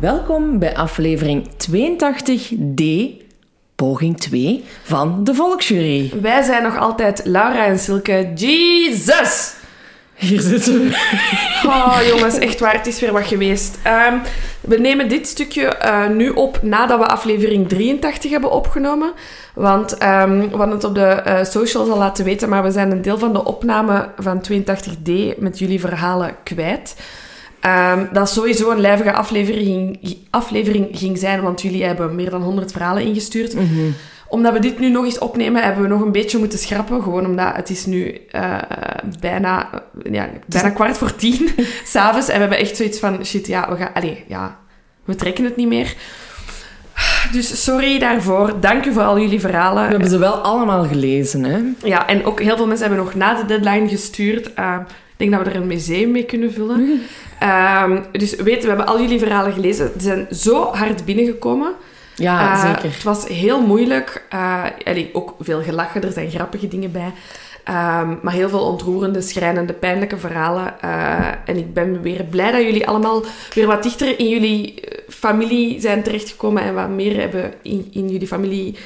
Welkom bij aflevering 82D, poging 2, van de Volksjury. Wij zijn nog altijd Laura en Silke. Jesus! Hier zitten we. Oh jongens, echt waar, het is weer wat geweest. We nemen dit stukje nu op nadat we aflevering 83 hebben opgenomen. Want we hadden het op de socials al laten weten, maar we zijn een deel van de opname van 82D met jullie verhalen kwijt. Dat sowieso een lijvige aflevering ging zijn, want jullie hebben meer dan 100 verhalen ingestuurd. Mm-hmm. Omdat we dit nu nog eens opnemen, hebben we nog een beetje moeten schrappen. Gewoon omdat het is nu bijna 21:15 s'avonds. En we hebben echt zoiets van, shit, ja, we trekken het niet meer. Dus sorry daarvoor. Dank u voor al jullie verhalen. We hebben ze wel allemaal gelezen, hè? Ja, en ook heel veel mensen hebben nog na de deadline gestuurd. Ik denk dat we er een museum mee kunnen vullen. Dus we hebben al jullie verhalen gelezen. Ze zijn zo hard binnengekomen. Ja, zeker. Het was heel moeilijk. Ook veel gelachen. Er zijn grappige dingen bij. Maar heel veel ontroerende, schrijnende, pijnlijke verhalen. En ik ben weer blij dat jullie allemaal weer wat dichter in jullie familie zijn terechtgekomen. En wat meer hebben in jullie familie...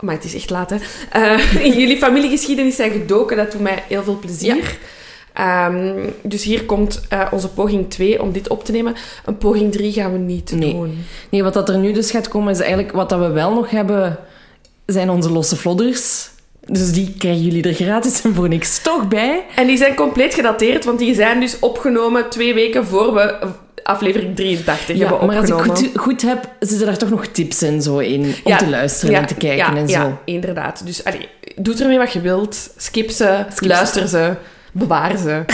Maar het is echt laat, hè. In jullie familiegeschiedenis zijn gedoken. Dat doet mij heel veel plezier. Ja. Dus hier komt onze poging 2 om dit op te nemen. Een poging 3 gaan we niet doen. Nee, wat dat er nu dus gaat komen is eigenlijk... Wat dat we wel nog hebben, zijn onze losse flodders. Dus die krijgen jullie er gratis en voor niks toch bij. En die zijn compleet gedateerd, want die zijn dus opgenomen 2 weken voor we aflevering 83 hebben opgenomen. Ja, maar als ik goed heb, zitten daar toch nog tips en zo in om te luisteren en te kijken en zo. Ja, inderdaad. Dus doe ermee wat je wilt. Skip ze. Luister ze. Bewaar ze.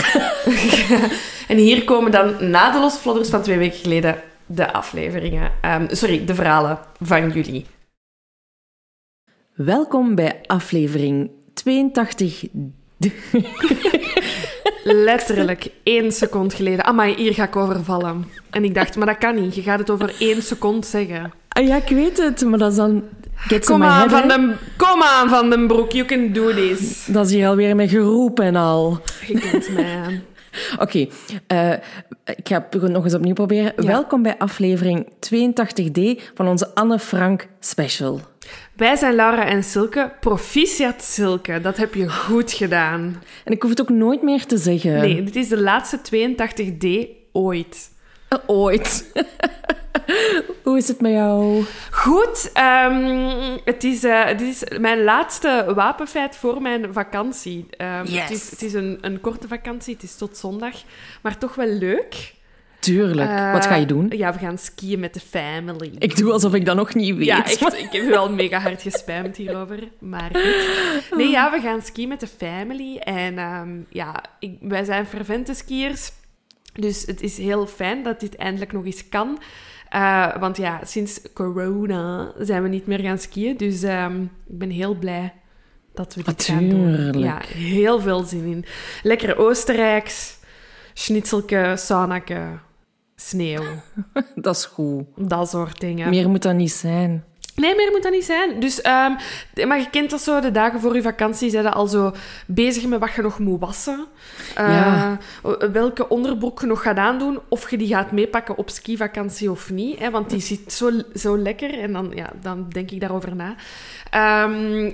En hier komen dan, na de losse flodders van 2 weken geleden, de afleveringen. De verhalen van jullie. Welkom bij aflevering 82. Letterlijk 1 seconde geleden. Amai, hier ga ik overvallen. En ik dacht, maar dat kan niet. Je gaat het over 1 seconde zeggen. Ah, ja, ik weet het, maar dat is dan... Kom aan, Van den Broek, you can do this. Dat is hier alweer met geroep en al. Je kent mij. Oké, ik ga het nog eens opnieuw proberen. Ja. Welkom bij aflevering 82D van onze Anne Frank special. Wij zijn Laura en Silke. Proficiat Silke, dat heb je goed gedaan. En ik hoef het ook nooit meer te zeggen. Nee, dit is de laatste 82D ooit. Ooit. Hoe is het met jou? Goed. Dit is mijn laatste wapenfeit voor mijn vakantie. Yes. Het is een korte vakantie. Het is tot zondag. Maar toch wel leuk. Tuurlijk. Wat ga je doen? Ja, we gaan skiën met de family. Ik doe alsof ik dat nog niet weet. Ja, echt. Ik heb wel mega hard gespamd hierover. Maar goed. Nee, ja, we gaan skiën met de family. En wij zijn fervente skiers. Dus het is heel fijn dat dit eindelijk nog eens kan. Want ja, sinds corona zijn we niet meer gaan skiën. Dus ik ben heel blij dat we dit gaan doen. Ja, heel veel zin in. Lekker Oostenrijks, schnitzelke, saunake, sneeuw. Dat is goed. Dat soort dingen. Meer moet dat niet zijn. Nee, meer moet dat niet zijn. Dus, maar je kent dat zo, de dagen voor je vakantie zijn dat al zo bezig met wat je nog moet wassen. Ja. Welke onderbroek je nog gaat aandoen. Of je die gaat meepakken op skivakantie of niet. Hè, want die zit zo lekker. En dan, ja, dan denk ik daarover na.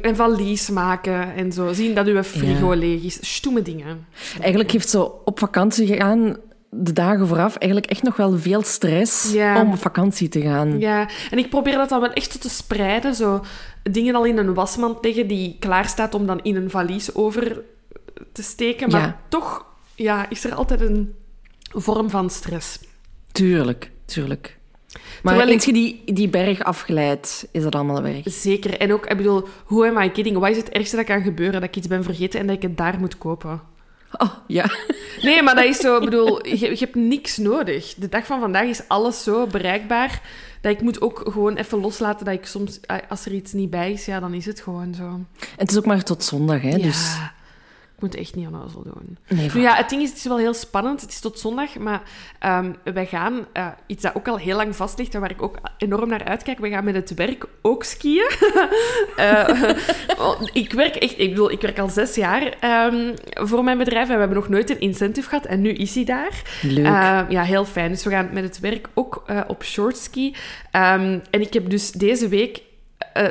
En valies maken en zo. Zien dat je frigo leeg is. Stoeme dingen. Eigenlijk heeft zo op vakantie gegaan... de dagen vooraf eigenlijk echt nog wel veel stress om op vakantie te gaan. Ja, en ik probeer dat dan wel echt te spreiden. Zo dingen al in een wasmand leggen die klaarstaat om dan in een valies over te steken. Maar toch is er altijd een vorm van stress. Tuurlijk. Maar als je die berg afglijdt, is dat allemaal weg. Zeker. En ook, ik bedoel, hoe am I kidding? Wat is het ergste dat kan gebeuren? Dat ik iets ben vergeten en dat ik het daar moet kopen? Oh, ja. Nee, maar dat is zo... Ik bedoel, je hebt niks nodig. De dag van vandaag is alles zo bereikbaar dat ik moet ook gewoon even loslaten dat ik soms... Als er iets niet bij is, ja, dan is het gewoon zo. En het is ook maar tot zondag, hè? Ja, dus... ik moet echt niet onnozel doen. Nee, nu ja, het ding is, het is wel heel spannend. Het is tot zondag, maar wij gaan... iets dat ook al heel lang vast ligt en waar ik ook enorm naar uitkijk. We gaan met het werk ook skiën. Ik werk al 6 jaar voor mijn bedrijf en we hebben nog nooit een incentive gehad. En nu is hij daar. Leuk. Ja, heel fijn. Dus we gaan met het werk ook op shortski. En ik heb dus deze week...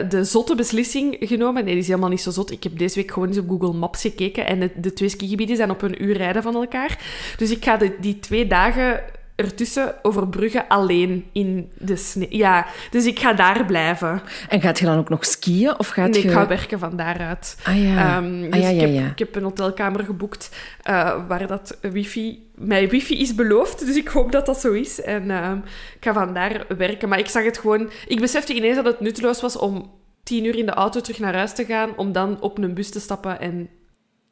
de zotte beslissing genomen. Nee, die is helemaal niet zo zot. Ik heb deze week gewoon eens op Google Maps gekeken en de 2 skigebieden zijn op een uur rijden van elkaar. Dus ik ga die 2 dagen ertussen overbruggen alleen in de sneeuw. Ja, dus ik ga daar blijven. En gaat je dan ook nog skiën? Of gaat ik ga werken van daaruit. Ah ja. Ik heb een hotelkamer geboekt waar dat wifi... Mijn wifi is beloofd, dus ik hoop dat dat zo is. En ik ga vandaar werken. Maar ik zag het gewoon... Ik besefte ineens dat het nutteloos was om 10 uur in de auto terug naar huis te gaan, om dan op een bus te stappen en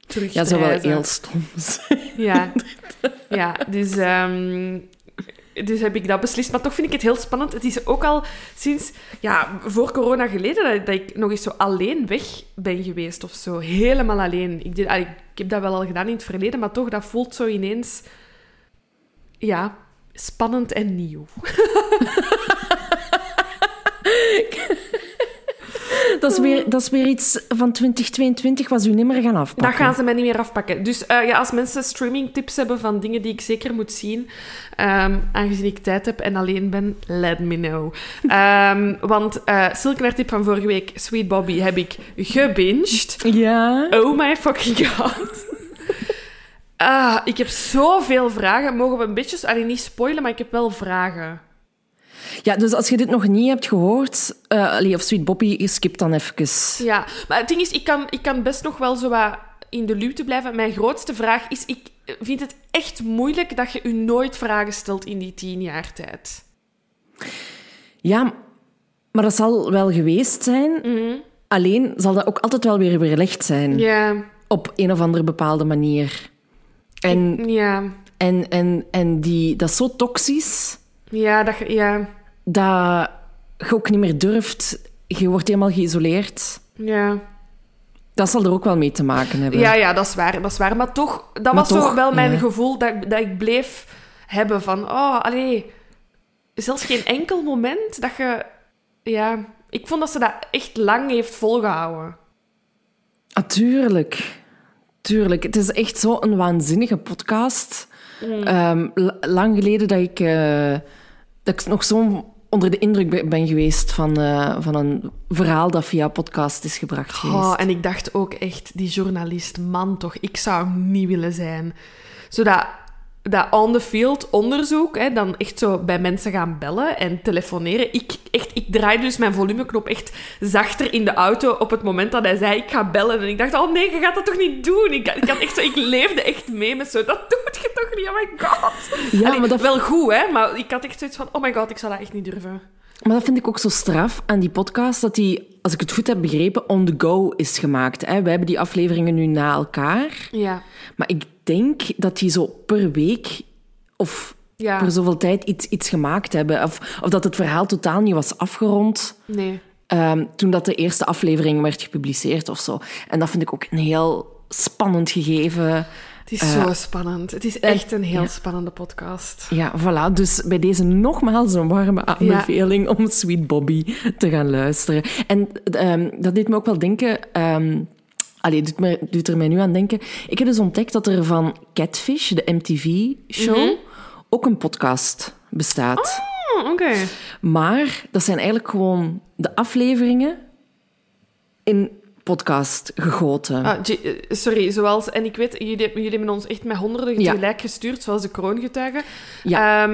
terug te reizen. Ja, zo wel heel stoms. Ja, dus heb ik dat beslist. Maar toch vind ik het heel spannend. Het is ook al sinds voor corona geleden dat ik nog eens zo alleen weg ben geweest of zo. Helemaal alleen. Ik heb dat wel al gedaan in het verleden, maar toch, dat voelt zo ineens... Ja, spannend en nieuw. Dat is weer iets van 2022 wat ze niet meer gaan afpakken. Dat gaan ze mij niet meer afpakken. Dus als mensen streamingtips hebben van dingen die ik zeker moet zien, aangezien ik tijd heb en alleen ben, let me know. Want Silkenaar tip van vorige week, Sweet Bobby, heb ik gebinged. Ja. Oh my fucking god. Ik heb zoveel vragen. Mogen we een beetje... Allee, niet spoilen, maar ik heb wel vragen. Ja, dus als je dit nog niet hebt gehoord, of Sweet Bobby, skip dan even. Ja, maar het ding is, ik kan best nog wel zo wat in de luwte blijven. Mijn grootste vraag is, ik vind het echt moeilijk dat je u nooit vragen stelt in die 10 jaar tijd. Ja, maar dat zal wel geweest zijn. Mm-hmm. Alleen zal dat ook altijd wel weer weerlegd zijn. Yeah. Op een of andere bepaalde manier. En dat is zo toxisch... Ja, dat je ook niet meer durft. Je wordt helemaal geïsoleerd. Ja. Dat zal er ook wel mee te maken hebben. Ja, dat is waar. Maar toch, dat was toch wel mijn gevoel dat ik bleef hebben van... Oh, allee. Zelfs geen enkel moment dat je... Ja, ik vond dat ze dat echt lang heeft volgehouden. Tuurlijk. Het is echt zo'n waanzinnige podcast... lang geleden dat ik nog zo onder de indruk ben geweest van een verhaal dat via podcast is gebracht geweest. En ik dacht ook echt, die journalist, man toch, ik zou hem niet willen zijn. Zodat dat on-the-field onderzoek, hè, dan echt zo bij mensen gaan bellen en telefoneren. Ik draaide dus mijn volumeknop echt zachter in de auto op het moment dat hij zei, ik ga bellen. En ik dacht, oh nee, je gaat dat toch niet doen? Ik leefde echt mee met zo, dat doet je toch niet? Oh my god. Ja, allee, maar dat... Wel goed, hè? Maar ik had echt zoiets van, oh my god, ik zou dat echt niet durven. Maar dat vind ik ook zo straf aan die podcast, dat die, als ik het goed heb begrepen, on the go is gemaakt. Hè? We hebben die afleveringen nu na elkaar. Ja. Maar ik denk dat die zo per week of per zoveel tijd iets gemaakt hebben. Of dat het verhaal totaal niet was afgerond. Nee. Toen dat de eerste aflevering werd gepubliceerd of zo. En dat vind ik ook een heel spannend gegeven. Het is zo spannend. Het is echt een heel spannende podcast. Ja, voilà. Dus bij deze nogmaals een warme aanbeveling om Sweet Bobby te gaan luisteren. En dat deed me ook wel denken... doet er mij nu aan denken. Ik heb dus ontdekt dat er van Catfish, de MTV-show, ook een podcast bestaat. Oh, oké. Okay. Maar dat zijn eigenlijk gewoon de afleveringen in podcast gegoten. Sorry, zoals... En ik weet, jullie hebben ons echt met honderden tegelijk gestuurd, zoals de Kroongetuigen. Ja.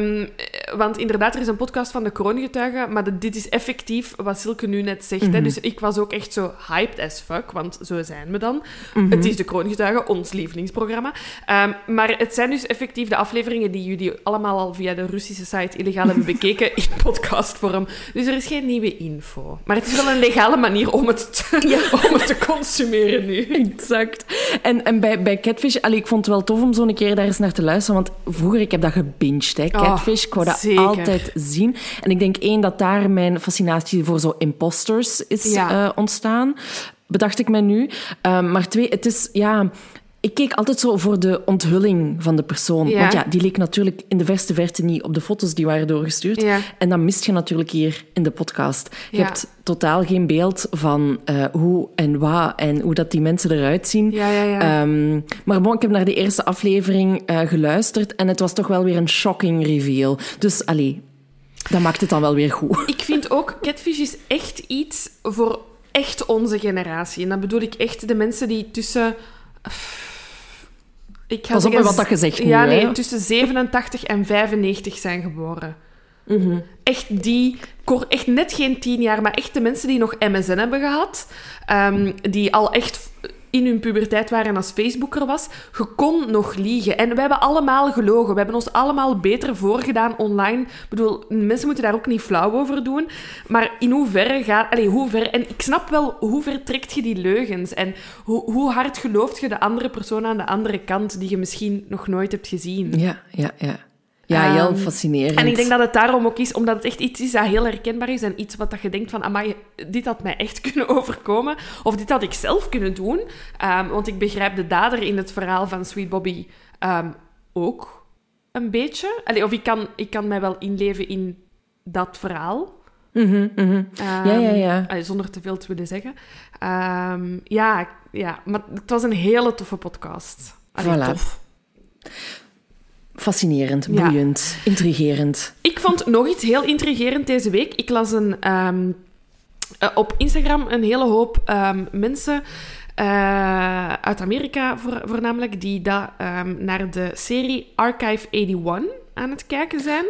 Want inderdaad, er is een podcast van de Kroongetuigen, maar dit is effectief wat Silke nu net zegt. Mm-hmm. Hè? Dus ik was ook echt zo hyped as fuck, want zo zijn we dan. Mm-hmm. Het is de Kroongetuigen, ons lievelingsprogramma. Maar het zijn dus effectief de afleveringen die jullie allemaal al via de Russische site illegaal hebben bekeken in podcastvorm. Dus er is geen nieuwe info. Maar het is wel een legale manier om het te consumeren nu. Exact. En bij Catfish... Allee, ik vond het wel tof om zo'n keer daar eens naar te luisteren, want vroeger, ik heb dat gebinged, hè. Catfish, ik wou dat altijd zien. En ik denk, dat daar mijn fascinatie voor zo imposters is ontstaan. Bedacht ik mij nu. Maar twee, het is... Ja, ik keek altijd zo voor de onthulling van de persoon. Ja. Want die leek natuurlijk in de verste verte niet op de foto's die waren doorgestuurd. Ja. En dat mist je natuurlijk hier in de podcast. Je hebt totaal geen beeld van hoe en waar en hoe dat die mensen eruit zien. Ja. Maar bon, ik heb naar de eerste aflevering geluisterd en het was toch wel weer een shocking reveal. Dus allee, dat maakt het dan wel weer goed. Ik vind ook, Catfish is echt iets voor echt onze generatie. En dan bedoel ik echt de mensen die tussen... Pas op met wat dat gezegd nu. Ja, nee, tussen 87 en 95 zijn geboren. Mm-hmm. Echt die... Echt net geen 10 jaar, maar echt de mensen die nog MSN hebben gehad. Die al echt in hun puberteit waren als Facebook er was. Je kon nog liegen. En we hebben allemaal gelogen. We hebben ons allemaal beter voorgedaan online. Ik bedoel, mensen moeten daar ook niet flauw over doen. Maar in hoeverre gaat... En ik snap wel, hoe ver trekt je die leugens? En hoe hard gelooft je de andere persoon aan de andere kant die je misschien nog nooit hebt gezien? Ja. Ja, heel fascinerend. En ik denk dat het daarom ook is, omdat het echt iets is dat heel herkenbaar is en iets wat je denkt van, amai, dit had mij echt kunnen overkomen. Of dit had ik zelf kunnen doen. Want ik begrijp de dader in het verhaal van Sweet Bobby ook een beetje. Of ik kan mij wel inleven in dat verhaal. Mm-hmm. Ja. Zonder te veel te willen zeggen. Maar het was een hele toffe podcast. Tof. Fascinerend, boeiend, intrigerend. Ik vond nog iets heel intrigerend deze week. Ik las op Instagram een hele hoop mensen uit Amerika voornamelijk die naar de serie Archive 81 aan het kijken zijn.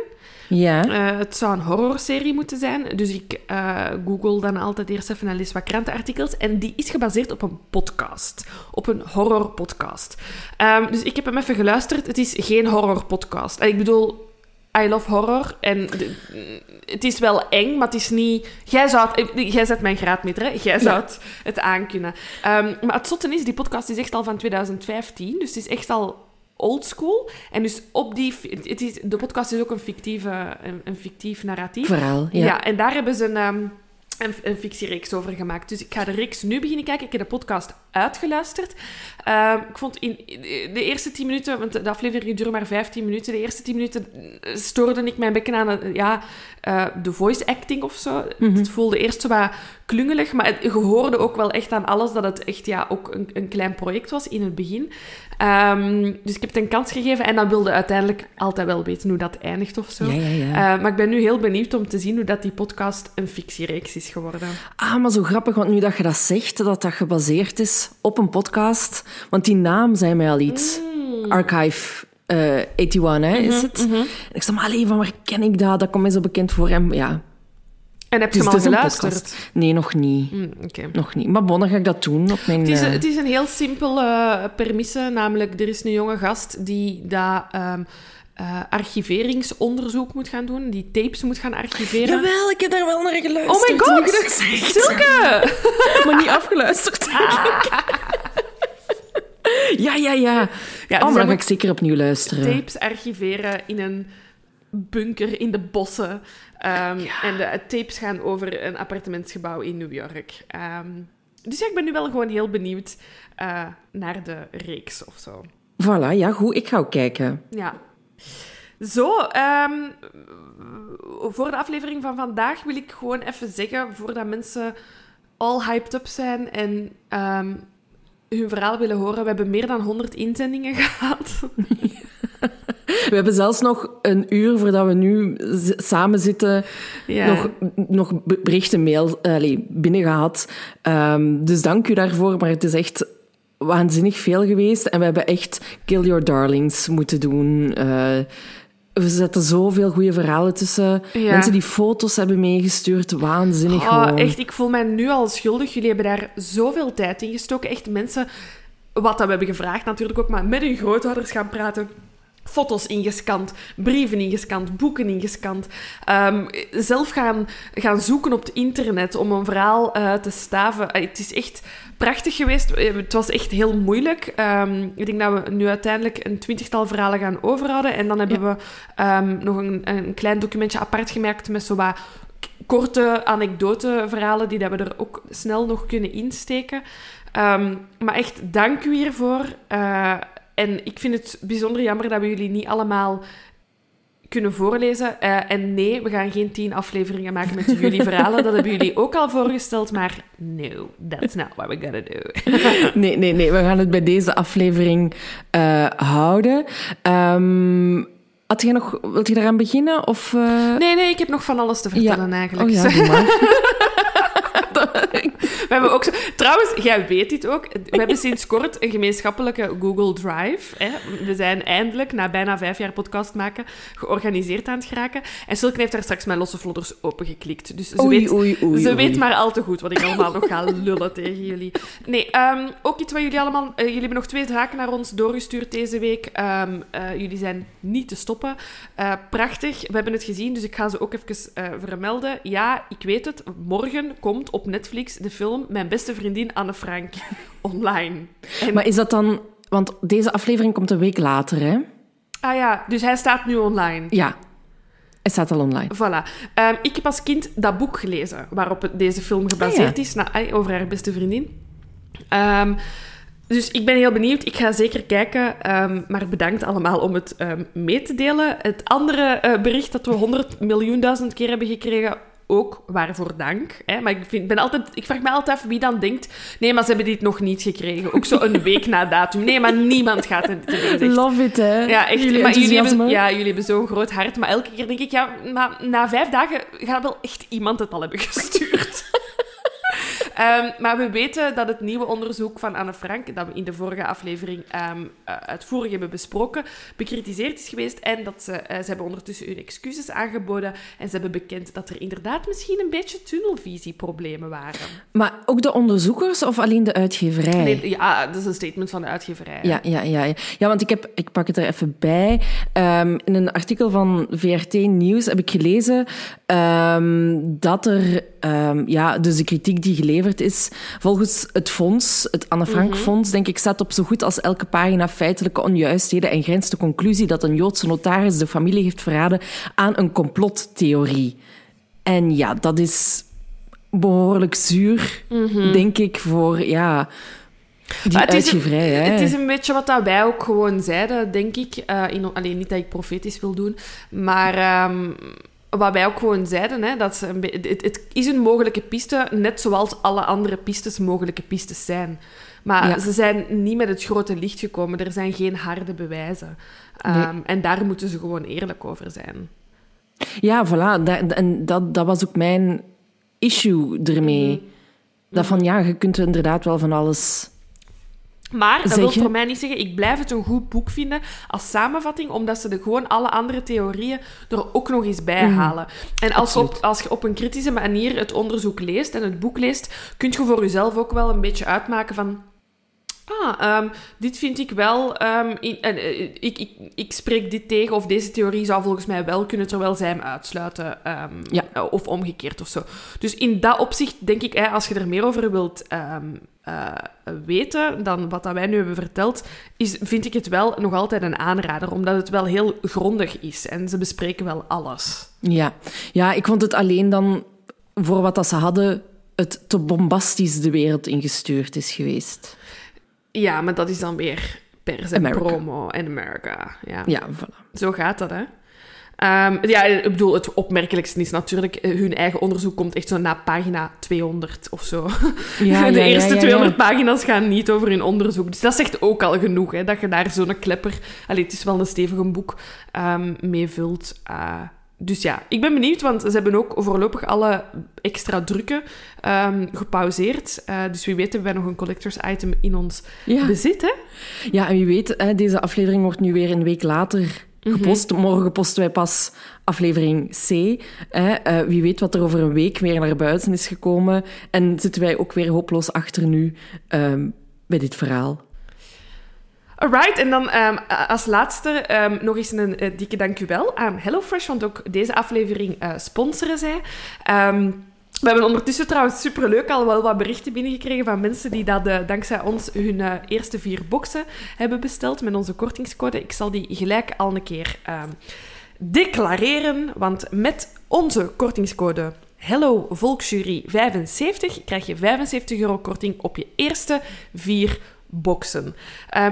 Ja. Het zou een horrorserie moeten zijn. Dus ik google dan altijd eerst even en lees wat krantenartikels. En die is gebaseerd op een podcast. Op een horrorpodcast. Dus ik heb hem even geluisterd. Het is geen horrorpodcast. Ik bedoel, I love horror. En het is wel eng, maar het is niet... Jij bent mijn graadmeter, hè? Jij zou het aankunnen. Maar het zotte is, die podcast is echt al van 2015. Dus het is echt al... oldschool. En dus op die... de podcast is ook een fictief narratief. Verhaal, ja. En daar hebben ze een fictiereeks over gemaakt. Dus ik ga de reeks nu beginnen kijken. Ik heb de podcast uitgeluisterd. Ik vond de eerste 10 minuten... Want de aflevering duurde maar 15 minuten. De eerste 10 minuten stoorde ik mijn bekken aan de voice acting of zo. Mm-hmm. Het voelde eerst zo wat klungelig, maar je hoorde ook wel echt aan alles dat het echt ook een klein project was in het begin. Dus ik heb het een kans gegeven en dan wilde uiteindelijk altijd wel weten hoe dat eindigt of zo. Ja. Maar ik ben nu heel benieuwd om te zien hoe dat die podcast een fictiereeks is geworden. Ah, maar zo grappig, want nu dat je dat zegt, dat gebaseerd is op een podcast, want die naam zei mij al iets. Archive 81, hè, is het? Mm-hmm. En ik zei, maar van waar ken ik dat? Dat komt mij zo bekend voor. En ja... En heb je hem al geluisterd? Nee, nog niet. Okay. Nog niet. Maar bon, dan ga ik dat doen. Op mijn, het is een heel simpele permisse. Namelijk, er is een jonge gast die dat archiveringsonderzoek moet gaan doen. Die tapes moet gaan archiveren. Jawel, ik heb daar wel naar geluisterd. Oh my god, Silke! Maar niet afgeluisterd. Ja, dus dan ga ik zeker opnieuw luisteren. Tapes archiveren in een bunker in de bossen. En de tapes gaan over een appartementsgebouw in New York. Dus ik ben nu wel gewoon heel benieuwd naar de reeks of zo. Voilà, ja, goed. Ik ga ook kijken. Ja. Zo, voor de aflevering van vandaag wil ik gewoon even zeggen, voordat mensen al hyped up zijn en hun verhaal willen horen, we hebben meer dan 100 inzendingen gehad. We hebben zelfs nog een uur voordat we nu samen zitten, ja, nog berichten mail binnen gehad. Dus dank u daarvoor, maar het is echt waanzinnig veel geweest. En we hebben echt Kill Your Darlings moeten doen. We zetten zoveel goede verhalen tussen. Ja. Mensen die foto's hebben meegestuurd. Waanzinnig gewoon. Echt, ik voel mij nu al schuldig. Jullie hebben daar zoveel tijd in gestoken. Echt mensen, wat dat we hebben gevraagd natuurlijk ook, maar met hun grootouders gaan praten. Foto's ingescand, brieven ingescand, boeken ingescand. Zelf gaan zoeken op het internet om een verhaal te staven. Het is echt prachtig geweest. Het was echt heel moeilijk. Ik denk dat we nu uiteindelijk een 20-tal verhalen gaan overhouden. En dan hebben we nog een klein documentje apart gemaakt met zo wat korte anekdoteverhalen die dat we er ook snel nog kunnen insteken. Maar echt, dank u hiervoor. En ik vind het bijzonder jammer dat we jullie niet allemaal kunnen voorlezen. En nee, we gaan geen 10 afleveringen maken met jullie verhalen. Dat hebben jullie ook al voorgesteld, maar no, that's not what we're gonna do. Nee, we gaan het bij deze aflevering houden. Wilt je daaraan beginnen? Of, Nee, ik heb nog van alles te vertellen eigenlijk. Oh ja, doe maar. We hebben ook zo... Trouwens, jij weet dit ook. We hebben sinds kort een gemeenschappelijke Google Drive. Hè. We zijn eindelijk, na bijna 5 jaar podcast maken, georganiseerd aan het geraken. En Silke heeft daar straks mijn losse vlodders opengeklikt. Dus ze weet maar al te goed wat ik allemaal nog ga lullen tegen jullie. Nee, ook iets wat jullie allemaal... jullie hebben nog 2 zaken naar ons doorgestuurd deze week. Jullie zijn niet te stoppen. Prachtig. We hebben het gezien, dus ik ga ze ook even vermelden. Ja, ik weet het. Morgen komt op Netflix de film Mijn beste vriendin Anne Frank online. En... Maar is dat dan... Want deze aflevering komt een week later, hè? Ah ja, dus hij staat nu online. Ja, hij staat al online. Voilà. Ik heb als kind dat boek gelezen waarop deze film gebaseerd is. Over haar beste vriendin. Dus ik ben heel benieuwd. Ik ga zeker kijken. Maar bedankt allemaal om het mee te delen. Het andere bericht dat we 100.000.000.000 keer hebben gekregen... Ook waarvoor dank. Hè? Maar ik vraag me altijd af wie dan denkt... Nee, maar ze hebben dit nog niet gekregen. Ook zo een week na datum. Nee, maar niemand gaat het terecht. Love it, hè? Ja, echt. Jullie hebben zo'n groot hart. Maar elke keer denk ik... Ja, maar na 5 dagen gaat wel echt iemand het al hebben gestuurd. Maar we weten dat het nieuwe onderzoek van Anne Frank... dat we in de vorige aflevering uitvoerig hebben besproken... bekritiseerd is geweest. En dat ze hebben ondertussen hun excuses aangeboden. En ze hebben bekend dat er inderdaad misschien een beetje tunnelvisieproblemen waren. Maar ook de onderzoekers of alleen de uitgeverij? Nee, ja, dat is een statement van de uitgeverij. Ja. Ja, want ik pak het er even bij. In een artikel van VRT Nieuws heb ik gelezen... dat er... dus de kritiek die geleverd is, volgens het fonds, het Anne Frank Fonds, denk ik, staat op zo goed als elke pagina feitelijke onjuistheden en grenst de conclusie dat een Joodse notaris de familie heeft verraden aan een complottheorie. En ja, dat is behoorlijk zuur, denk ik, voor... Ja, die uitgeverij, hè? Het is een beetje wat dat wij ook gewoon zeiden, denk ik. Alleen niet dat ik profetisch wil doen, maar... Wat wij ook gewoon zeiden, hè, dat het is een mogelijke piste, net zoals alle andere pistes mogelijke pistes zijn. Maar ze zijn niet met het grote licht gekomen. Er zijn geen harde bewijzen. Nee. En daar moeten ze gewoon eerlijk over zijn. Ja, voilà. Dat was ook mijn issue ermee. Mm-hmm. Dat van, ja, je kunt inderdaad wel van alles... Maar dat wil voor mij niet zeggen, ik blijf het een goed boek vinden als samenvatting, omdat ze gewoon alle andere theorieën er ook nog eens bij halen. En als je op een kritische manier het onderzoek leest en het boek leest, kun je voor jezelf ook wel een beetje uitmaken van... dit vind ik wel... ik spreek dit tegen, of deze theorie zou volgens mij wel kunnen, terwijl zij hem uitsluiten. Of omgekeerd of zo. Dus in dat opzicht denk ik, als je er meer over wilt... weten dan wat dat wij nu hebben verteld, vind ik het wel nog altijd een aanrader, omdat het wel heel grondig is en ze bespreken wel alles. Ja, ik vond het alleen dan voor wat dat ze hadden, het te bombastisch de wereld ingestuurd is geweest. Ja, maar dat is dan weer pers en America. Promo en Amerika. Ja. Ja, voilà. Zo gaat dat, hè. Ja, ik bedoel, het opmerkelijkste is natuurlijk... hun eigen onderzoek komt echt zo na pagina 200 of zo. Ja, de eerste 200 pagina's gaan niet over hun onderzoek. Dus dat zegt ook al genoeg, hè, dat je daar zo'n klepper... Allee, het is wel een stevig boek mee vult. Dus ja, ik ben benieuwd, want ze hebben ook voorlopig alle extra drukken gepauzeerd. Dus wie weet hebben wij nog een collectors item in ons bezit, hè? Ja, en wie weet, deze aflevering wordt nu weer een week later... gepost. Mm-hmm. Morgen posten wij pas aflevering C. Wie weet wat er over een week weer naar buiten is gekomen. En zitten wij ook weer hopeloos achter nu bij dit verhaal. Alright, en dan als laatste nog eens een dikke dankjewel aan HelloFresh, want ook deze aflevering sponsoren zij. We hebben ondertussen trouwens superleuk al wel wat berichten binnengekregen van mensen die dat dankzij ons hun eerste 4 boxen hebben besteld met onze kortingscode. Ik zal die gelijk al een keer declareren, want met onze kortingscode HelloVolksJury75 krijg je €75 korting op je eerste 4 boxen.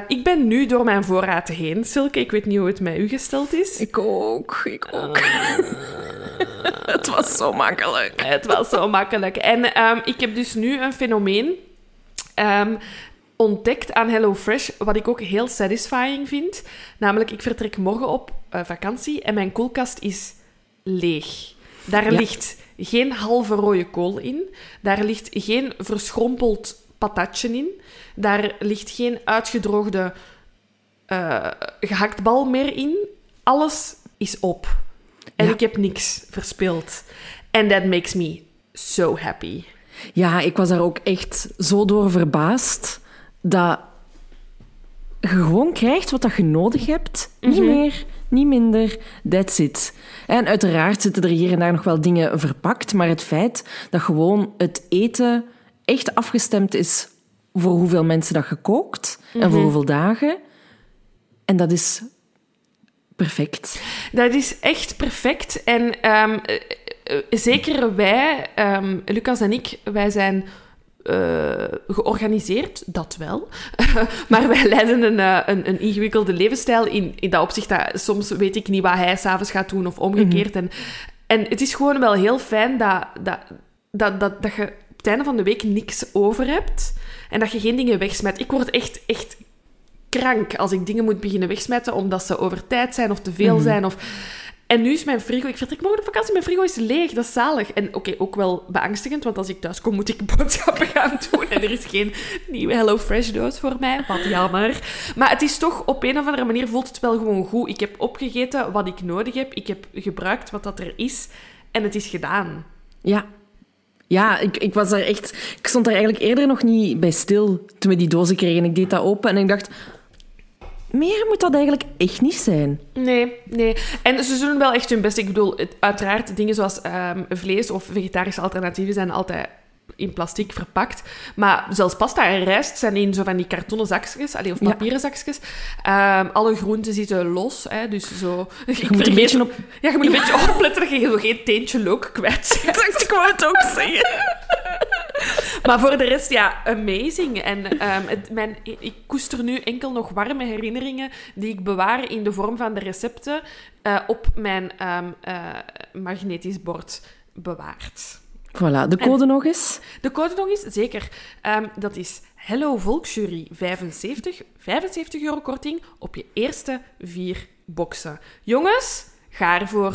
Ik ben nu door mijn voorraad heen. Silke, ik weet niet hoe het met u gesteld is. Ik ook. Het was zo makkelijk. En ik heb dus nu een fenomeen ontdekt aan HelloFresh, wat ik ook heel satisfying vind. Namelijk, ik vertrek morgen op vakantie en mijn koelkast is leeg. Daar ligt geen halve rode kool in. Daar ligt geen verschrompeld patatje in. Daar ligt geen uitgedroogde gehaktbal meer in. Alles is op. En ik heb niks verspild. And that makes me so happy. Ja, ik was daar ook echt zo door verbaasd dat je gewoon krijgt wat je nodig hebt. Mm-hmm. Niet meer, niet minder. That's it. En uiteraard zitten er hier en daar nog wel dingen verpakt, maar het feit dat gewoon het eten echt afgestemd is voor hoeveel mensen dat je kookt en voor hoeveel dagen. En dat is... perfect. Dat is echt perfect. En zeker wij, Lucas en ik, wij zijn georganiseerd, dat wel. Maar wij leiden een ingewikkelde levensstijl in dat opzicht. Dat, soms weet ik niet wat hij s'avonds gaat doen of omgekeerd. Mm-hmm. En het is gewoon wel heel fijn dat je op het einde van de week niks over hebt. En dat je geen dingen wegsmijt. Ik word echt krank als ik dingen moet beginnen wegsmetten omdat ze over tijd zijn of te veel zijn. En nu is mijn frigo... Ik vertrek morgen op vakantie, mijn frigo is leeg. Dat is zalig. En oké, ook wel beangstigend, want als ik thuis kom moet ik boodschappen gaan doen. En er is geen nieuwe HelloFresh-doos voor mij. Wat jammer. Maar het is toch, op een of andere manier voelt het wel gewoon goed. Ik heb opgegeten wat ik nodig heb. Ik heb gebruikt wat dat er is. En het is gedaan. Ja. Ja, ik was daar echt... Ik stond daar eigenlijk eerder nog niet bij stil toen we die dozen kregen. Ik deed dat open en ik dacht... Meer moet dat eigenlijk echt niet zijn. Nee. En ze doen wel echt hun best. Ik bedoel, uiteraard dingen zoals vlees of vegetarische alternatieven zijn altijd in plastic verpakt. Maar zelfs pasta en rijst zijn in zo van die kartonnen zakjes, of papieren zakjes. Alle groenten zitten los, hè, dus zo... Je moet een beetje opletten dat je zo geen teentje look kwijt bent. Ik wou het ook zeggen. Maar voor de rest, ja, amazing. En ik koester nu enkel nog warme herinneringen die ik bewaar in de vorm van de recepten op mijn magnetisch bord bewaard. Voilà, de code nog eens? De code nog eens, zeker. Dat is HelloVolksJury75. €75 korting op je eerste 4 boxen. Jongens, ga ervoor.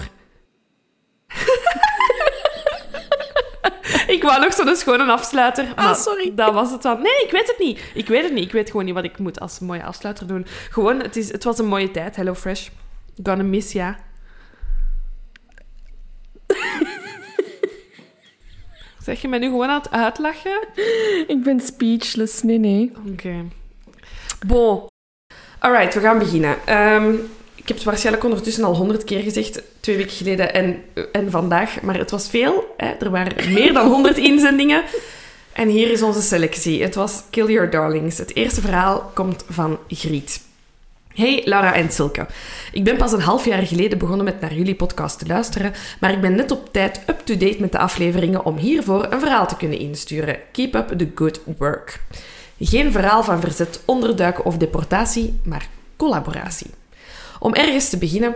Ik wou nog zo'n schone afsluiter. Sorry. Dat was het dan. Nee, ik weet het niet. Ik weet gewoon niet wat ik moet als mooie afsluiter doen. Gewoon, het was een mooie tijd. HelloFresh. Gonna miss, ja. Zeg je mij nu gewoon aan het uitlachen? Ik ben speechless. Nee. Oké. Bon. Alright, we gaan beginnen. Ik heb het waarschijnlijk ondertussen al 100 keer gezegd, 2 weken geleden en vandaag. Maar het was veel. Hè? Er waren meer dan 100 inzendingen. En hier is onze selectie. Het was Kill Your Darlings. Het eerste verhaal komt van Griet. Hey Laura en Silke. Ik ben pas een half jaar geleden begonnen met naar jullie podcast te luisteren, maar ik ben net op tijd up-to-date met de afleveringen om hiervoor een verhaal te kunnen insturen. Keep up the good work. Geen verhaal van verzet, onderduiken of deportatie, maar collaboratie. Om ergens te beginnen,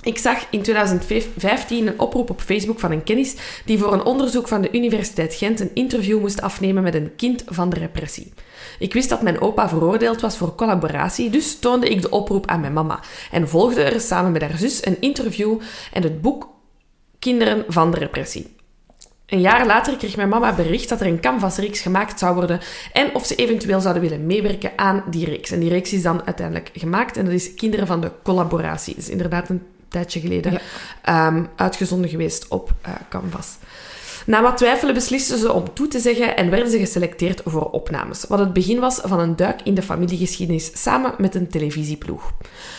ik zag in 2015 een oproep op Facebook van een kennis die voor een onderzoek van de Universiteit Gent een interview moest afnemen met een kind van de repressie. Ik wist dat mijn opa veroordeeld was voor collaboratie, dus toonde ik de oproep aan mijn mama en volgde er samen met haar zus een interview en het boek Kinderen van de Repressie. Een jaar later kreeg mijn mama bericht dat er een Canvas-reeks gemaakt zou worden en of ze eventueel zouden willen meewerken aan die reeks. En die reeks is dan uiteindelijk gemaakt en dat is Kinderen van de Collaboratie. Dat is inderdaad een tijdje geleden uitgezonden geweest op Canvas. Na wat twijfelen beslisten ze om toe te zeggen en werden ze geselecteerd voor opnames, wat het begin was van een duik in de familiegeschiedenis samen met een televisieploeg.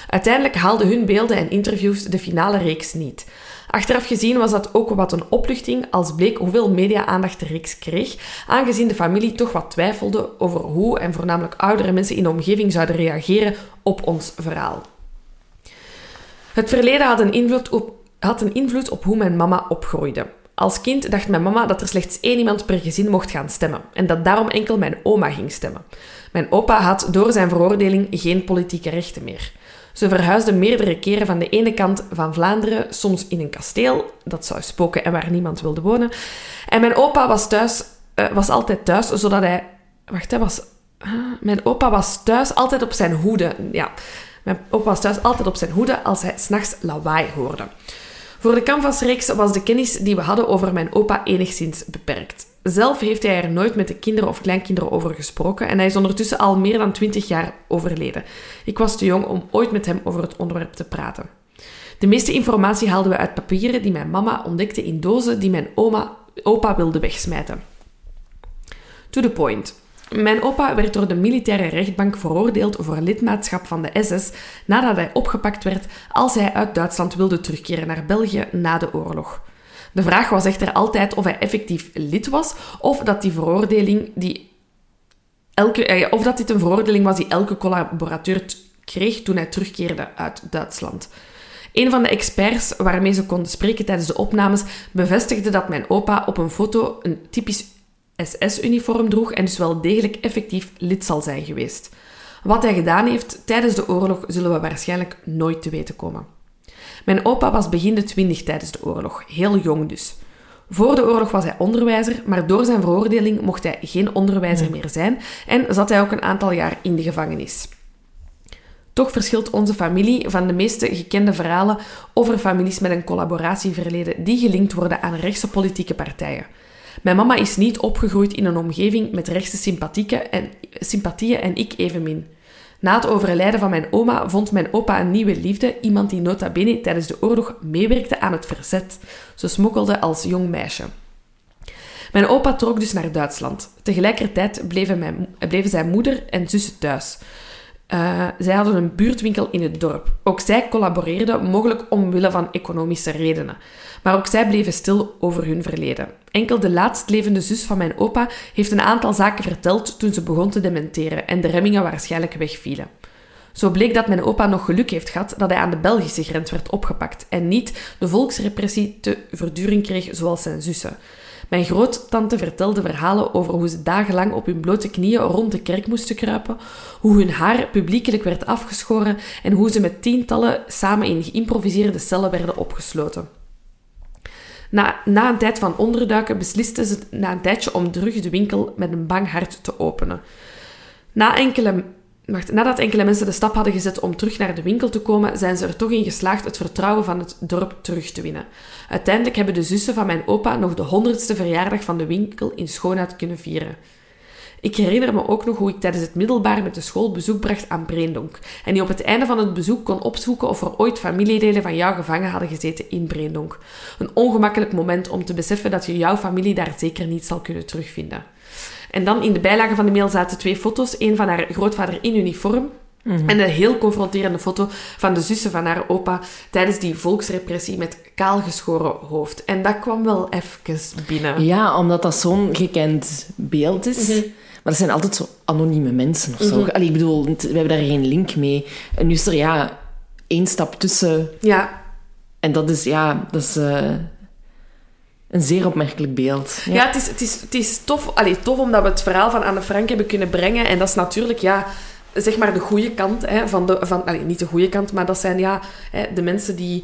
Uiteindelijk haalden hun beelden en interviews de finale reeks niet. Achteraf gezien was dat ook wat een opluchting als bleek hoeveel media-aandacht de reeks kreeg, aangezien de familie toch wat twijfelde over hoe en voornamelijk oudere mensen in de omgeving zouden reageren op ons verhaal. Het verleden had een invloed op hoe mijn mama opgroeide. Als kind dacht mijn mama dat er slechts 1 iemand per gezin mocht gaan stemmen en dat daarom enkel mijn oma ging stemmen. Mijn opa had door zijn veroordeling geen politieke rechten meer. Ze verhuisden meerdere keren van de ene kant van Vlaanderen, soms in een kasteel, dat zou spoken en waar niemand wilde wonen. En mijn opa was altijd thuis, zodat hij... Mijn opa was thuis altijd op zijn hoede. Ja, mijn opa was thuis altijd op zijn hoede als hij 's nachts lawaai hoorde. Voor de Canvas-reeks was de kennis die we hadden over mijn opa enigszins beperkt. Zelf heeft hij er nooit met de kinderen of kleinkinderen over gesproken en hij is ondertussen al meer dan 20 jaar overleden. Ik was te jong om ooit met hem over het onderwerp te praten. De meeste informatie haalden we uit papieren die mijn mama ontdekte in dozen die mijn opa wilde wegsmijten. To the point. Mijn opa werd door de militaire rechtbank veroordeeld voor lidmaatschap van de SS nadat hij opgepakt werd als hij uit Duitsland wilde terugkeren naar België na de oorlog. De vraag was echter altijd of hij effectief lid was of dat dit een veroordeling was die elke collaborateur kreeg toen hij terugkeerde uit Duitsland. Een van de experts waarmee ze konden spreken tijdens de opnames bevestigde dat mijn opa op een foto een typisch SS-uniform droeg en dus wel degelijk effectief lid zal zijn geweest. Wat hij gedaan heeft tijdens de oorlog zullen we waarschijnlijk nooit te weten komen. Mijn opa was begin de 20 tijdens de oorlog, heel jong dus. Voor de oorlog was hij onderwijzer, maar door zijn veroordeling mocht hij geen onderwijzer meer zijn en zat hij ook een aantal jaar in de gevangenis. Toch verschilt onze familie van de meeste gekende verhalen over families met een collaboratieverleden die gelinkt worden aan rechtse politieke partijen. Mijn mama is niet opgegroeid in een omgeving met rechtse sympathieën en ik evenmin. Na het overlijden van mijn oma vond mijn opa een nieuwe liefde, iemand die nota bene tijdens de oorlog meewerkte aan het verzet. Ze smokkelde als jong meisje. Mijn opa trok dus naar Duitsland. Tegelijkertijd bleven zijn moeder en zussen thuis. Zij hadden een buurtwinkel in het dorp. Ook zij collaboreerden, mogelijk omwille van economische redenen. Maar ook zij bleven stil over hun verleden. Enkel de laatstlevende zus van mijn opa heeft een aantal zaken verteld toen ze begon te dementeren en de remmingen waarschijnlijk wegvielen. Zo bleek dat mijn opa nog geluk heeft gehad dat hij aan de Belgische grens werd opgepakt en niet de volksrepressie te verduren kreeg zoals zijn zussen. Mijn groottante vertelde verhalen over hoe ze dagenlang op hun blote knieën rond de kerk moesten kruipen, hoe hun haar publiekelijk werd afgeschoren en hoe ze met tientallen samen in geïmproviseerde cellen werden opgesloten. Na een tijd van onderduiken beslisten ze na een tijdje om terug de winkel met een bang hart te openen. Nadat enkele mensen de stap hadden gezet om terug naar de winkel te komen, zijn ze er toch in geslaagd het vertrouwen van het dorp terug te winnen. Uiteindelijk hebben de zussen van mijn opa nog de 100ste verjaardag van de winkel in schoonheid kunnen vieren. Ik herinner me ook nog hoe ik tijdens het middelbaar met de school bezoek bracht aan Breendonk en die op het einde van het bezoek kon opzoeken of er ooit familieleden van jou gevangen hadden gezeten in Breendonk. Een ongemakkelijk moment om te beseffen dat je jouw familie daar zeker niet zal kunnen terugvinden. En dan in de bijlage van de mail zaten 2 foto's. Eén van haar grootvader in uniform. Mm-hmm. En een heel confronterende foto van de zussen van haar opa tijdens die volksrepressie met kaalgeschoren hoofd. En dat kwam wel even binnen. Ja, omdat dat zo'n gekend beeld is. Mm-hmm. Maar dat zijn altijd zo anonieme mensen of zo. Mm-hmm. Allee, ik bedoel, we hebben daar geen link mee. En nu is er 1 stap tussen. Ja. En dat is... Een zeer opmerkelijk beeld. Ja, ja, het is tof, tof omdat we het verhaal van Anne Frank hebben kunnen brengen. En dat is natuurlijk, ja, zeg maar de goede kant. Hè, niet de goede kant, maar dat zijn de mensen die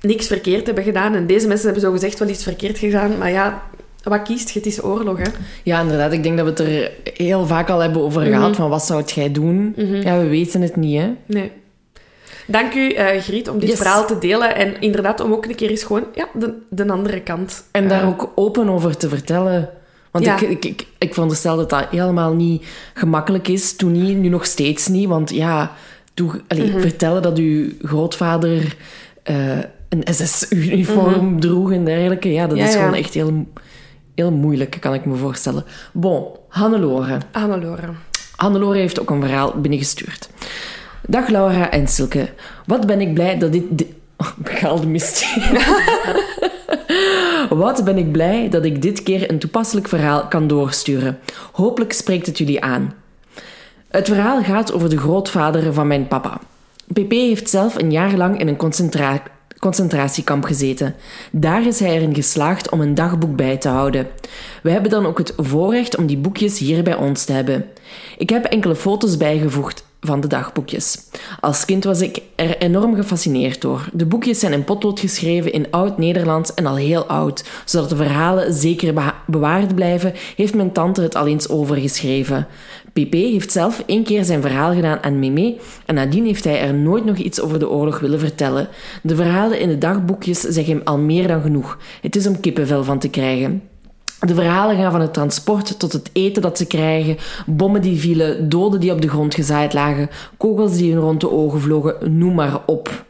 niks verkeerd hebben gedaan. En deze mensen hebben zo gezegd wel iets verkeerd gedaan. Maar ja, wat kiest je? Het is oorlog, hè? Ja, inderdaad. Ik denk dat we het er heel vaak al hebben over gehad. Mm-hmm. Van wat zou jij doen? Mm-hmm. Ja, we weten het niet, hè? Nee. Dank u, Griet, om dit verhaal te delen. En inderdaad, om ook een keer eens gewoon de andere kant... En daar ook open over te vertellen. Want ik veronderstel dat dat helemaal niet gemakkelijk is. Toen niet, nu nog steeds niet. Want vertellen dat uw grootvader een SS-uniform droeg en dergelijke. Ja, dat is gewoon echt heel, heel moeilijk, kan ik me voorstellen. Bon, Hannelore heeft ook een verhaal binnengestuurd. Dag Laura en Silke. Wat ben ik blij dat Wat ben ik blij dat ik dit keer een toepasselijk verhaal kan doorsturen. Hopelijk spreekt het jullie aan. Het verhaal gaat over de grootvader van mijn papa. PP heeft zelf een jaar lang in een concentratiekamp gezeten. Daar is hij erin geslaagd om een dagboek bij te houden. We hebben dan ook het voorrecht om die boekjes hier bij ons te hebben. Ik heb enkele foto's bijgevoegd van de dagboekjes. Als kind was ik er enorm gefascineerd door. De boekjes zijn in potlood geschreven in oud-Nederlands en al heel oud. Zodat de verhalen zeker bewaard blijven, heeft mijn tante het al eens overgeschreven. PP heeft zelf 1 keer zijn verhaal gedaan aan Meme en nadien heeft hij er nooit nog iets over de oorlog willen vertellen. De verhalen in de dagboekjes zeggen hem al meer dan genoeg. Het is om kippenvel van te krijgen. De verhalen gaan van het transport tot het eten dat ze krijgen, bommen die vielen, doden die op de grond gezaaid lagen, kogels die hun rond de ogen vlogen, noem maar op.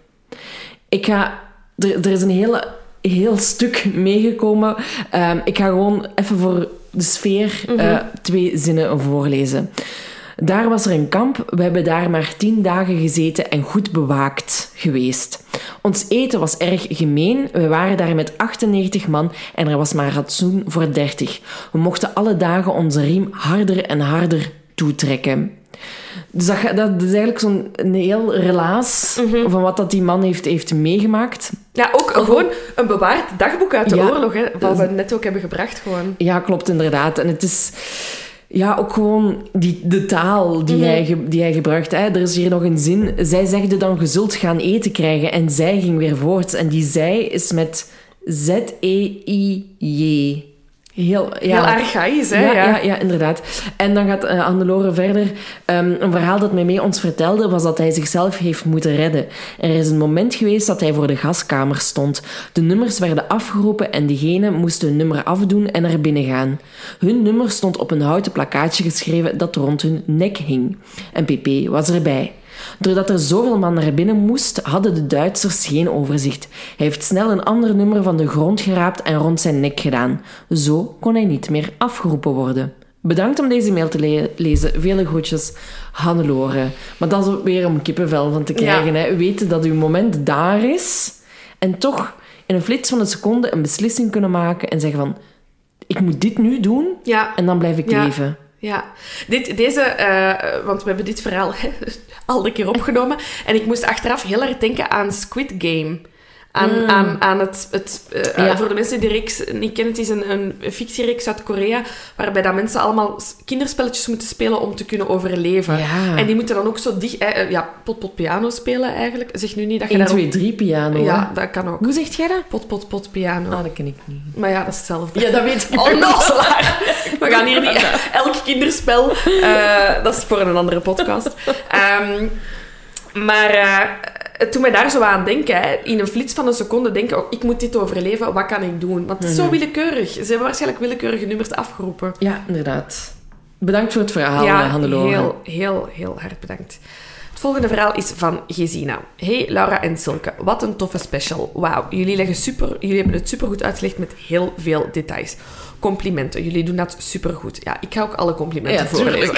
Er is een heel stuk meegekomen. Ik ga gewoon even voor de sfeer 2 zinnen voorlezen. Daar was er een kamp, we hebben daar maar 10 dagen gezeten en goed bewaakt geweest. Ons eten was erg gemeen, we waren daar met 98 man en er was maar ratsoen voor 30. We mochten alle dagen onze riem harder en harder toetrekken. Dus dat is eigenlijk zo'n heel relaas van wat dat die man heeft meegemaakt. Ja, ook gewoon een bewaard dagboek uit de oorlog, hè, wat we net ook hebben gebracht. Gewoon. Ja, klopt inderdaad. En het is... Ja, ook gewoon de taal die hij gebruikt. Hè. Er is hier nog een zin. Zij zegde dan, je zult gaan eten krijgen. En zij ging weer voort. En die zij is met Z-E-I-J. Heel archaïs, hè? Ja, inderdaad. En dan gaat Anne-Lore verder. Een verhaal dat Meme ons vertelde was dat hij zichzelf heeft moeten redden. Er is een moment geweest dat hij voor de gaskamer stond. De nummers werden afgeroepen en diegenen moesten hun nummer afdoen en naar binnen gaan. Hun nummer stond op een houten plakkaatje geschreven dat rond hun nek hing. En PP was erbij. Doordat er zoveel man naar binnen moest, hadden de Duitsers geen overzicht. Hij heeft snel een ander nummer van de grond geraapt en rond zijn nek gedaan. Zo kon hij niet meer afgeroepen worden. Bedankt om deze mail te lezen. Vele groetjes, Hannelore. Maar dat is ook weer om kippenvel van te krijgen. Ja. Hè. Weten dat uw moment daar is en toch in een flits van een seconde een beslissing kunnen maken en zeggen van, ik moet dit nu doen en dan blijf ik leven. Ja, want we hebben dit verhaal al een keer opgenomen. En ik moest achteraf heel erg denken aan Squid Game. Aan het voor de mensen die de reeks niet kennen, het is een fictiereeks uit Korea, waarbij dat mensen allemaal kinderspelletjes moeten spelen om te kunnen overleven. Ja. En die moeten dan ook zo pot piano spelen eigenlijk. Zeg nu niet dat je 1, 2, 3 piano. Ja, dat kan ook. Hoe zegt jij dat? Pot piano. Ah, dat ken ik niet. Maar ja, dat is hetzelfde. Ja, dat weet ik ook nog. We gaan hier niet... Elk kinderspel, dat is voor een andere podcast. Maar... Toen wij daar zo aan denken, hè, in een flits van een seconde denken, ik moet dit overleven, wat kan ik doen? Want het is zo willekeurig. Ze hebben waarschijnlijk willekeurige nummers afgeroepen. Ja, inderdaad. Bedankt voor het verhaal, Hannelore. Ja, heel, heel, heel hard bedankt. Het volgende verhaal is van Gesina. Hey, Laura en Silke. Wat een toffe special. Wauw, jullie hebben het supergoed uitgelegd met heel veel details. Complimenten. Jullie doen dat supergoed. Ja, ik ga ook alle complimenten voorlezen.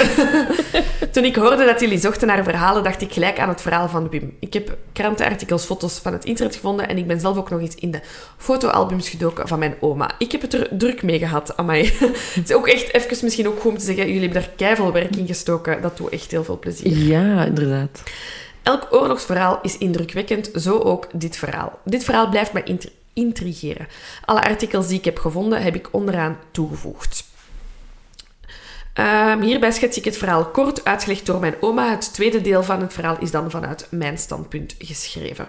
Toen ik hoorde dat jullie zochten naar verhalen, dacht ik gelijk aan het verhaal van Wim. Ik heb krantenartikels, foto's van het internet gevonden en ik ben zelf ook nog eens in de fotoalbums gedoken van mijn oma. Ik heb het er druk mee gehad, amai. Het is ook echt even misschien ook goed om te zeggen, jullie hebben daar keiveel werk in gestoken. Dat doet echt heel veel plezier. Ja, inderdaad. Elk oorlogsverhaal is indrukwekkend, zo ook dit verhaal. Dit verhaal blijft mij intrigeren. Alle artikels die ik heb gevonden, heb ik onderaan toegevoegd. Hierbij schets ik het verhaal kort, uitgelegd door mijn oma. Het tweede deel van het verhaal is dan vanuit mijn standpunt geschreven.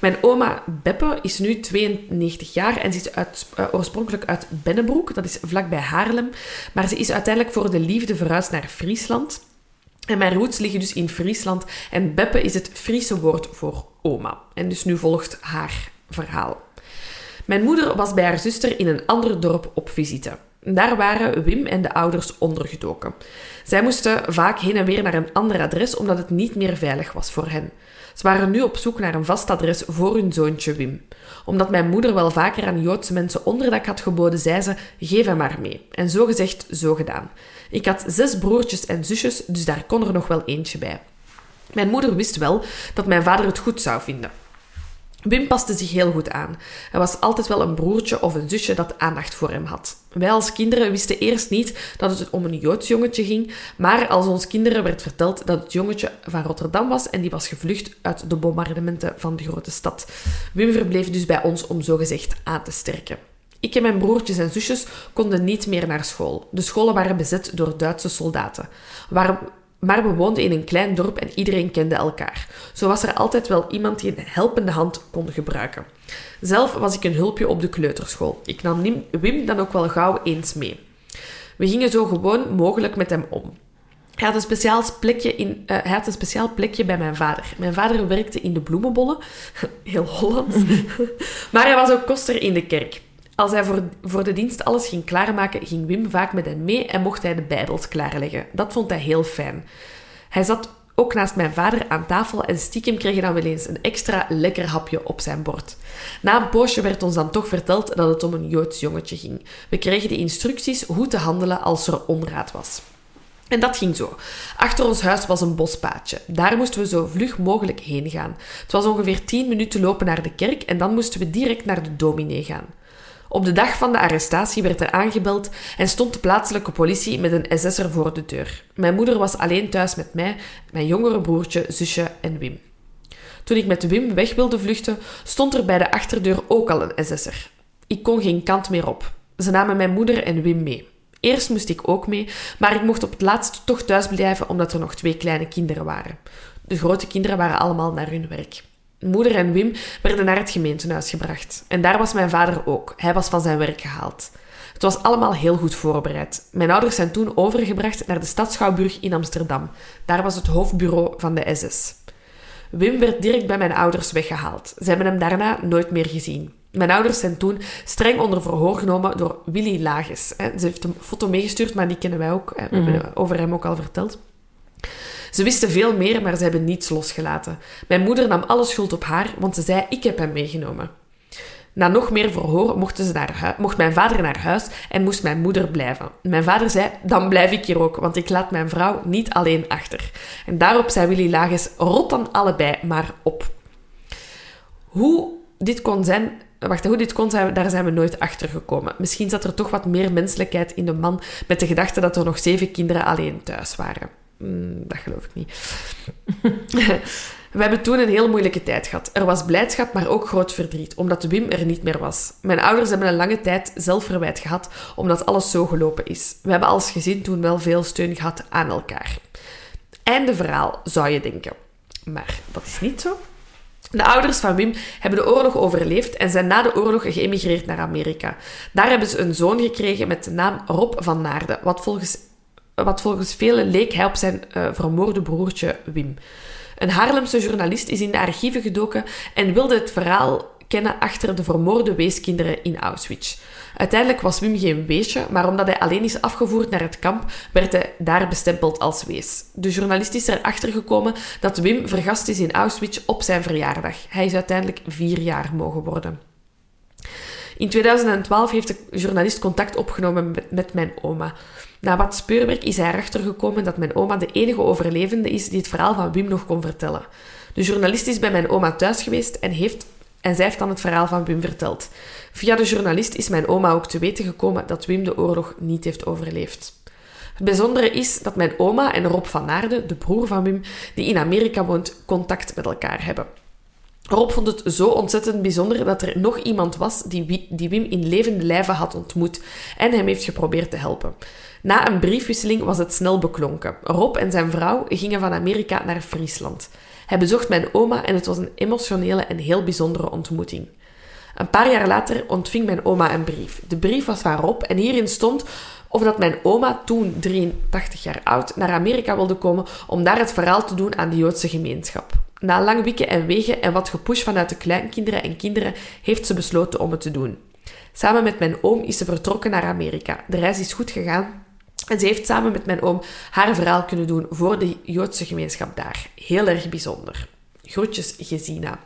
Mijn oma Beppe is nu 92 jaar en zit oorspronkelijk uit Bennebroek, dat is vlakbij Haarlem. Maar ze is uiteindelijk voor de liefde verhuisd naar Friesland. En mijn roots liggen dus in Friesland. En Beppe is het Friese woord voor oma. En dus nu volgt haar verhaal. Mijn moeder was bij haar zuster in een ander dorp op visite. Daar waren Wim en de ouders ondergedoken. Zij moesten vaak heen en weer naar een ander adres, omdat het niet meer veilig was voor hen. Ze waren nu op zoek naar een vast adres voor hun zoontje Wim. Omdat mijn moeder wel vaker aan Joodse mensen onderdak had geboden, zei ze, geef hem maar mee. En zo gezegd, zo gedaan. Ik had 6 broertjes en zusjes, dus daar kon er nog wel eentje bij. Mijn moeder wist wel dat mijn vader het goed zou vinden. Wim paste zich heel goed aan. Er was altijd wel een broertje of een zusje dat aandacht voor hem had. Wij als kinderen wisten eerst niet dat het om een Joods jongetje ging, maar als ons kinderen werd verteld dat het jongetje van Rotterdam was en die was gevlucht uit de bombardementen van de grote stad. Wim verbleef dus bij ons om zogezegd aan te sterken. Ik en mijn broertjes en zusjes konden niet meer naar school. De scholen waren bezet door Duitse soldaten. Maar we woonden in een klein dorp en iedereen kende elkaar. Zo was er altijd wel iemand die een helpende hand kon gebruiken. Zelf was ik een hulpje op de kleuterschool. Ik nam Wim dan ook wel gauw eens mee. We gingen zo gewoon mogelijk met hem om. Hij had een speciaal plekje bij mijn vader. Mijn vader werkte in de bloemenbollen. Heel Hollands. Maar hij was ook koster in de kerk. Als hij voor de dienst alles ging klaarmaken, ging Wim vaak met hen mee en mocht hij de Bijbels klaarleggen. Dat vond hij heel fijn. Hij zat ook naast mijn vader aan tafel en stiekem kreeg hij dan wel eens een extra lekker hapje op zijn bord. Na een poosje werd ons dan toch verteld dat het om een Joods jongetje ging. We kregen de instructies hoe te handelen als er onraad was. En dat ging zo. Achter ons huis was een bospaadje. Daar moesten we zo vlug mogelijk heen gaan. Het was ongeveer 10 minuten lopen naar de kerk en dan moesten we direct naar de dominee gaan. Op de dag van de arrestatie werd er aangebeld en stond de plaatselijke politie met een SS'er voor de deur. Mijn moeder was alleen thuis met mij, mijn jongere broertje, zusje en Wim. Toen ik met Wim weg wilde vluchten, stond er bij de achterdeur ook al een SS'er. Ik kon geen kant meer op. Ze namen mijn moeder en Wim mee. Eerst moest ik ook mee, maar ik mocht op het laatst toch thuis blijven omdat er nog 2 kleine kinderen waren. De grote kinderen waren allemaal naar hun werk. Moeder en Wim werden naar het gemeentehuis gebracht. En daar was mijn vader ook. Hij was van zijn werk gehaald. Het was allemaal heel goed voorbereid. Mijn ouders zijn toen overgebracht naar de Stadsschouwburg in Amsterdam. Daar was het hoofdbureau van de SS. Wim werd direct bij mijn ouders weggehaald. Ze hebben hem daarna nooit meer gezien. Mijn ouders zijn toen streng onder verhoor genomen door Willy Lages. Ze heeft een foto meegestuurd, maar die kennen wij ook. We hebben over hem ook al verteld. Ze wisten veel meer, maar ze hebben niets losgelaten. Mijn moeder nam alle schuld op haar, want ze zei, ik heb hem meegenomen. Na nog meer verhoor mocht mijn vader naar huis en moest mijn moeder blijven. Mijn vader zei, dan blijf ik hier ook, want ik laat mijn vrouw niet alleen achter. En daarop zei Willy Lages, rot dan allebei maar op. Hoe dit kon zijn, daar zijn we nooit achter gekomen. Misschien zat er toch wat meer menselijkheid in de man met de gedachte dat er nog 7 kinderen alleen thuis waren. Dat geloof ik niet. We hebben toen een heel moeilijke tijd gehad. Er was blijdschap, maar ook groot verdriet, omdat Wim er niet meer was. Mijn ouders hebben een lange tijd zelfverwijt gehad, omdat alles zo gelopen is. We hebben als gezin toen wel veel steun gehad aan elkaar. Einde verhaal, zou je denken. Maar dat is niet zo. De ouders van Wim hebben de oorlog overleefd en zijn na de oorlog geëmigreerd naar Amerika. Daar hebben ze een zoon gekregen met de naam Rob van Naarden, wat volgens velen leek hij op zijn vermoorde broertje Wim. Een Haarlemse journalist is in de archieven gedoken en wilde het verhaal kennen achter de vermoorde weeskinderen in Auschwitz. Uiteindelijk was Wim geen weesje, maar omdat hij alleen is afgevoerd naar het kamp, werd hij daar bestempeld als wees. De journalist is erachter gekomen dat Wim vergast is in Auschwitz op zijn verjaardag. Hij is uiteindelijk 4 jaar mogen worden. In 2012 heeft de journalist contact opgenomen met mijn oma. Na wat speurwerk is hij erachter gekomen dat mijn oma de enige overlevende is die het verhaal van Wim nog kon vertellen. De journalist is bij mijn oma thuis geweest en zij heeft dan het verhaal van Wim verteld. Via de journalist is mijn oma ook te weten gekomen dat Wim de oorlog niet heeft overleefd. Het bijzondere is dat mijn oma en Rob van Naarden, de broer van Wim, die in Amerika woont, contact met elkaar hebben. Rob vond het zo ontzettend bijzonder dat er nog iemand was die Wim in levende lijve had ontmoet en hem heeft geprobeerd te helpen. Na een briefwisseling was het snel beklonken. Rob en zijn vrouw gingen van Amerika naar Friesland. Hij bezocht mijn oma en het was een emotionele en heel bijzondere ontmoeting. Een paar jaar later ontving mijn oma een brief. De brief was van Rob en hierin stond of dat mijn oma, toen 83 jaar oud, naar Amerika wilde komen om daar het verhaal te doen aan de Joodse gemeenschap. Na lang wikken en wegen en wat gepush vanuit de kleinkinderen en kinderen heeft ze besloten om het te doen. Samen met mijn oom is ze vertrokken naar Amerika. De reis is goed gegaan en ze heeft samen met mijn oom haar verhaal kunnen doen voor de Joodse gemeenschap daar. Heel erg bijzonder. Groetjes, Gesina.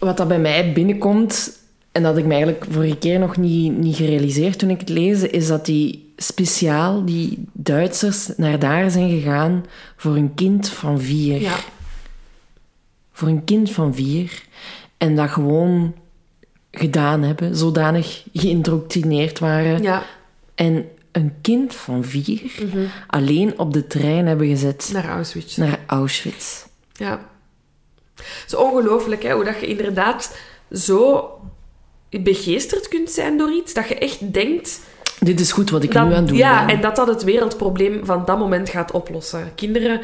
Wat dat bij mij binnenkomt, en dat ik me eigenlijk vorige keer nog niet gerealiseerd toen ik het leesde, is dat die Duitsers naar daar zijn gegaan voor een kind van 4. Ja. Voor een kind van 4. En dat gewoon gedaan hebben, zodanig geïndoctrineerd waren. Ja. En een kind van 4 alleen op de trein hebben gezet. Naar Auschwitz. Ja. Het is ongelooflijk, hè, hoe dat je inderdaad zo begeesterd kunt zijn door iets, dat je echt denkt... Dit is goed wat ik nu aan het doen ben. Ja, en dat het wereldprobleem van dat moment gaat oplossen. Kinderen...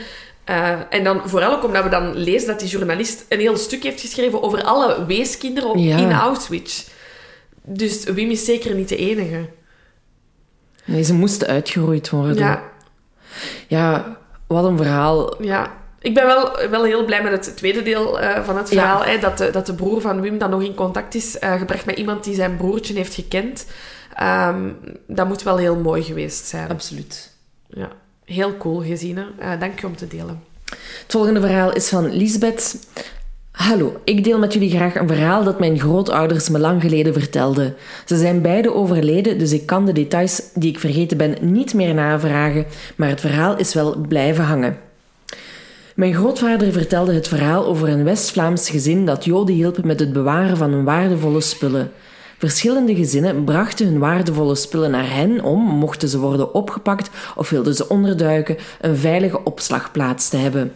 en dan vooral ook omdat we dan lezen dat die journalist een heel stuk heeft geschreven over alle weeskinderen in Auschwitz. Dus Wim is zeker niet de enige. Nee, ze moesten uitgeroeid worden. Ja, wat een verhaal. Ja. Ik ben wel heel blij met het tweede deel van het verhaal. Ja. Hè, dat de broer van Wim dan nog in contact is gebracht met iemand die zijn broertje heeft gekend. Dat moet wel heel mooi geweest zijn. Absoluut. Ja. Heel cool, Gesine. Dank je om te delen. Het volgende verhaal is van Lisbeth. Hallo, ik deel met jullie graag een verhaal dat mijn grootouders me lang geleden vertelden. Ze zijn beide overleden, dus ik kan de details die ik vergeten ben niet meer navragen, maar het verhaal is wel blijven hangen. Mijn grootvader vertelde het verhaal over een West-Vlaams gezin dat Joden hielp met het bewaren van hun waardevolle spullen. Verschillende gezinnen brachten hun waardevolle spullen naar hen om, mochten ze worden opgepakt of wilden ze onderduiken, een veilige opslagplaats te hebben.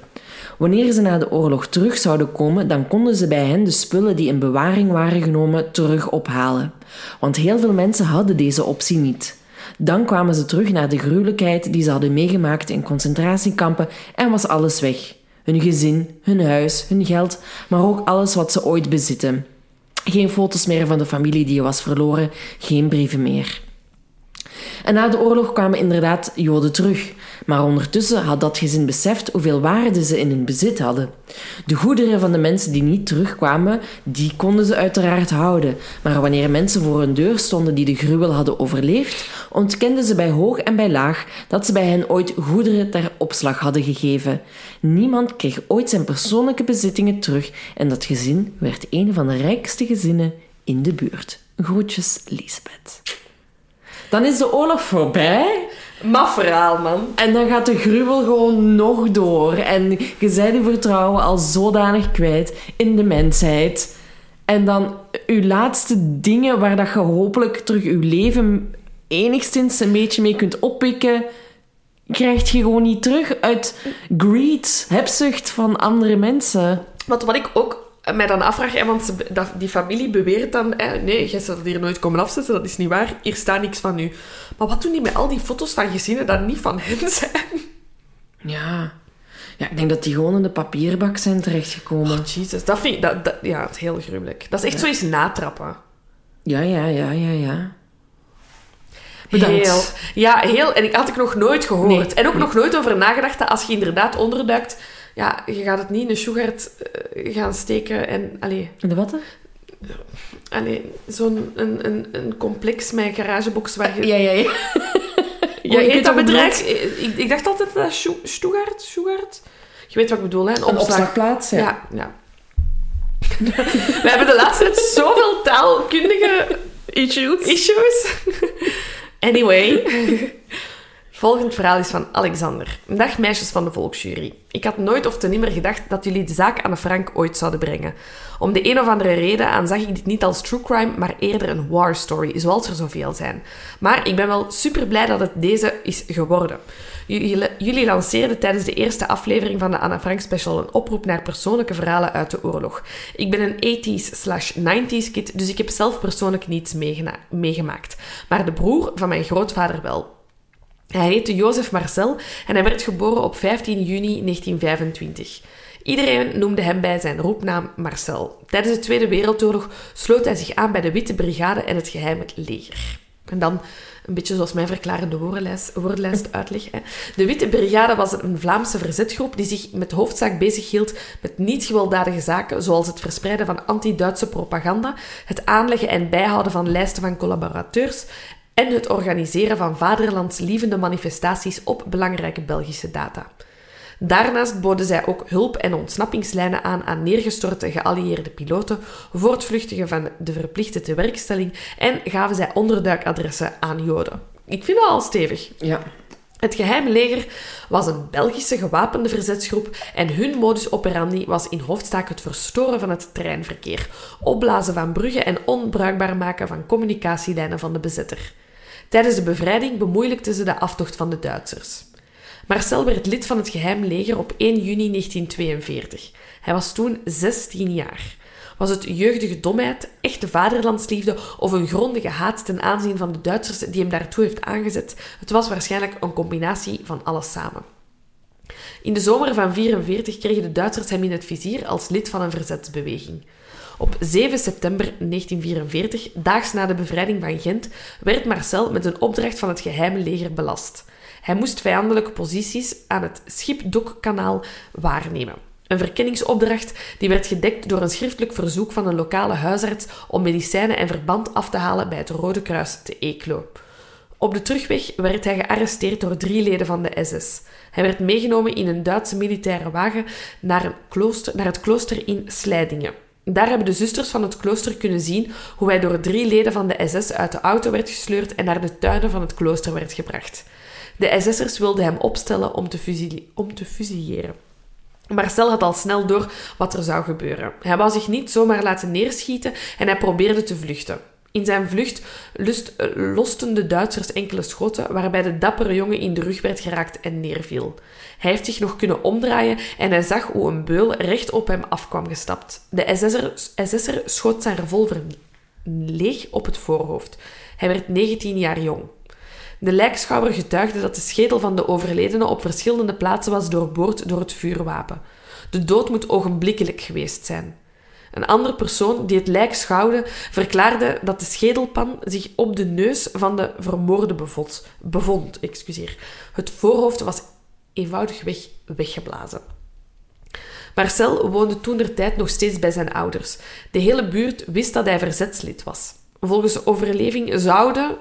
Wanneer ze na de oorlog terug zouden komen, dan konden ze bij hen de spullen die in bewaring waren genomen terug ophalen. Want heel veel mensen hadden deze optie niet. Dan kwamen ze terug naar de gruwelijkheid die ze hadden meegemaakt in concentratiekampen en was alles weg. Hun gezin, hun huis, hun geld, maar ook alles wat ze ooit bezitten. Geen foto's meer van de familie die je was verloren, geen brieven meer. En na de oorlog kwamen inderdaad Joden terug. Maar ondertussen had dat gezin beseft hoeveel waarde ze in hun bezit hadden. De goederen van de mensen die niet terugkwamen, die konden ze uiteraard houden. Maar wanneer mensen voor hun deur stonden die de gruwel hadden overleefd, ontkenden ze bij hoog en bij laag dat ze bij hen ooit goederen ter opslag hadden gegeven. Niemand kreeg ooit zijn persoonlijke bezittingen terug en dat gezin werd een van de rijkste gezinnen in de buurt. Groetjes, Lisbeth. Dan is de oorlog voorbij. Maf verhaal, man. En dan gaat de gruwel gewoon nog door. En je zijt je vertrouwen al zodanig kwijt in de mensheid. En dan je laatste dingen waar dat je hopelijk terug je leven enigszins een beetje mee kunt oppikken, krijg je gewoon niet terug uit greed, hebzucht van andere mensen. Want wat ik ook mij dan afvraag, hè, want die familie beweert dan... Hè, nee, jij zou dat hier nooit komen afzetten, dat is niet waar. Hier staat niks van u. Maar wat doen die met al die foto's van gezinnen dat niet van hen zijn? Ja, ik denk dat die gewoon in de papierbak zijn terechtgekomen. Oh, jezus. Dat vind ik... Dat is heel gruwelijk. Dat is echt zoiets natrappen. Ja. Bedankt. Heel. En had ik nog nooit gehoord. Nee, en ook nog nooit over nagedacht dat als je inderdaad onderduikt... Ja, je gaat het niet in de sugarcane gaan steken en... Allee. In de watten? Allee, zo'n een complex met garagebox waar je... Ja. Heet dat bedrijf? Ik dacht altijd dat Stuttgart... Je weet wat ik bedoel, hè? Een opslagplaats, ja. We hebben de laatste tijd zoveel taalkundige... Issues. Anyway... Volgend verhaal is van Alexander. Dag meisjes van de Volksjury. Ik had nooit of te nimmer gedacht dat jullie de zaak Anne Frank ooit zouden brengen. Om de een of andere reden aanzag ik dit niet als true crime, maar eerder een war story, zoals er zoveel zijn. Maar ik ben wel super blij dat het deze is geworden. Jullie lanceerden tijdens de eerste aflevering van de Anne Frank special een oproep naar persoonlijke verhalen uit de oorlog. Ik ben een 80s/90s kid, dus ik heb zelf persoonlijk niets meegemaakt. Maar de broer van mijn grootvader wel. Hij heette Jozef Marcel en hij werd geboren op 15 juni 1925. Iedereen noemde hem bij zijn roepnaam Marcel. Tijdens de Tweede Wereldoorlog sloot hij zich aan bij de Witte Brigade en het Geheime Leger. En dan, een beetje zoals mijn verklarende woordenlijst uitleg. Hè. De Witte Brigade was een Vlaamse verzetgroep die zich met hoofdzaak bezighield met niet-gewelddadige zaken, zoals het verspreiden van anti-Duitse propaganda, het aanleggen en bijhouden van lijsten van collaborateurs en het organiseren van vaderlandslievende manifestaties op belangrijke Belgische data. Daarnaast boden zij ook hulp- en ontsnappingslijnen aan neergestorte geallieerde piloten, voortvluchtigen van de verplichte tewerkstelling en gaven zij onderduikadressen aan Joden. Ik vind dat al stevig. Ja. Het Geheime Leger was een Belgische gewapende verzetsgroep en hun modus operandi was in hoofdzaak het verstoren van het treinverkeer, opblazen van bruggen en onbruikbaar maken van communicatielijnen van de bezetter. Tijdens de bevrijding bemoeilijkten ze de aftocht van de Duitsers. Marcel werd lid van het Geheim Leger op 1 juni 1942. Hij was toen 16 jaar. Was het jeugdige domheid, echte vaderlandsliefde of een grondige haat ten aanzien van de Duitsers die hem daartoe heeft aangezet? Het was waarschijnlijk een combinatie van alles samen. In de zomer van 1944 kregen de Duitsers hem in het vizier als lid van een verzetsbeweging. Op 7 september 1944, daags na de bevrijding van Gent, werd Marcel met een opdracht van het Geheime Leger belast. Hij moest vijandelijke posities aan het Schipdokkanaal waarnemen. Een verkenningsopdracht die werd gedekt door een schriftelijk verzoek van een lokale huisarts om medicijnen en verband af te halen bij het Rode Kruis te Eeklo. Op de terugweg werd hij gearresteerd door 3 leden van de SS. Hij werd meegenomen in een Duitse militaire wagen naar het klooster in Slijdingen. Daar hebben de zusters van het klooster kunnen zien hoe hij door 3 leden van de SS uit de auto werd gesleurd en naar de tuinen van het klooster werd gebracht. De SS'ers wilden hem opstellen om te fusilleren. Marcel had al snel door wat er zou gebeuren. Hij wou zich niet zomaar laten neerschieten en hij probeerde te vluchten. In zijn vlucht losten de Duitsers enkele schoten, waarbij de dappere jongen in de rug werd geraakt en neerviel. Hij heeft zich nog kunnen omdraaien en hij zag hoe een beul recht op hem afkwam gestapt. De SS'er schoot zijn revolver leeg op het voorhoofd. Hij werd 19 jaar jong. De lijkschouwer getuigde dat de schedel van de overledene op verschillende plaatsen was doorboord door het vuurwapen. De dood moet ogenblikkelijk geweest zijn. Een andere persoon die het lijk schouwde, verklaarde dat de schedelpan zich op de neus van de vermoorde bevond. Het voorhoofd was eenvoudigweg weggeblazen. Marcel woonde toentertijd nog steeds bij zijn ouders. De hele buurt wist dat hij verzetslid was. Volgens de overleving zouden,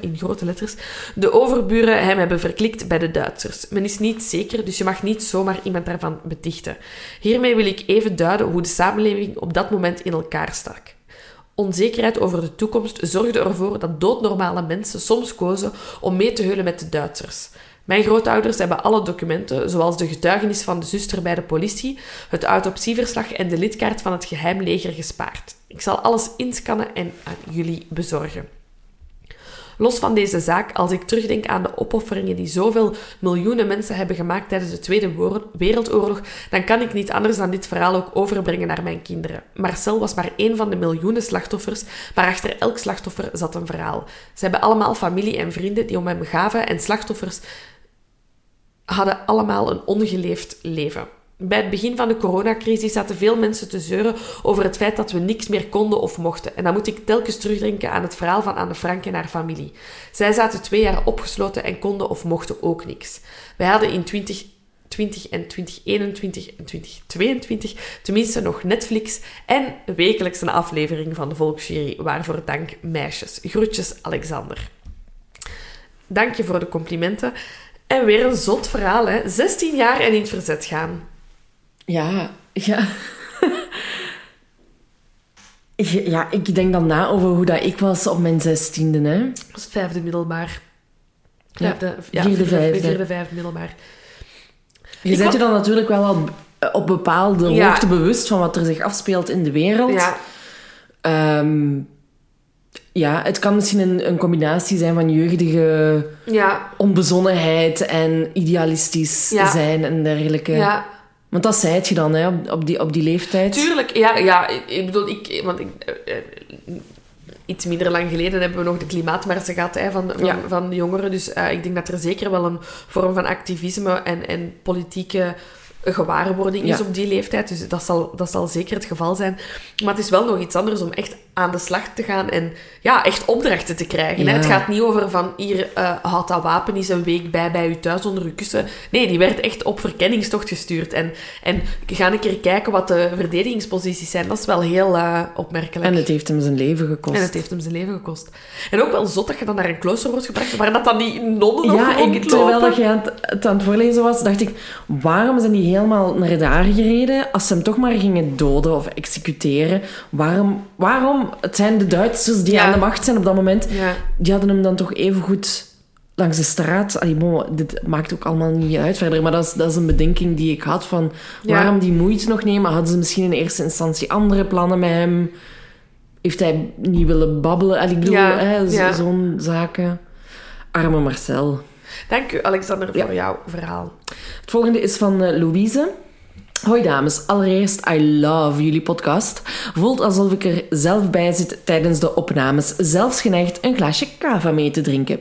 in grote letters, de overburen hem hebben verklikt bij de Duitsers. Men is niet zeker, dus je mag niet zomaar iemand daarvan betichten. Hiermee wil ik even duiden hoe de samenleving op dat moment in elkaar stak. Onzekerheid over de toekomst zorgde ervoor dat doodnormale mensen soms kozen om mee te huilen met de Duitsers. Mijn grootouders hebben alle documenten, zoals de getuigenis van de zuster bij de politie, het autopsieverslag en de lidkaart van het Geheim Leger gespaard. Ik zal alles inscannen en aan jullie bezorgen. Los van deze zaak, als ik terugdenk aan de opofferingen die zoveel miljoenen mensen hebben gemaakt tijdens de Tweede Wereldoorlog, dan kan ik niet anders dan dit verhaal ook overbrengen naar mijn kinderen. Marcel was maar één van de miljoenen slachtoffers, maar achter elk slachtoffer zat een verhaal. Ze hebben allemaal familie en vrienden die om hem gaven en slachtoffers hadden allemaal een ongeleefd leven. Bij het begin van de coronacrisis zaten veel mensen te zeuren over het feit dat we niks meer konden of mochten. En dan moet ik telkens terugdenken aan het verhaal van Anne Frank en haar familie. Zij zaten 2 jaar opgesloten en konden of mochten ook niks. Wij hadden in 2020 en 2021 en 2022 tenminste nog Netflix en wekelijks een aflevering van de Volksjury. Waarvoor dank, meisjes. Groetjes, Alexander. Dank je voor de complimenten. En weer een zot verhaal, hè. 16 jaar en in het verzet gaan. Ja. Ja, ik denk dan na over hoe dat ik was op mijn 16e, hè. Dat was het 5e middelbaar. Ja, vierde, vijfde middelbaar. Je bent je dan natuurlijk wel al op bepaalde hoogte bewust van wat er zich afspeelt in de wereld. Ja. Ja, het kan misschien een combinatie zijn van jeugdige onbezonnenheid en idealistisch zijn en dergelijke. Ja. Want dat zei het je dan, hè, op die leeftijd. Tuurlijk, ja. Ik bedoel, iets minder lang geleden hebben we nog de klimaatmarsen gehad van de jongeren. Dus ik denk dat er zeker wel een vorm van activisme en politieke gewaarwording is op die leeftijd. Dus dat zal zeker het geval zijn. Maar het is wel nog iets anders om echt aan de slag te gaan en echt opdrachten te krijgen. Ja. Hè? Het gaat niet over van hier, houd dat wapen eens een week bij u thuis onder uw kussen. Nee, die werd echt op verkenningstocht gestuurd. En ga een keer kijken wat de verdedigingsposities zijn. Dat is wel heel opmerkelijk. En het heeft hem zijn leven gekost. En ook wel zot dat je dan naar een klooster wordt gebracht, waar dat dan die nonnen rondlopen. Terwijl jij het aan het voorlezen was, dacht ik, waarom zijn die helemaal naar daar gereden? Als ze hem toch maar gingen doden of executeren, waarom? Het zijn de Duitsers die aan de macht zijn op dat moment. Ja. Die hadden hem dan toch even goed langs de straat. Allee, dit maakt ook allemaal niet uit verder. Maar dat is een bedenking die ik had van waarom die moeite nog nemen. Hadden ze misschien in eerste instantie andere plannen met hem? Heeft hij niet willen babbelen? Allee, ik bedoel, zo'n zaken. Arme Marcel. Dank u, Alexander, voor jouw verhaal. Het volgende is van Louise. Hoi dames, allereerst I love jullie podcast. Voelt alsof ik er zelf bij zit tijdens de opnames. Zelfs geneigd een glaasje kava mee te drinken.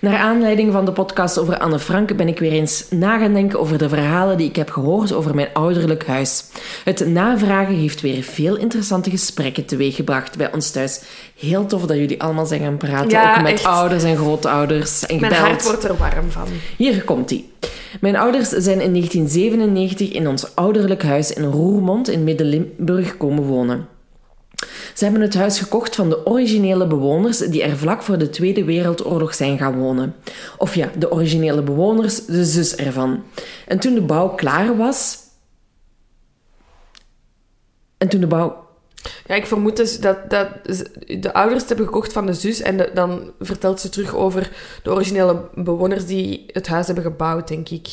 Naar aanleiding van de podcast over Anne Frank ben ik weer eens na gaan denken over de verhalen die ik heb gehoord over mijn ouderlijk huis. Het navragen heeft weer veel interessante gesprekken teweeggebracht bij ons thuis. Heel tof dat jullie allemaal zijn gaan praten, ook met ouders en grootouders en gebeld. Mijn hart wordt er warm van. Hier komt-ie. Mijn ouders zijn in 1997 in ons ouderlijk huis in Roermond in Midden-Limburg komen wonen. Ze hebben het huis gekocht van de originele bewoners die er vlak voor de Tweede Wereldoorlog zijn gaan wonen. Of ja, de originele bewoners, de zus ervan. En toen de bouw klaar was... Ja, ik vermoed dus dat de ouders het hebben gekocht van de zus en dan vertelt ze terug over de originele bewoners die het huis hebben gebouwd, denk ik.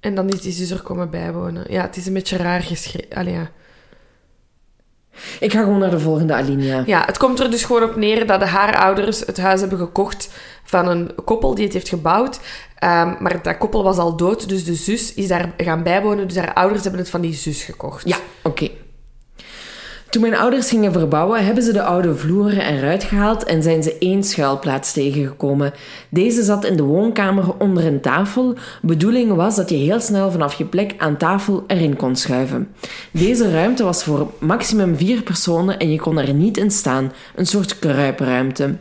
En dan is die zus er komen bijwonen. Ja, het is een beetje raar geschreven. Allee, ja. Ik ga gewoon naar de volgende alinea. Ja, het komt er dus gewoon op neer dat haar ouders het huis hebben gekocht van een koppel die het heeft gebouwd. Maar dat koppel was al dood, dus de zus is daar gaan bijwonen. Dus haar ouders hebben het van die zus gekocht. Ja, oké. Toen mijn ouders gingen verbouwen, hebben ze de oude vloeren eruit gehaald en zijn ze één schuilplaats tegengekomen. Deze zat in de woonkamer onder een tafel. Bedoeling was dat je heel snel vanaf je plek aan tafel erin kon schuiven. Deze ruimte was voor maximum 4 personen en je kon er niet in staan. Een soort kruipruimte.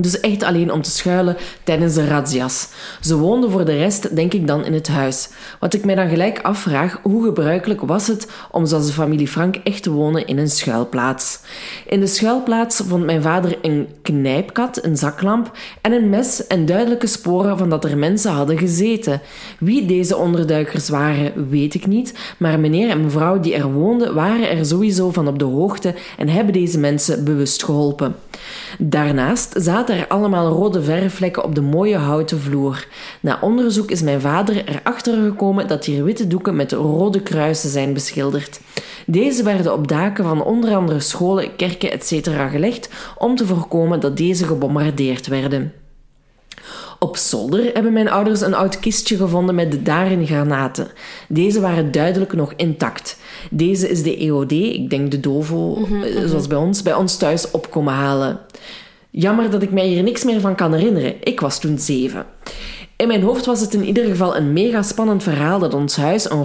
Dus echt alleen om te schuilen tijdens de razzia's. Ze woonden voor de rest, denk ik, dan in het huis. Wat ik mij dan gelijk afvraag, hoe gebruikelijk was het om zoals de familie Frank echt te wonen in een schuilplaats? In de schuilplaats vond mijn vader een knijpkat, een zaklamp en een mes en duidelijke sporen van dat er mensen hadden gezeten. Wie deze onderduikers waren, weet ik niet, maar meneer en mevrouw die er woonden waren er sowieso van op de hoogte en hebben deze mensen bewust geholpen. Daarnaast zaten er allemaal rode verfvlekken op de mooie houten vloer. Na onderzoek is mijn vader erachter gekomen dat hier witte doeken met rode kruisen zijn beschilderd. Deze werden op daken van onder andere scholen, kerken etc. gelegd om te voorkomen dat deze gebombardeerd werden. Op zolder hebben mijn ouders een oud kistje gevonden met de daarin granaten. Deze waren duidelijk nog intact. Deze is de EOD, ik denk de Dovo, zoals bij ons thuis opkomen halen. Jammer dat ik mij hier niks meer van kan herinneren. Ik was toen 7. In mijn hoofd was het in ieder geval een mega spannend verhaal dat ons huis een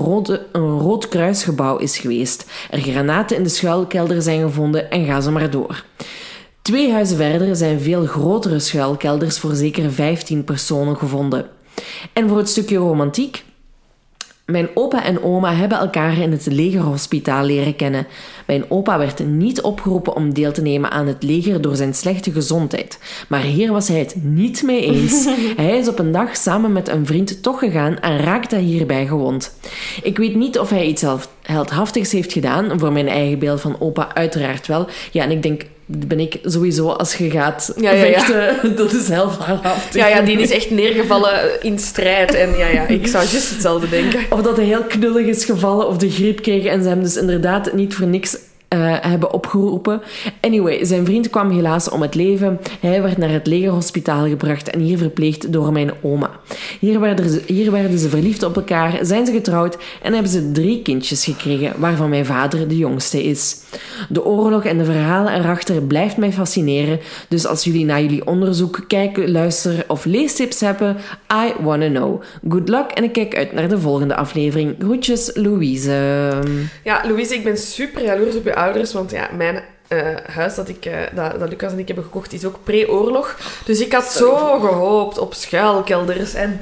rood kruisgebouw is geweest. Er granaten in de schuilkelder zijn gevonden en ga ze maar door. 2 huizen verder zijn veel grotere schuilkelders voor zeker 15 personen gevonden. En voor het stukje romantiek... Mijn opa en oma hebben elkaar in het legerhospitaal leren kennen. Mijn opa werd niet opgeroepen om deel te nemen aan het leger door zijn slechte gezondheid. Maar hier was hij het niet mee eens. Hij is op een dag samen met een vriend toch gegaan en raakte hierbij gewond. Ik weet niet of hij iets heldhaftigs heeft gedaan. Voor mijn eigen beeld van opa uiteraard wel. Ja, en ik denk ben ik sowieso als je gaat vechten. Dat is heel waarhaftig. Ja, die is echt neergevallen in strijd. En ik zou juist hetzelfde denken. Of dat hij heel knullig is gevallen of de griep kreeg en ze hem dus inderdaad niet voor niks hebben opgeroepen. Anyway, zijn vriend kwam helaas om het leven. Hij werd naar het legerhospitaal gebracht en hier verpleegd door mijn oma. Hier werden ze verliefd op elkaar, zijn ze getrouwd en hebben ze 3 kindjes gekregen, waarvan mijn vader de jongste is. De oorlog en de verhalen erachter blijft mij fascineren, dus als jullie na jullie onderzoek kijken, luisteren of leestips hebben, I wanna know. Good luck en ik kijk uit naar de volgende aflevering. Groetjes, Louise. Ja, Louise, ik ben super jaloers op je ouders, want mijn huis dat Lucas en ik hebben gekocht is ook pre-oorlog. Dus ik had zo gehoopt op schuilkelders en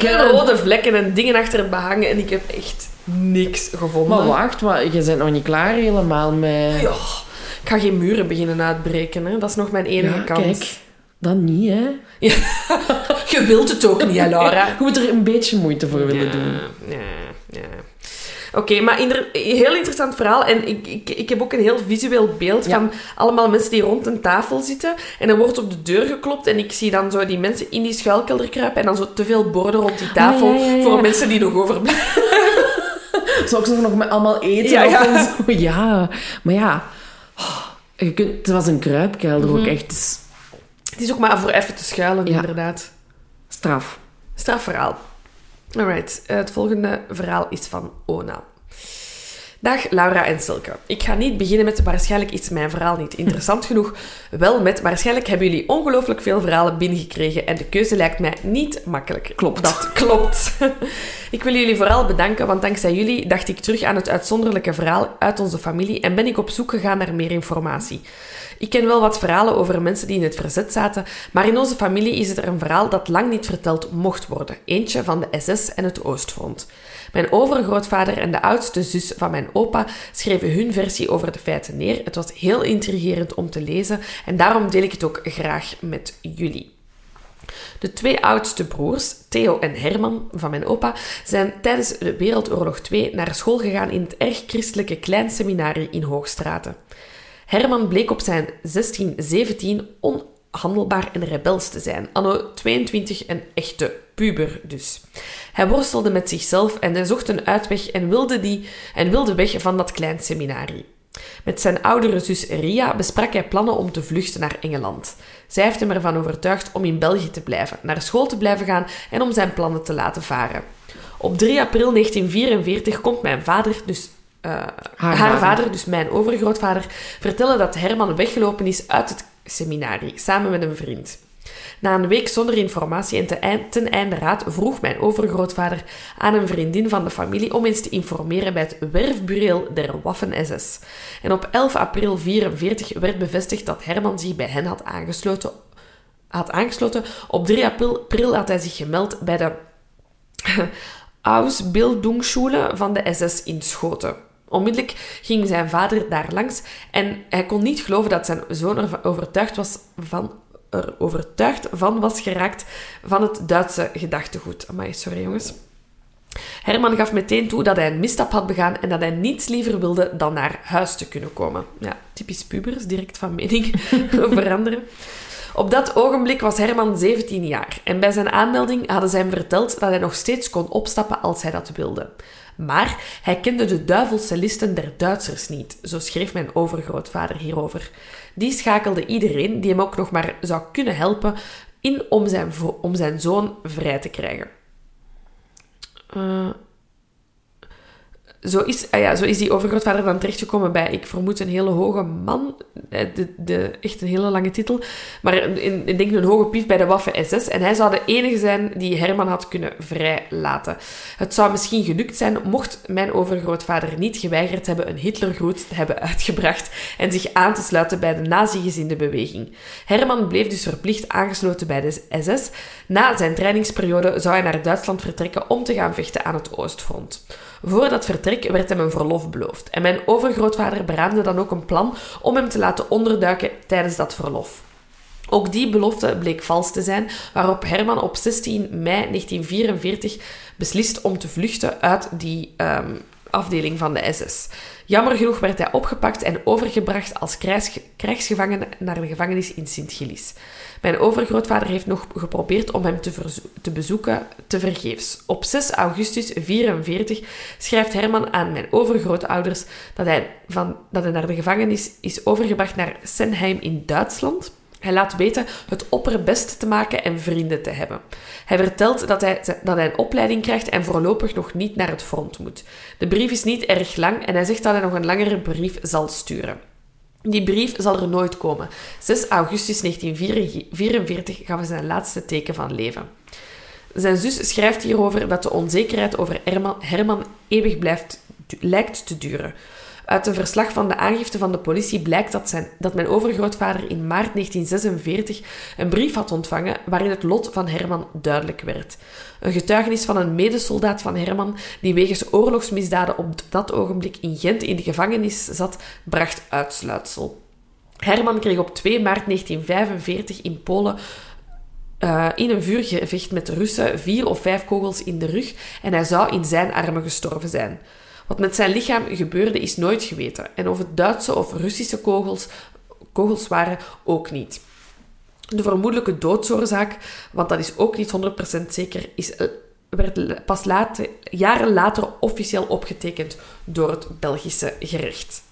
rode vlekken en dingen achter het behang en ik heb echt niks gevonden. Maar wacht, je bent nog niet klaar helemaal met... Ja, ik ga geen muren beginnen uitbreken, hè. Dat is nog mijn enige kans. Kijk. Dan niet, hè? Ja. Je wilt het ook niet, hè, Laura? Je moet er een beetje moeite voor willen doen. Ja. Oké, maar heel interessant verhaal. En ik heb ook een heel visueel beeld van allemaal mensen die rond een tafel zitten. En er wordt op de deur geklopt. En ik zie dan zo die mensen in die schuilkelder kruipen. En dan zo te veel borden rond die tafel voor mensen die nog overblijven. Zou ik ze nog met allemaal eten? Ja. Zo? Ja, maar ja. Het was een kruipkelder ook echt. Het is ook maar voor even te schuilen, inderdaad. Strafverhaal. Alright, het volgende verhaal is van Ona. Dag Laura en Silke. Ik ga niet beginnen met waarschijnlijk is mijn verhaal niet interessant genoeg. Wel met waarschijnlijk hebben jullie ongelooflijk veel verhalen binnengekregen en de keuze lijkt mij niet makkelijk. Klopt. Dat klopt. Ik wil jullie vooral bedanken, want dankzij jullie dacht ik terug aan het uitzonderlijke verhaal uit onze familie en ben ik op zoek gegaan naar meer informatie. Ik ken wel wat verhalen over mensen die in het verzet zaten, maar in onze familie is er een verhaal dat lang niet verteld mocht worden. Eentje van de SS en het Oostfront. Mijn overgrootvader en de oudste zus van mijn opa schreven hun versie over de feiten neer. Het was heel intrigerend om te lezen en daarom deel ik het ook graag met jullie. De 2 oudste broers, Theo en Herman van mijn opa, zijn tijdens de Wereldoorlog II naar school gegaan in het erg christelijke kleinseminarie in Hoogstraten. Herman bleek op zijn 16-17 onhandelbaar en rebels te zijn. Anno 22 een echte puber dus. Hij worstelde met zichzelf en hij zocht een uitweg en wilde weg van dat klein seminarie. Met zijn oudere zus Ria besprak hij plannen om te vluchten naar Engeland. Zij heeft hem ervan overtuigd om in België te blijven, naar school te blijven gaan en om zijn plannen te laten varen. Op 3 april 1944 komt mijn vader dus... Haar vader, dus mijn overgrootvader, vertelde dat Herman weggelopen is uit het seminarie, samen met een vriend. Na een week zonder informatie en ten einde raad vroeg mijn overgrootvader aan een vriendin van de familie om eens te informeren bij het werfbureau der Waffen-SS. En op 11 april 1944 werd bevestigd dat Herman zich bij hen had aangesloten. Op 3 april had hij zich gemeld bij de Ausbildungsschule van de SS in Schoten. Onmiddellijk ging zijn vader daar langs en hij kon niet geloven dat zijn zoon er overtuigd van was geraakt van het Duitse gedachtegoed. Amai, sorry jongens. Herman gaf meteen toe dat hij een misstap had begaan en dat hij niets liever wilde dan naar huis te kunnen komen. Ja, typisch pubers, direct van mening veranderen. Op dat ogenblik was Herman 17 jaar en bij zijn aanmelding hadden ze hem verteld dat hij nog steeds kon opstappen als hij dat wilde. Maar hij kende de duivelscellisten der Duitsers niet, zo schreef mijn overgrootvader hierover. Die schakelde iedereen die hem ook nog maar zou kunnen helpen in om zijn zoon vrij te krijgen. Zo is die overgrootvader dan terechtgekomen bij, ik vermoed, een hele hoge man. Echt een hele lange titel. Maar ik denk een hoge pief bij de Waffen-SS. En hij zou de enige zijn die Herman had kunnen vrijlaten. Het zou misschien gelukt zijn, mocht mijn overgrootvader niet geweigerd hebben een Hitlergroet te hebben uitgebracht en zich aan te sluiten bij de nazi-gezinde beweging. Herman bleef dus verplicht aangesloten bij de SS. Na zijn trainingsperiode zou hij naar Duitsland vertrekken om te gaan vechten aan het Oostfront. Voor dat vertrek werd hem een verlof beloofd en mijn overgrootvader beraamde dan ook een plan om hem te laten onderduiken tijdens dat verlof. Ook die belofte bleek vals te zijn, waarop Herman op 16 mei 1944 beslist om te vluchten uit die afdeling van de SS. Jammer genoeg werd hij opgepakt en overgebracht als krijgsgevangene naar de gevangenis in Sint-Gillis. Mijn overgrootvader heeft nog geprobeerd om hem te bezoeken, tevergeefs. Op 6 augustus 1944 schrijft Herman aan mijn overgrootouders dat hij naar de gevangenis is overgebracht naar Senheim in Duitsland. Hij laat weten het opperbeste te maken en vrienden te hebben. Hij vertelt dat hij een opleiding krijgt en voorlopig nog niet naar het front moet. De brief is niet erg lang en hij zegt dat hij nog een langere brief zal sturen. Die brief zal er nooit komen. 6 augustus 1944 gaf hij zijn laatste teken van leven. Zijn zus schrijft hierover dat de onzekerheid over Herman eeuwig lijkt te duren. Uit een verslag van de aangifte van de politie blijkt dat mijn overgrootvader in maart 1946 een brief had ontvangen waarin het lot van Herman duidelijk werd. Een getuigenis van een medesoldaat van Herman, die wegens oorlogsmisdaden op dat ogenblik in Gent in de gevangenis zat, bracht uitsluitsel. Herman kreeg op 2 maart 1945 in Polen in een vuurgevecht met de Russen 4 of 5 kogels in de rug en hij zou in zijn armen gestorven zijn. Wat met zijn lichaam gebeurde is nooit geweten en of het Duitse of Russische kogels waren ook niet. De vermoedelijke doodsoorzaak, want dat is ook niet 100% zeker, werd pas jaren later officieel opgetekend door het Belgische gerecht.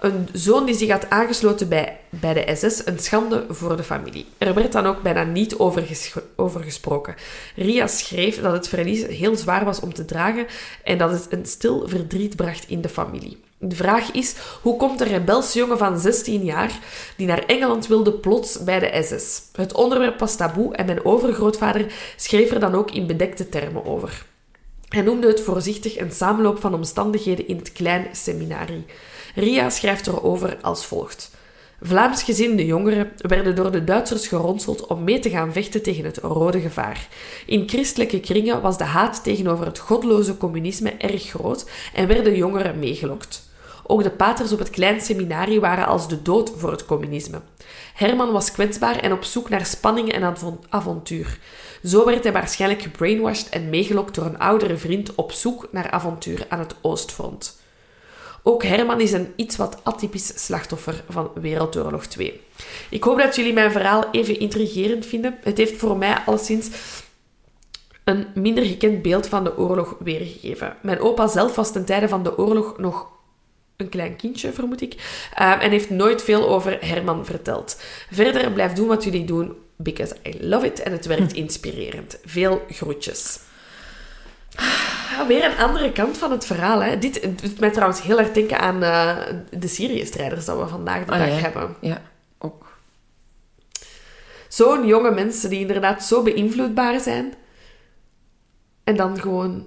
Een zoon die zich had aangesloten bij de SS, een schande voor de familie. Er werd dan ook bijna niet over gesproken. Ria schreef dat het verlies heel zwaar was om te dragen en dat het een stil verdriet bracht in de familie. De vraag is, hoe komt een rebels jongen van 16 jaar, die naar Engeland wilde, plots bij de SS? Het onderwerp was taboe en mijn overgrootvader schreef er dan ook in bedekte termen over. Hij noemde het voorzichtig een samenloop van omstandigheden in het klein seminarie. Ria schrijft erover als volgt. Vlaamsgezinde jongeren werden door de Duitsers geronseld om mee te gaan vechten tegen het rode gevaar. In christelijke kringen was de haat tegenover het godloze communisme erg groot en werden jongeren meegelokt. Ook de paters op het klein seminarie waren als de dood voor het communisme. Herman was kwetsbaar en op zoek naar spanning en avontuur. Zo werd hij waarschijnlijk gebrainwashed en meegelokt door een oudere vriend op zoek naar avontuur aan het Oostfront. Ook Herman is een iets wat atypisch slachtoffer van Wereldoorlog 2. Ik hoop dat jullie mijn verhaal even intrigerend vinden. Het heeft voor mij alleszins een minder gekend beeld van de oorlog weergegeven. Mijn opa zelf was ten tijde van de oorlog nog een klein kindje, vermoed ik, en heeft nooit veel over Herman verteld. Verder, blijf doen wat jullie doen, because I love it, en het werkt inspirerend. Veel groetjes. Weer een andere kant van het verhaal. Hè. Dit doet mij trouwens heel erg denken aan de Syrië-strijders dat we vandaag de dag hebben. Ja, ook. Zo'n jonge mensen die inderdaad zo beïnvloedbaar zijn. En dan gewoon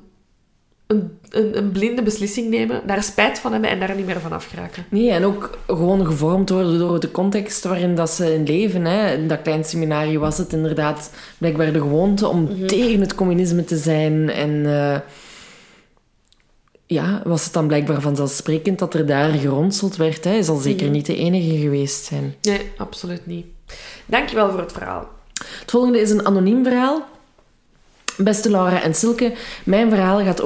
een blinde beslissing nemen, daar spijt van hebben en daar niet meer van afgeraken. Nee, en ook gewoon gevormd worden door de context waarin dat ze in leven. Hè. In dat klein seminarie was het inderdaad blijkbaar de gewoonte om tegen het communisme te zijn. En was het dan blijkbaar vanzelfsprekend dat er daar geronseld werd. Hij zal zeker niet de enige geweest zijn. Nee, absoluut niet. Dankjewel voor het verhaal. Het volgende is een anoniem verhaal. Beste Laura en Silke, mijn verhaal gaat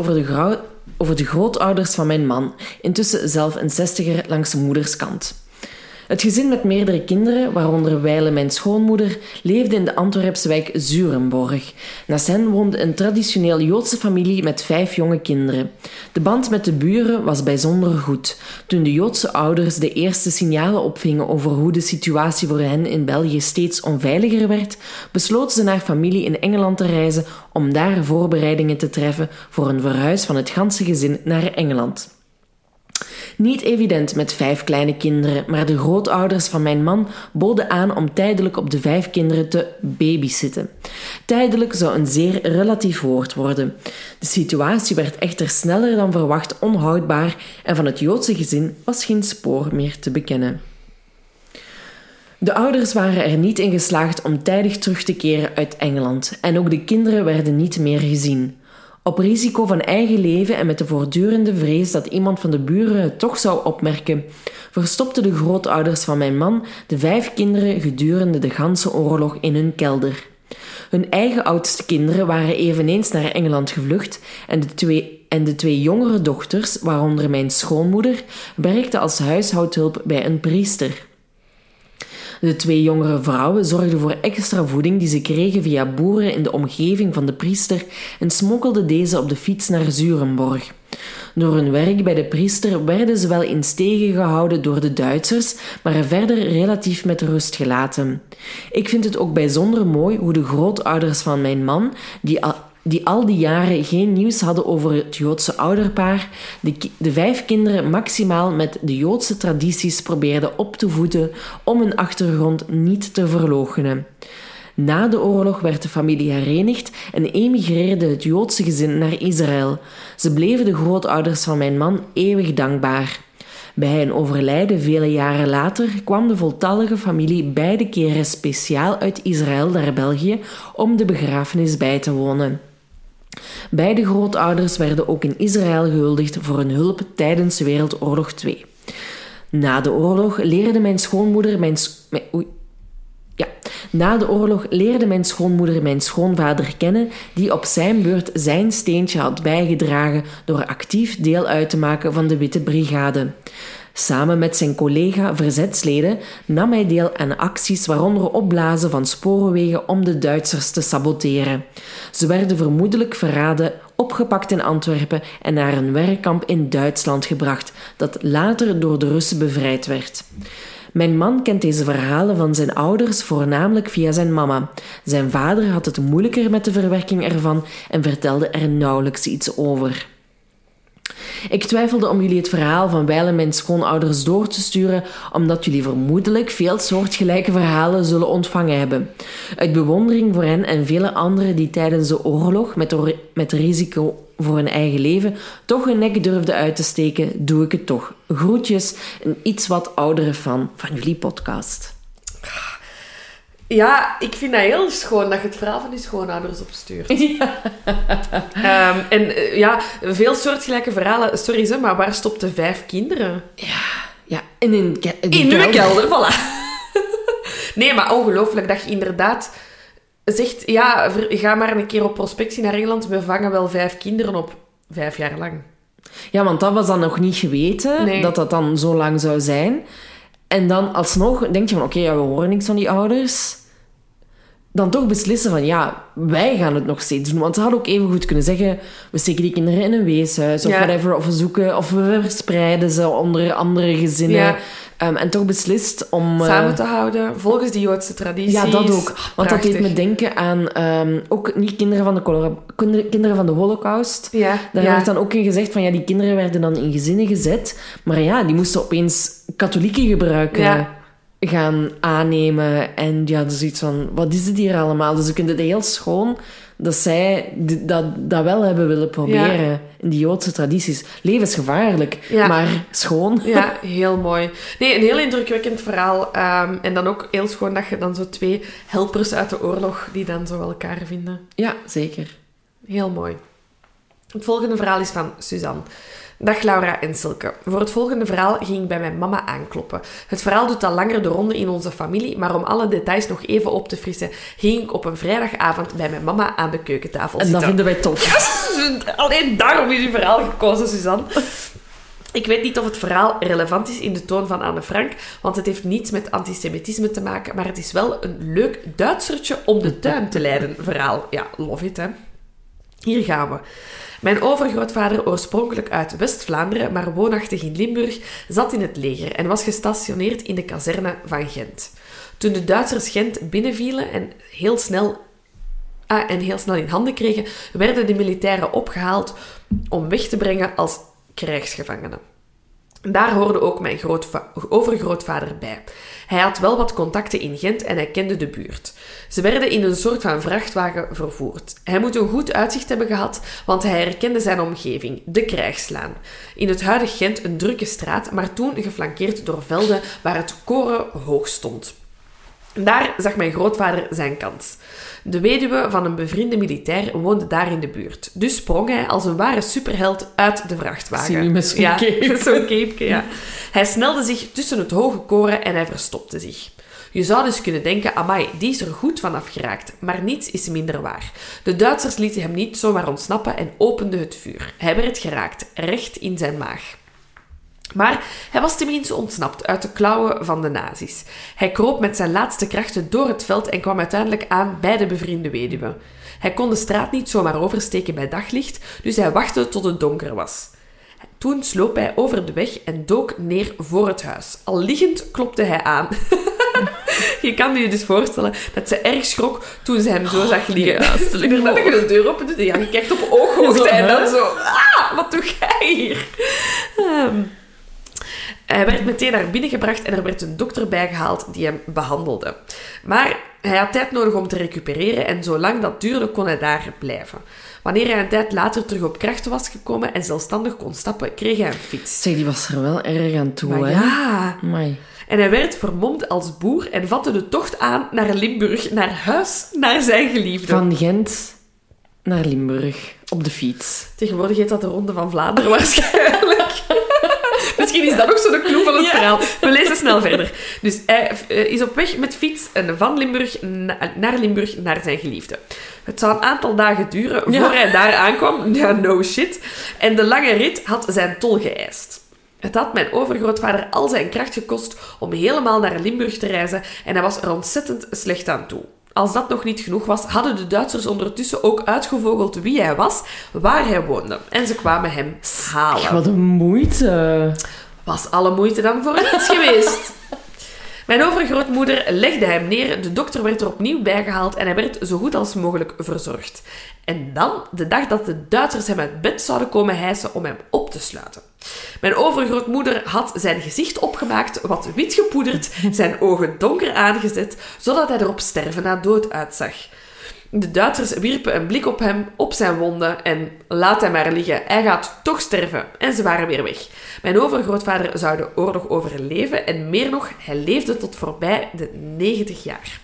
over de grootouders van mijn man, intussen zelf een 60er langs zijn moederskant. Het gezin met meerdere kinderen, waaronder wijlen mijn schoonmoeder, leefde in de Antwerpse wijk Zurenborg. Naast hen woonde een traditioneel Joodse familie met 5 jonge kinderen. De band met de buren was bijzonder goed, toen de Joodse ouders de eerste signalen opvingen over hoe de situatie voor hen in België steeds onveiliger werd, besloten ze naar familie in Engeland te reizen om daar voorbereidingen te treffen voor een verhuis van het ganse gezin naar Engeland. Niet evident met 5 kleine kinderen, maar de grootouders van mijn man boden aan om tijdelijk op de 5 kinderen te babysitten. Tijdelijk zou een zeer relatief woord worden. De situatie werd echter sneller dan verwacht onhoudbaar en van het Joodse gezin was geen spoor meer te bekennen. De ouders waren er niet in geslaagd om tijdig terug te keren uit Engeland en ook de kinderen werden niet meer gezien. Op risico van eigen leven en met de voortdurende vrees dat iemand van de buren het toch zou opmerken, verstopten de grootouders van mijn man de 5 kinderen gedurende de ganse oorlog in hun kelder. Hun eigen oudste kinderen waren eveneens naar Engeland gevlucht en de 2 en de twee jongere dochters, waaronder mijn schoonmoeder, werkten als huishoudhulp bij een priester. De twee jongere vrouwen zorgden voor extra voeding die ze kregen via boeren in de omgeving van de priester en smokkelden deze op de fiets naar Zurenborg. Door hun werk bij de priester werden ze wel in stegen gehouden door de Duitsers, maar verder relatief met rust gelaten. Ik vind het ook bijzonder mooi hoe de grootouders van mijn man, die al die jaren geen nieuws hadden over het Joodse ouderpaar, de vijf kinderen maximaal met de Joodse tradities probeerden op te voeden om hun achtergrond niet te verloochenen. Na de oorlog werd de familie herenigd en emigreerde het Joodse gezin naar Israël. Ze bleven de grootouders van mijn man eeuwig dankbaar. Bij hun overlijden vele jaren later kwam de voltallige familie beide keren speciaal uit Israël naar België om de begrafenis bij te wonen. Beide grootouders werden ook in Israël gehuldigd voor hun hulp tijdens Wereldoorlog II. Na de oorlog leerde mijn schoonmoeder mijn schoonvader kennen, die op zijn beurt zijn steentje had bijgedragen door actief deel uit te maken van de Witte Brigade. Samen met zijn collega verzetsleden nam hij deel aan acties, waaronder opblazen van spoorwegen om de Duitsers te saboteren. Ze werden vermoedelijk verraden, opgepakt in Antwerpen en naar een werkkamp in Duitsland gebracht, dat later door de Russen bevrijd werd. Mijn man kent deze verhalen van zijn ouders voornamelijk via zijn mama. Zijn vader had het moeilijker met de verwerking ervan en vertelde er nauwelijks iets over. Ik twijfelde om jullie het verhaal van wijlen mijn schoonouders door te sturen, omdat jullie vermoedelijk veel soortgelijke verhalen zullen ontvangen hebben. Uit bewondering voor hen en vele anderen die tijdens de oorlog met risico voor hun eigen leven toch hun nek durfde uit te steken, doe ik het toch. Groetjes, een iets wat oudere fan van jullie podcast. Ja, ik vind dat heel schoon dat je het verhaal van je schoonouders opstuurt. Ja. Veel soortgelijke verhalen. Sorry, ze, maar waar stopten 5 kinderen? Ja. En in uw kelder, voilà. Nee, maar ongelooflijk dat je inderdaad zegt, ja, ga maar een keer op prospectie naar Engeland. We vangen wel 5 kinderen op, 5 jaar lang. Ja, want dat was dan nog niet geweten, dat dan zo lang zou zijn. En dan alsnog denk je van, oké, we horen niks van die ouders. Dan toch beslissen van, ja, wij gaan het nog steeds doen. Want ze hadden ook even goed kunnen zeggen, we steken die kinderen in een weeshuis of whatever. Of we zoeken, of we verspreiden ze onder andere gezinnen. Ja. En toch beslist om samen te houden, volgens die Joodse tradities. Ja, dat ook. Want dat deed me denken aan ook niet kinderen van de kinderen van de Holocaust. Ja. Daar werd dan ook in gezegd van, ja, die kinderen werden dan in gezinnen gezet. Maar ja, die moesten opeens katholieke gebruiken gaan aannemen. En ja, dus iets van, wat is het hier allemaal? Dus ik vind het heel schoon dat zij dat wel hebben willen proberen. Ja. In die Joodse tradities. Levensgevaarlijk, maar schoon. Ja, heel mooi. Nee, een heel indrukwekkend verhaal. En dan ook heel schoon dat je dan zo 2 helpers uit de oorlog die dan zo elkaar vinden. Ja, zeker. Heel mooi. Het volgende verhaal is van Suzanne. Dag Laura en Silke. Voor het volgende verhaal ging ik bij mijn mama aankloppen. Het verhaal doet al langer de ronde in onze familie, maar om alle details nog even op te frissen, ging ik op een vrijdagavond bij mijn mama aan de keukentafel zitten. En dat vinden wij tof. Yes! Alleen daarom is uw verhaal gekozen, Suzanne. Ik weet niet of het verhaal relevant is in de toon van Anne Frank, want het heeft niets met antisemitisme te maken, maar het is wel een leuk Duitsertje om de tuin te leiden verhaal. Ja, love it, hè. Hier gaan we. Mijn overgrootvader, oorspronkelijk uit West-Vlaanderen, maar woonachtig in Limburg, zat in het leger en was gestationeerd in de kazerne van Gent. Toen de Duitsers Gent binnenvielen en heel snel in handen kregen, werden de militairen opgehaald om weg te brengen als krijgsgevangenen. Daar hoorde ook mijn overgrootvader bij. Hij had wel wat contacten in Gent en hij kende de buurt. Ze werden in een soort van vrachtwagen vervoerd. Hij moet een goed uitzicht hebben gehad, want hij herkende zijn omgeving, de Krijgslaan. In het huidige Gent een drukke straat, maar toen geflankeerd door velden waar het koren hoog stond. Daar zag mijn grootvader zijn kans. De weduwe van een bevriende militair woonde daar in de buurt. Dus sprong hij als een ware superheld uit de vrachtwagen. Zie je met zo'n cape. Hij snelde zich tussen het hoge koren en hij verstopte zich. Je zou dus kunnen denken, amai, die is er goed van afgeraakt, maar niets is minder waar. De Duitsers lieten hem niet zomaar ontsnappen en openden het vuur. Hij werd geraakt, recht in zijn maag. Maar hij was tenminste ontsnapt uit de klauwen van de nazi's. Hij kroop met zijn laatste krachten door het veld en kwam uiteindelijk aan bij de bevriende weduwe. Hij kon de straat niet zomaar oversteken bij daglicht, dus hij wachtte tot het donker was. Toen sloop hij over de weg en dook neer voor het huis. Al liggend klopte hij aan. Je kan je dus voorstellen dat ze erg schrok toen ze hem zo zag liggen. Inderdaad, dat je de deur opent en je kijkt op ooghoogte en dan zo... Ah, wat doe jij hier? Hij werd meteen naar binnen gebracht en er werd een dokter bijgehaald die hem behandelde. Maar hij had tijd nodig om te recupereren en zolang dat duurde kon hij daar blijven. Wanneer hij een tijd later terug op krachten was gekomen en zelfstandig kon stappen, kreeg hij een fiets. Zeg, die was er wel erg aan toe, maar hè? Ja. Amai. En hij werd vermomd als boer en vatte de tocht aan naar Limburg, naar huis, naar zijn geliefde. Van Gent naar Limburg, op de fiets. Tegenwoordig heet dat de Ronde van Vlaanderen waarschijnlijk. Misschien is dat ook zo de clue van het verhaal. We lezen snel verder. Dus hij is op weg met fiets van Limburg naar Limburg naar zijn geliefde. Het zou een aantal dagen duren voor hij daar aankwam. Ja, no shit. En de lange rit had zijn tol geëist. Het had mijn overgrootvader al zijn kracht gekost om helemaal naar Limburg te reizen en hij was er ontzettend slecht aan toe. Als dat nog niet genoeg was, hadden de Duitsers ondertussen ook uitgevogeld wie hij was, waar hij woonde. En ze kwamen hem halen. Wat een moeite. Was alle moeite dan voor niets geweest? Mijn overgrootmoeder legde hem neer, de dokter werd er opnieuw bijgehaald en hij werd zo goed als mogelijk verzorgd. En dan, de dag dat de Duitsers hem uit bed zouden komen hijsen om hem op te sluiten. Mijn overgrootmoeder had zijn gezicht opgemaakt, wat wit gepoederd, zijn ogen donker aangezet, zodat hij er op sterven na dood uitzag. De Duitsers wierpen een blik op hem, op zijn wonden en laat hem maar liggen, hij gaat toch sterven. En ze waren weer weg. Mijn overgrootvader zou de oorlog overleven en meer nog, hij leefde tot voorbij de 90 jaar.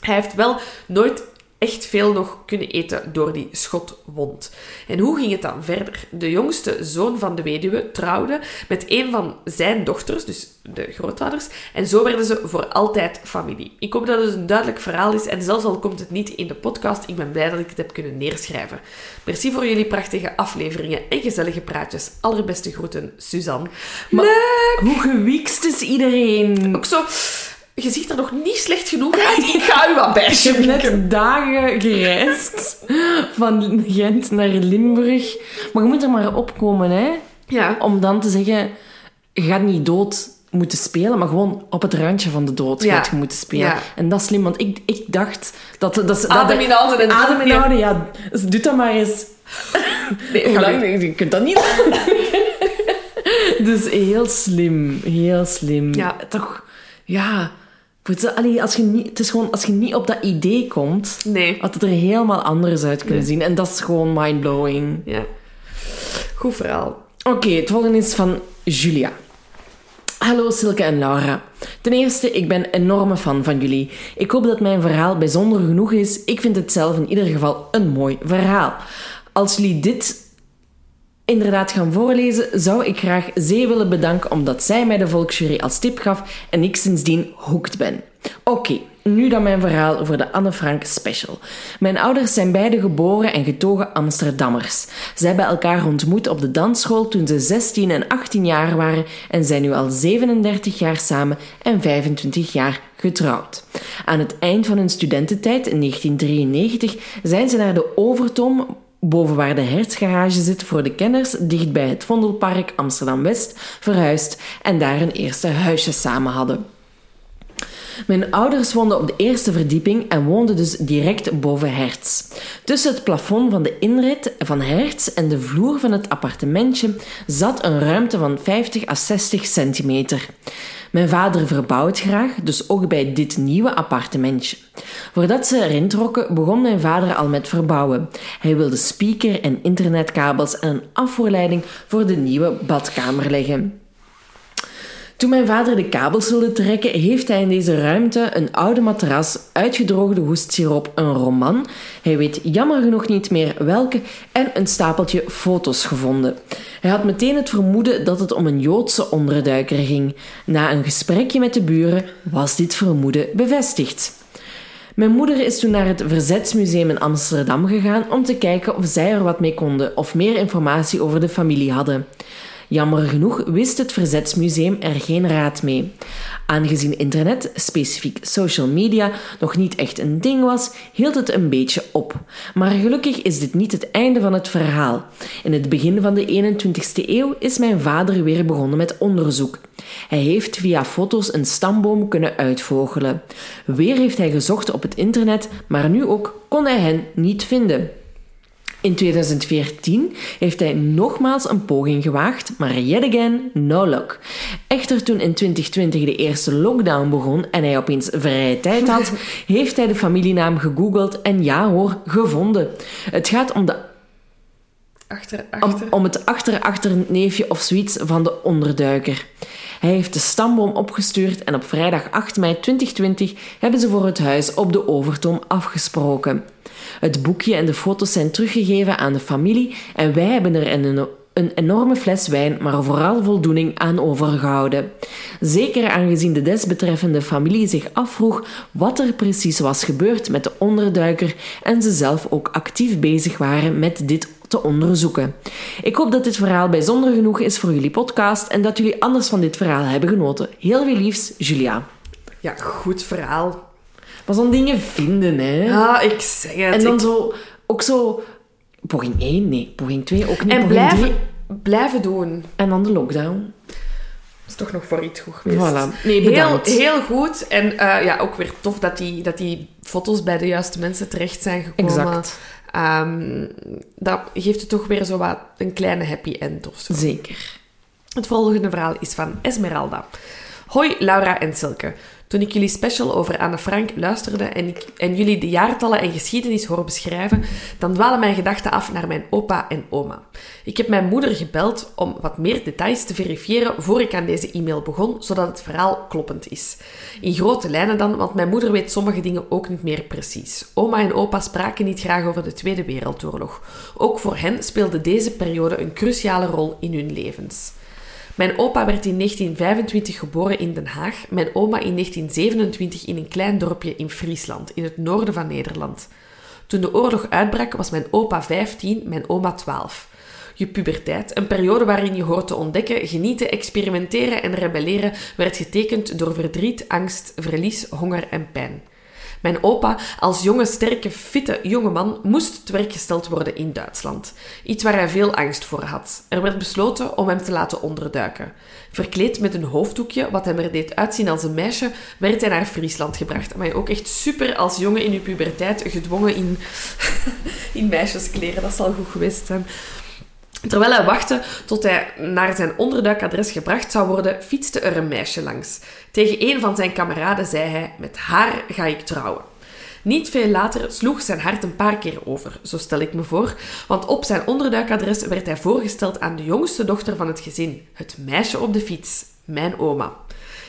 Hij heeft wel nooit echt veel nog kunnen eten door die schotwond. En hoe ging het dan verder? De jongste zoon van de weduwe trouwde met een van zijn dochters, dus de grootouders, en zo werden ze voor altijd familie. Ik hoop dat het een duidelijk verhaal is en zelfs al komt het niet in de podcast, ik ben blij dat ik het heb kunnen neerschrijven. Merci voor jullie prachtige afleveringen en gezellige praatjes. Allerbeste groeten, Suzanne. Maar hoe gewiekst is iedereen? Ook zo... Je ziet er nog niet slecht genoeg uit. Ik ga u wat bijsje. Ik heb net dagen gereisd. Van Gent naar Limburg. Maar je moet er maar opkomen, hè. Ja. Om dan te zeggen... Je gaat niet dood moeten spelen, maar gewoon op het randje van de dood gaat je moeten spelen. Ja. En dat is slim, want ik dacht... dat adem inhouden en adem inhouden, ja. Dus doe dat maar eens. Nee, je kunt dat niet. Dus heel slim. Heel slim. Ja, toch... Ja... Allee, het is gewoon, als je niet op dat idee komt, had het er helemaal anders uit kunnen zien. En dat is gewoon mindblowing. Ja. Goed verhaal. Oké, het volgende is van Julia. Hallo Silke en Laura. Ten eerste, ik ben enorme fan van jullie. Ik hoop dat mijn verhaal bijzonder genoeg is. Ik vind het zelf in ieder geval een mooi verhaal. Als jullie dit... inderdaad gaan voorlezen, zou ik graag Zee willen bedanken omdat zij mij de Volksjury als tip gaf en ik sindsdien hooked ben. Oké, nu dan mijn verhaal voor de Anne Frank special. Mijn ouders zijn beide geboren en getogen Amsterdammers. Ze hebben elkaar ontmoet op de dansschool toen ze 16 en 18 jaar waren en zijn nu al 37 jaar samen en 25 jaar getrouwd. Aan het eind van hun studententijd in 1993 zijn ze naar de Overtoom... boven waar de hertsgarage zit voor de kenners, dicht bij het Vondelpark Amsterdam-West, verhuisd en daar hun eerste huisje samen hadden. Mijn ouders woonden op de eerste verdieping en woonden dus direct boven Herts. Tussen het plafond van de inrit van Herts en de vloer van het appartementje zat een ruimte van 50 à 60 centimeter. Mijn vader verbouwt graag, dus ook bij dit nieuwe appartementje. Voordat ze erin trokken, begon mijn vader al met verbouwen. Hij wilde speaker en internetkabels en een afvoerleiding voor de nieuwe badkamer leggen. Toen mijn vader de kabels wilde trekken, heeft hij in deze ruimte een oude matras, uitgedroogde hoestsiroop, een roman, hij weet jammer genoeg niet meer welke, en een stapeltje foto's gevonden. Hij had meteen het vermoeden dat het om een Joodse onderduiker ging. Na een gesprekje met de buren was dit vermoeden bevestigd. Mijn moeder is toen naar het Verzetsmuseum in Amsterdam gegaan om te kijken of zij er wat mee konden of meer informatie over de familie hadden. Jammer genoeg wist het Verzetsmuseum er geen raad mee. Aangezien internet, specifiek social media, nog niet echt een ding was, hield het een beetje op. Maar gelukkig is dit niet het einde van het verhaal. In het begin van de 21e eeuw is mijn vader weer begonnen met onderzoek. Hij heeft via foto's een stamboom kunnen uitvogelen. Weer heeft hij gezocht op het internet, maar nu ook kon hij hen niet vinden. In 2014 heeft hij nogmaals een poging gewaagd, maar yet again, no luck. Echter, toen in 2020 de eerste lockdown begon en hij opeens vrije tijd had, heeft hij de familienaam gegoogeld en ja hoor, gevonden. Het gaat om de om het achterachterneefje of zoiets van de onderduiker. Hij heeft de stamboom opgestuurd en op vrijdag 8 mei 2020 hebben ze voor het huis op de Overtoom afgesproken. Het boekje en de foto's zijn teruggegeven aan de familie en wij hebben er een enorme fles wijn, maar vooral voldoening aan overgehouden. Zeker aangezien de desbetreffende familie zich afvroeg wat er precies was gebeurd met de onderduiker en ze zelf ook actief bezig waren met dit te onderzoeken. Ik hoop dat dit verhaal bijzonder genoeg is voor jullie podcast en dat jullie anders van dit verhaal hebben genoten. Heel veel liefs, Julia. Ja, goed verhaal. Maar zo'n dingen vinden, hè. Ah, ik zeg het. En dan ook zo... Poging 1, nee. Poging 2, ook niet. En blijven doen. En dan de lockdown. Dat is toch nog voor iets goed geweest. Voilà. Nee, bedankt. Heel goed. En ja, ook weer tof dat die foto's bij de juiste mensen terecht zijn gekomen. Exact. Dat geeft het toch weer zo wat een kleine happy end of zo. Zeker. Het volgende verhaal is van Esmeralda. Hoi, Laura en Silke. Toen ik jullie special over Anne Frank luisterde en jullie de jaartallen en geschiedenis hoor beschrijven, dan dwalen mijn gedachten af naar mijn opa en oma. Ik heb mijn moeder gebeld om wat meer details te verifiëren voor ik aan deze e-mail begon, zodat het verhaal kloppend is. In grote lijnen dan, want mijn moeder weet sommige dingen ook niet meer precies. Oma en opa spraken niet graag over de Tweede Wereldoorlog. Ook voor hen speelde deze periode een cruciale rol in hun levens. Mijn opa werd in 1925 geboren in Den Haag, mijn oma in 1927 in een klein dorpje in Friesland, in het noorden van Nederland. Toen de oorlog uitbrak was mijn opa 15, mijn oma 12. Je puberteit, een periode waarin je hoort te ontdekken, genieten, experimenteren en rebelleren, werd getekend door verdriet, angst, verlies, honger en pijn. Mijn opa, als jonge, sterke, fitte jongeman, moest te werk gesteld worden in Duitsland. Iets waar hij veel angst voor had. Er werd besloten om hem te laten onderduiken. Verkleed met een hoofddoekje, wat hem er deed uitzien als een meisje, werd hij naar Friesland gebracht. Maar ook echt super als jongen in uw puberteit, gedwongen in meisjeskleren. Dat zal goed geweest zijn. Terwijl hij wachtte tot hij naar zijn onderduikadres gebracht zou worden, fietste er een meisje langs. Tegen een van zijn kameraden zei hij, met haar ga ik trouwen. Niet veel later sloeg zijn hart een paar keer over, zo stel ik me voor, want op zijn onderduikadres werd hij voorgesteld aan de jongste dochter van het gezin, het meisje op de fiets, mijn oma.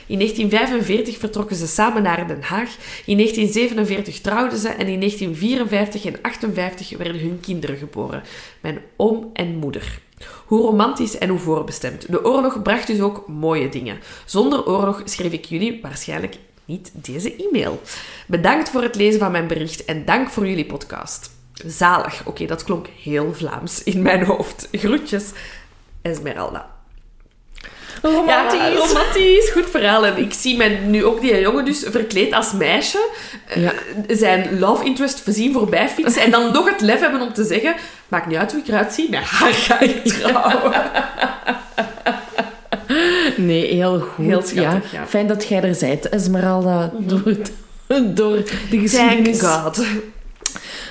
In 1945 vertrokken ze samen naar Den Haag, in 1947 trouwden ze en in 1954 en 1958 werden hun kinderen geboren, mijn oom en moeder. Hoe romantisch en hoe voorbestemd. De oorlog bracht dus ook mooie dingen. Zonder oorlog schreef ik jullie waarschijnlijk niet deze e-mail. Bedankt voor het lezen van mijn bericht en dank voor jullie podcast. Zalig. Oké, dat klonk heel Vlaams in mijn hoofd. Groetjes, Esmeralda. Romantisch. Ja, romantisch. Goed verhaal. En ik zie nu ook die jongen dus verkleed als meisje. Ja. Zijn love interest voorzien voorbij fietsen. En dan nog het lef hebben om te zeggen... Maakt niet uit hoe ik eruit zie. Met haar ga ik trouwen. Nee, heel goed. Heel schattig, ja. Fijn dat jij er bent, Esmeralda. Door de geschiedenis. Thank God.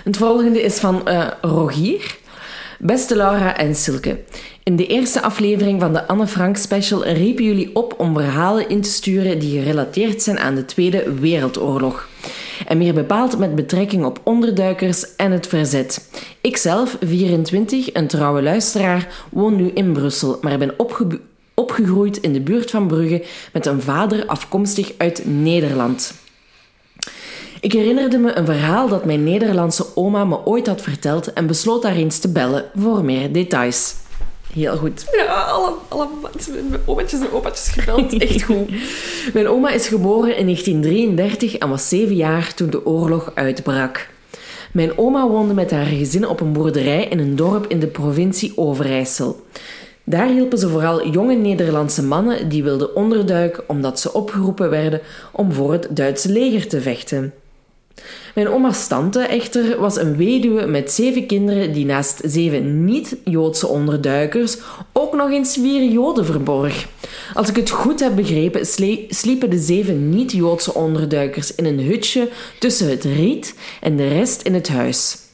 Het volgende is van Rogier. Beste Laura en Silke... In de eerste aflevering van de Anne Frank special riepen jullie op om verhalen in te sturen die gerelateerd zijn aan de Tweede Wereldoorlog. En meer bepaald met betrekking op onderduikers en het verzet. Ikzelf, 24, een trouwe luisteraar, woon nu in Brussel, maar ben opgegroeid in de buurt van Brugge met een vader afkomstig uit Nederland. Ik herinnerde me een verhaal dat mijn Nederlandse oma me ooit had verteld en besloot daar eens te bellen voor meer details. Heel goed. Ja, alle omaatjes en opaatjes gebeld. Echt goed. Mijn oma is geboren in 1933 en was 7 jaar toen de oorlog uitbrak. Mijn oma woonde met haar gezin op een boerderij in een dorp in de provincie Overijssel. Daar hielpen ze vooral jonge Nederlandse mannen die wilden onderduiken omdat ze opgeroepen werden om voor het Duitse leger te vechten. Mijn oma's tante echter was een weduwe met 7 kinderen die naast 7 niet-Joodse onderduikers ook nog eens 4 Joden verborg. Als ik het goed heb begrepen, sliepen de 7 niet-Joodse onderduikers in een hutje tussen het riet en de rest in het huis.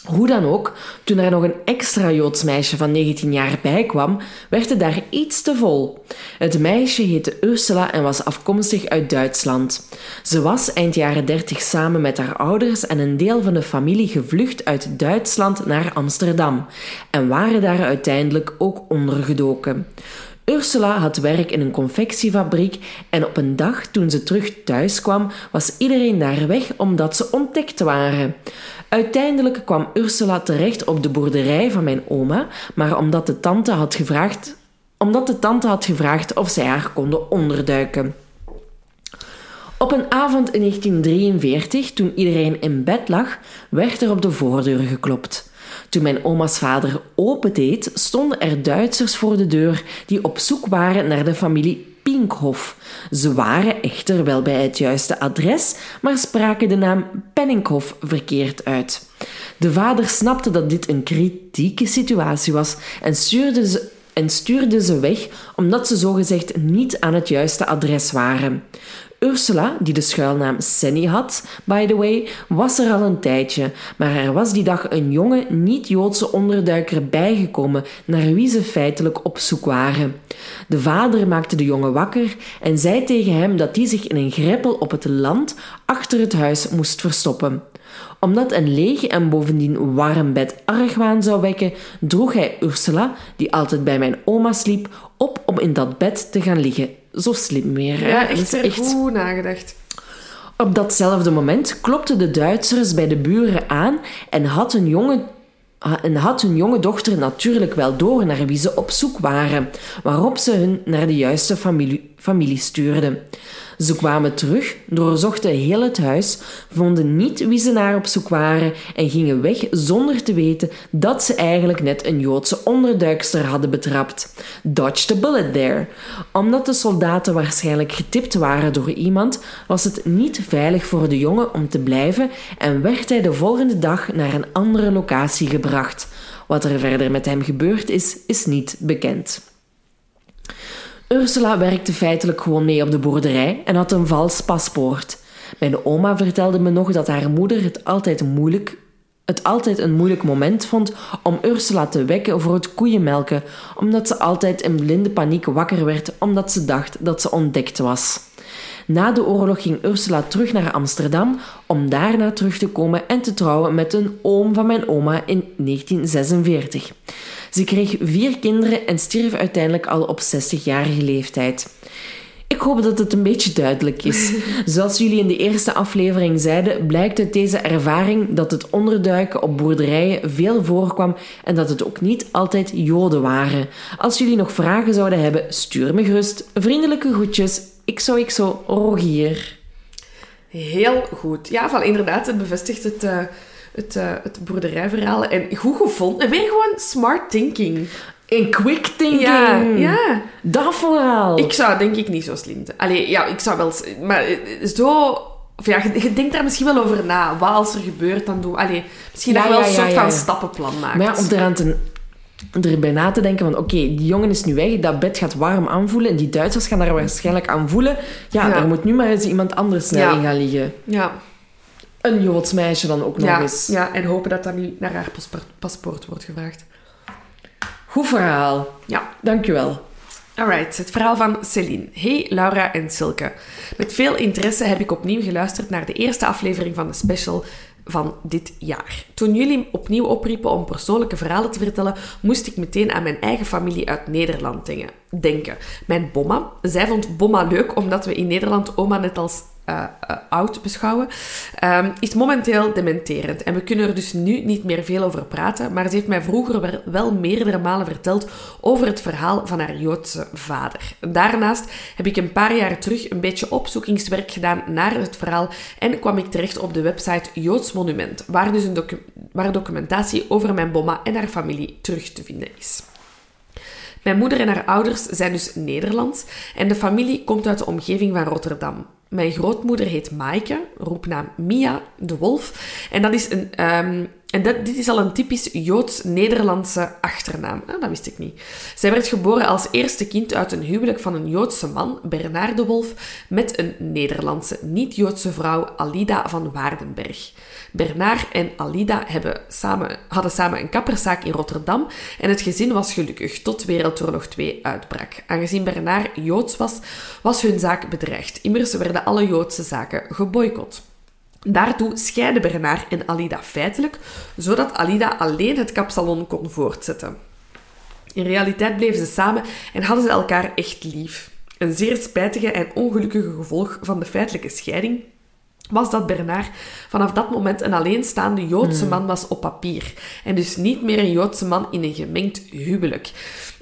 Hoe dan ook, toen er nog een extra Joods meisje van 19 jaar bij kwam, werd het daar iets te vol. Het meisje heette Ursula en was afkomstig uit Duitsland. Ze was eind jaren 30 samen met haar ouders en een deel van de familie gevlucht uit Duitsland naar Amsterdam en waren daar uiteindelijk ook ondergedoken. Ursula had werk in een confectiefabriek en op een dag toen ze terug thuis kwam, was iedereen daar weg omdat ze ontdekt waren. Uiteindelijk kwam Ursula terecht op de boerderij van mijn oma, maar omdat de tante had gevraagd of zij haar konden onderduiken. Op een avond in 1943, toen iedereen in bed lag, werd er op de voordeur geklopt. Toen mijn oma's vader opendeed, stonden er Duitsers voor de deur die op zoek waren naar de familie Pinkhoff. Ze waren echter wel bij het juiste adres, maar spraken de naam Penninghoff verkeerd uit. De vader snapte dat dit een kritieke situatie was en stuurde ze weg omdat ze zogezegd niet aan het juiste adres waren. Ursula, die de schuilnaam Senny had, by the way, was er al een tijdje, maar er was die dag een jonge, niet-Joodse onderduiker bijgekomen naar wie ze feitelijk op zoek waren. De vader maakte de jongen wakker en zei tegen hem dat hij zich in een greppel op het land achter het huis moest verstoppen. Omdat een leeg en bovendien warm bed argwaan zou wekken, droeg hij Ursula, die altijd bij mijn oma sliep, op om in dat bed te gaan liggen. Zo slim weer. Ja, echt goed nagedacht. Op datzelfde moment klopten de Duitsers bij de buren aan en had hun jonge dochter natuurlijk wel door naar wie ze op zoek waren, waarop ze hun naar de juiste familie stuurden. Ze kwamen terug, doorzochten heel het huis, vonden niet wie ze naar op zoek waren en gingen weg zonder te weten dat ze eigenlijk net een Joodse onderduikster hadden betrapt. Dodge the bullet there. Omdat de soldaten waarschijnlijk getipt waren door iemand, was het niet veilig voor de jongen om te blijven en werd hij de volgende dag naar een andere locatie gebracht. Wat er verder met hem gebeurd is, is niet bekend. Ursula werkte feitelijk gewoon mee op de boerderij en had een vals paspoort. Mijn oma vertelde me nog dat haar moeder het altijd een moeilijk moment vond om Ursula te wekken voor het koeienmelken, omdat ze altijd in blinde paniek wakker werd omdat ze dacht dat ze ontdekt was. Na de oorlog ging Ursula terug naar Amsterdam om daarna terug te komen en te trouwen met een oom van mijn oma in 1946. Ze kreeg 4 kinderen en stierf uiteindelijk al op 60-jarige leeftijd. Ik hoop dat het een beetje duidelijk is. Zoals jullie in de eerste aflevering zeiden, blijkt uit deze ervaring dat het onderduiken op boerderijen veel voorkwam en dat het ook niet altijd Joden waren. Als jullie nog vragen zouden hebben, stuur me gerust. Vriendelijke groetjes. XOXO Rogier. Heel goed. Ja, van inderdaad, het bevestigt het boerderijverhaal. En goed gevonden. En weer gewoon smart thinking. En quick thinking. Ja. Dat verhaal. Ik zou denk ik niet zo slim zijn. Allee, ja, ik zou wel... Maar zo... Ja, je denkt daar misschien wel over na. Wat als er gebeurt, dan doen we... Allee, misschien daar wel een soort van stappenplan maken. Maar ja, om erbij na te denken van oké, die jongen is nu weg, dat bed gaat warm aanvoelen en die Duitsers gaan daar waarschijnlijk aan voelen. Ja. Er moet nu maar eens iemand anders in gaan liggen. Ja. Een Joods meisje dan ook nog eens. Ja, en hopen dat dat niet naar haar paspoort wordt gevraagd. Goed verhaal. Ja. Dankjewel. Alright, het verhaal van Céline. Hey Laura en Silke. Met veel interesse heb ik opnieuw geluisterd naar de eerste aflevering van de special van dit jaar. Toen jullie opnieuw opriepen om persoonlijke verhalen te vertellen, moest ik meteen aan mijn eigen familie uit Nederland denken. Mijn bomma. Zij vond bomma leuk, omdat we in Nederland oma net als oud beschouwen, is momenteel dementerend. En we kunnen er dus nu niet meer veel over praten, maar ze heeft mij vroeger wel meerdere malen verteld over het verhaal van haar Joodse vader. Daarnaast heb ik een paar jaar terug een beetje opzoekingswerk gedaan naar het verhaal en kwam ik terecht op de website Joods Monument, waar dus waar documentatie over mijn bomma en haar familie terug te vinden is. Mijn moeder en haar ouders zijn dus Nederlands en de familie komt uit de omgeving van Rotterdam. Mijn grootmoeder heet Maaike, roepnaam Mia de Wolf. En dat is dit is al een typisch Joods-Nederlandse achternaam. Dat wist ik niet. Zij werd geboren als eerste kind uit een huwelijk van een Joodse man, Bernard de Wolf, met een Nederlandse niet-Joodse vrouw, Alida van Waardenberg. Bernard en Alida hadden samen een kapperszaak in Rotterdam en het gezin was gelukkig tot Wereldoorlog II uitbrak. Aangezien Bernard Joods was, was hun zaak bedreigd. Immers werden alle Joodse zaken geboycott. Daartoe scheidden Bernard en Alida feitelijk, zodat Alida alleen het kapsalon kon voortzetten. In realiteit bleven ze samen en hadden ze elkaar echt lief. Een zeer spijtige en ongelukkige gevolg van de feitelijke scheiding was dat Bernard vanaf dat moment een alleenstaande Joodse man was op papier. En dus niet meer een Joodse man in een gemengd huwelijk.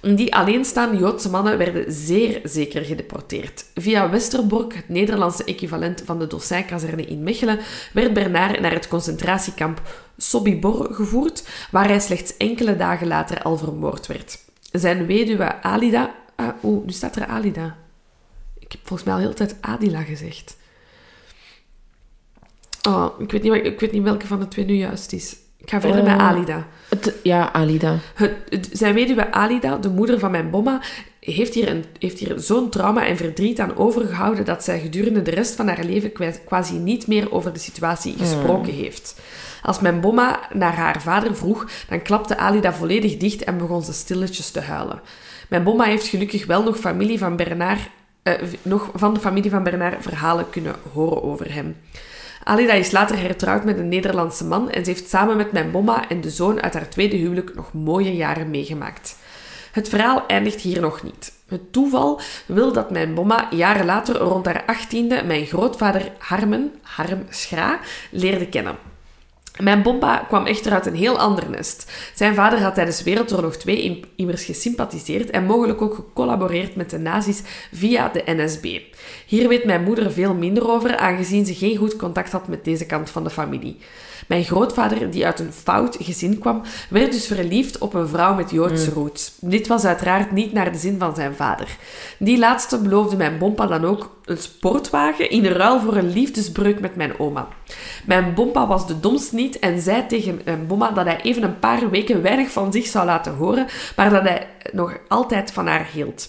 Die alleenstaande Joodse mannen werden zeer zeker gedeporteerd. Via Westerbork, het Nederlandse equivalent van de Dossijnkazerne in Mechelen, werd Bernard naar het concentratiekamp Sobibor gevoerd, waar hij slechts enkele dagen later al vermoord werd. Zijn weduwe Alida... nu staat er Alida. Ik heb volgens mij al de hele tijd Adila gezegd. Oh, ik weet niet welke van de twee nu juist is. Ik ga verder met Alida. Alida. Zijn weduwe Alida, de moeder van mijn bomma, heeft hier zo'n trauma en verdriet aan overgehouden dat zij gedurende de rest van haar leven quasi niet meer over de situatie gesproken heeft. Als mijn bomma naar haar vader vroeg, dan klapte Alida volledig dicht en begon ze stilletjes te huilen. Mijn bomma heeft gelukkig wel nog van de familie van Bernard verhalen kunnen horen over hem. Alida is later hertrouwd met een Nederlandse man en ze heeft samen met mijn bomma en de zoon uit haar tweede huwelijk nog mooie jaren meegemaakt. Het verhaal eindigt hier nog niet. Het toeval wil dat mijn bomma jaren later rond haar 18e mijn grootvader Harm Schra, leerde kennen. Mijn bomma kwam echter uit een heel ander nest. Zijn vader had tijdens Wereldoorlog II immers gesympathiseerd en mogelijk ook gecollaboreerd met de nazi's via de NSB. Hier weet mijn moeder veel minder over, aangezien ze geen goed contact had met deze kant van de familie. Mijn grootvader, die uit een fout gezin kwam, werd dus verliefd op een vrouw met Joodse roots. Dit was uiteraard niet naar de zin van zijn vader. Die laatste beloofde mijn bompa dan ook een sportwagen in ruil voor een liefdesbreuk met mijn oma. Mijn bompa was de domst niet en zei tegen mijn bomma dat hij even een paar weken weinig van zich zou laten horen, maar dat hij nog altijd van haar hield.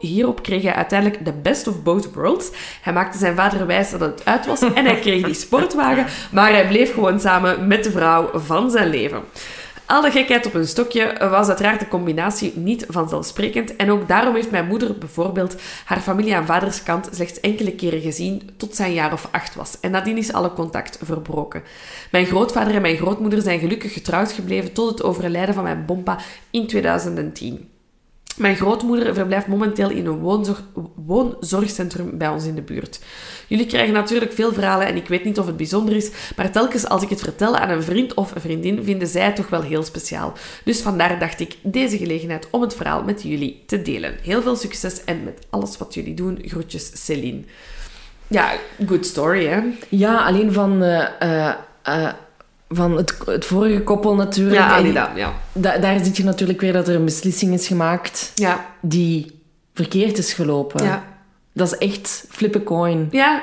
Hierop kreeg hij uiteindelijk de best of both worlds. Hij maakte zijn vader wijs dat het uit was en hij kreeg die sportwagen, maar hij bleef gewoon samen met de vrouw van zijn leven. Alle gekheid op een stokje was uiteraard de combinatie niet vanzelfsprekend en ook daarom heeft mijn moeder bijvoorbeeld haar familie aan vaderskant slechts enkele keren gezien tot zij een jaar of 8 was en nadien is alle contact verbroken. Mijn grootvader en mijn grootmoeder zijn gelukkig getrouwd gebleven tot het overlijden van mijn bompa in 2010. Mijn grootmoeder verblijft momenteel in een woonzorgcentrum bij ons in de buurt. Jullie krijgen natuurlijk veel verhalen en ik weet niet of het bijzonder is, maar telkens als ik het vertel aan een vriend of een vriendin, vinden zij het toch wel heel speciaal. Dus vandaar dacht ik deze gelegenheid om het verhaal met jullie te delen. Heel veel succes en met alles wat jullie doen. Groetjes, Celine. Ja, good story, hè? Ja, alleen van het vorige koppel natuurlijk. Ja, Alida, ja. Daar zit je natuurlijk weer dat er een beslissing is gemaakt die verkeerd is gelopen. Ja. Dat is echt flip a coin. Ja,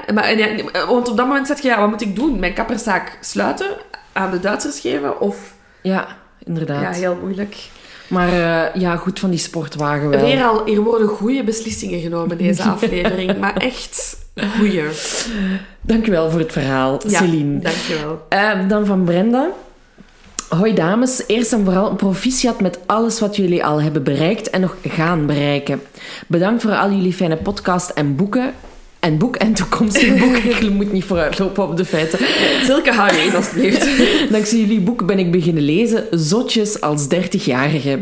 want op dat moment zeg je, wat moet ik doen? Mijn kapperszaak sluiten? Aan de Duitsers geven? Of... Ja, inderdaad. Ja, heel moeilijk. Maar goed, van die sportwagen wel. Hier worden goede beslissingen genomen in deze aflevering. Maar echt... Goeie. Dankjewel voor het verhaal, Celine. Dankjewel. Dan van Brenda. Hoi dames, eerst en vooral proficiat met alles wat jullie al hebben bereikt en nog gaan bereiken. Bedankt voor al jullie fijne podcast en boeken. en boek en toekomstig boek. Ik moet niet vooruitlopen op de feiten. Zulke haaien, alsjeblieft. Dankzij jullie boek ben ik beginnen lezen, zotjes als 30-jarige.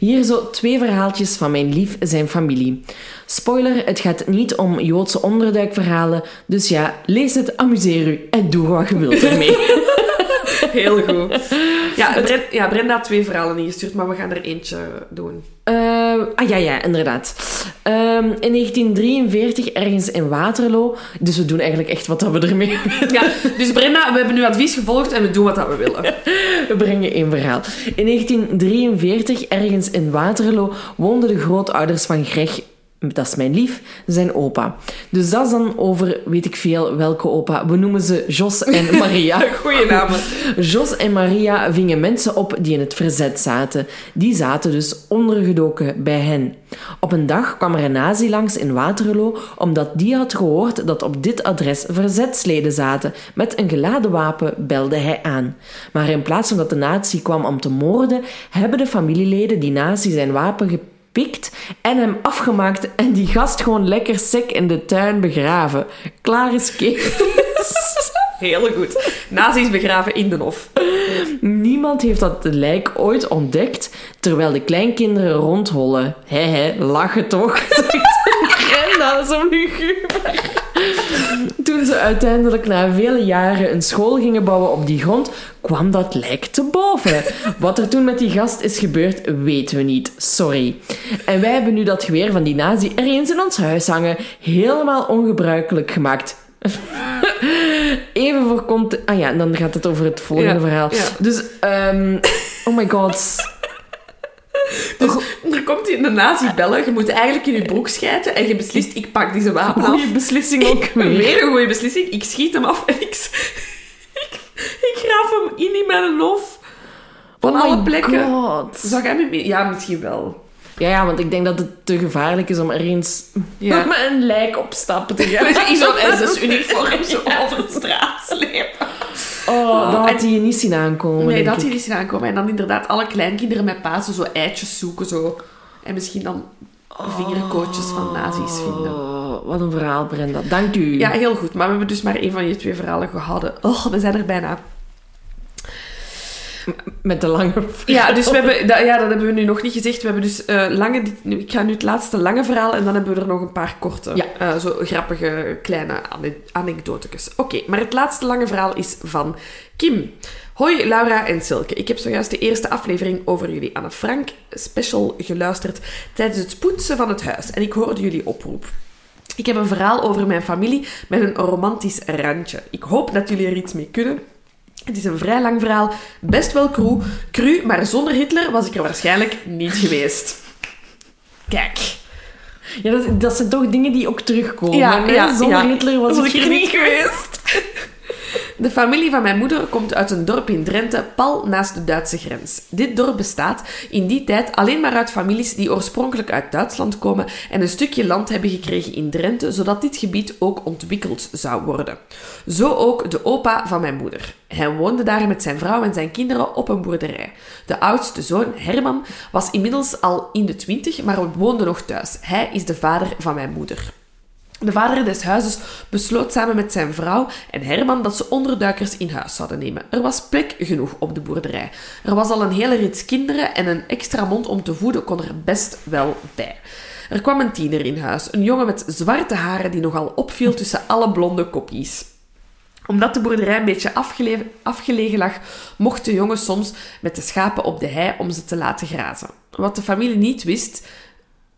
Hier zo 2 verhaaltjes van mijn lief zijn familie. Spoiler, het gaat niet om Joodse onderduikverhalen, dus ja, lees het, amuseer u en doe wat je wilt ermee. Heel goed. Ja, Brenda had 2 verhalen ingestuurd, maar we gaan er eentje doen. Inderdaad. In 1943, ergens in Waterloo. Dus we doen eigenlijk echt wat we ermee willen. Ja, dus Brenda, we hebben uw advies gevolgd en we doen wat we willen. We brengen 1 verhaal. In 1943, ergens in Waterloo, woonden de grootouders van Greg, dat is mijn lief, zijn opa. Dus dat is dan over, weet ik veel, welke opa. We noemen ze Jos en Maria. Goeie namen. Jos en Maria vingen mensen op die in het verzet zaten. Die zaten dus ondergedoken bij hen. Op een dag kwam er een nazi langs in Waterloo, omdat die had gehoord dat op dit adres verzetsleden zaten. Met een geladen wapen belde hij aan. Maar in plaats van dat de nazi kwam om te moorden, hebben de familieleden die nazi zijn wapen gepikt en hem afgemaakt en die gast gewoon lekker sec in de tuin begraven. Klaar is kees. Heel goed. Nazi's begraven in de hof. Niemand heeft dat lijk ooit ontdekt, terwijl de kleinkinderen rondhollen. Hé, lachen toch? Brenda, zo luguber. Toen ze uiteindelijk na vele jaren een school gingen bouwen op die grond, kwam dat lijk te boven. Wat er toen met die gast is gebeurd, weten we niet. Sorry. En wij hebben nu dat geweer van die nazi er eens in ons huis hangen. Helemaal ongebruikelijk gemaakt. Even voor dan gaat het over het volgende verhaal. Ja. Dus, oh my god. Dus er komt een nazi bellen. Je moet eigenlijk in je broek schijten. En je beslist, ik pak deze wapen af. Goeie beslissing ook. Weer een goede beslissing. Ik schiet hem af en ik graaf hem in mijn hof. Van alle plekken. God. Zou jij niet mee? Ja, misschien wel. Ja, want ik denk dat het te gevaarlijk is om ergens met een lijk op stappen te gaan. In zo'n SS-uniform zo over de straat slepen. Oh, dat had hij je niet zien aankomen. Nee, dat had hij niet zien aankomen. En dan inderdaad alle kleinkinderen met Pasen zo eitjes zoeken. Zo. En misschien dan vingerkootjes van nazi's vinden. Wat een verhaal, Brenda. Dank u. Ja, heel goed. Maar we hebben dus maar 1 van je 2 verhalen gehouden. Oh, we zijn er bijna. Met de lange verhaal. Ja, dus we hebben, dat hebben we nu nog niet gezegd. We hebben dus lange... Ik ga nu het laatste lange verhaal en dan hebben we er nog een paar korte. Ja. Zo grappige, kleine anekdotekes. Oké, maar het laatste lange verhaal is van Kim. Hoi, Laura en Silke. Ik heb zojuist de eerste aflevering over jullie Anne Frank special geluisterd tijdens het poetsen van het huis. En ik hoorde jullie oproep. Ik heb een verhaal over mijn familie met een romantisch randje. Ik hoop dat jullie er iets mee kunnen. Het is een vrij lang verhaal, best wel cru, maar zonder Hitler was ik er waarschijnlijk niet geweest. Kijk. Ja, dat zijn toch dingen die ook terugkomen. Zonder Hitler was ik er niet geweest. De familie van mijn moeder komt uit een dorp in Drenthe, pal naast de Duitse grens. Dit dorp bestaat in die tijd alleen maar uit families die oorspronkelijk uit Duitsland komen en een stukje land hebben gekregen in Drenthe, zodat dit gebied ook ontwikkeld zou worden. Zo ook de opa van mijn moeder. Hij woonde daar met zijn vrouw en zijn kinderen op een boerderij. De oudste zoon, Herman, was inmiddels al in de 20, maar woonde nog thuis. Hij is de vader van mijn moeder. De vader des huizes besloot samen met zijn vrouw en Herman dat ze onderduikers in huis zouden nemen. Er was plek genoeg op de boerderij. Er was al een hele rits kinderen en een extra mond om te voeden kon er best wel bij. Er kwam een tiener in huis, een jongen met zwarte haren die nogal opviel tussen alle blonde kopjes. Omdat de boerderij een beetje afgelegen lag, mocht de jongen soms met de schapen op de hei om ze te laten grazen. Wat de familie niet wist...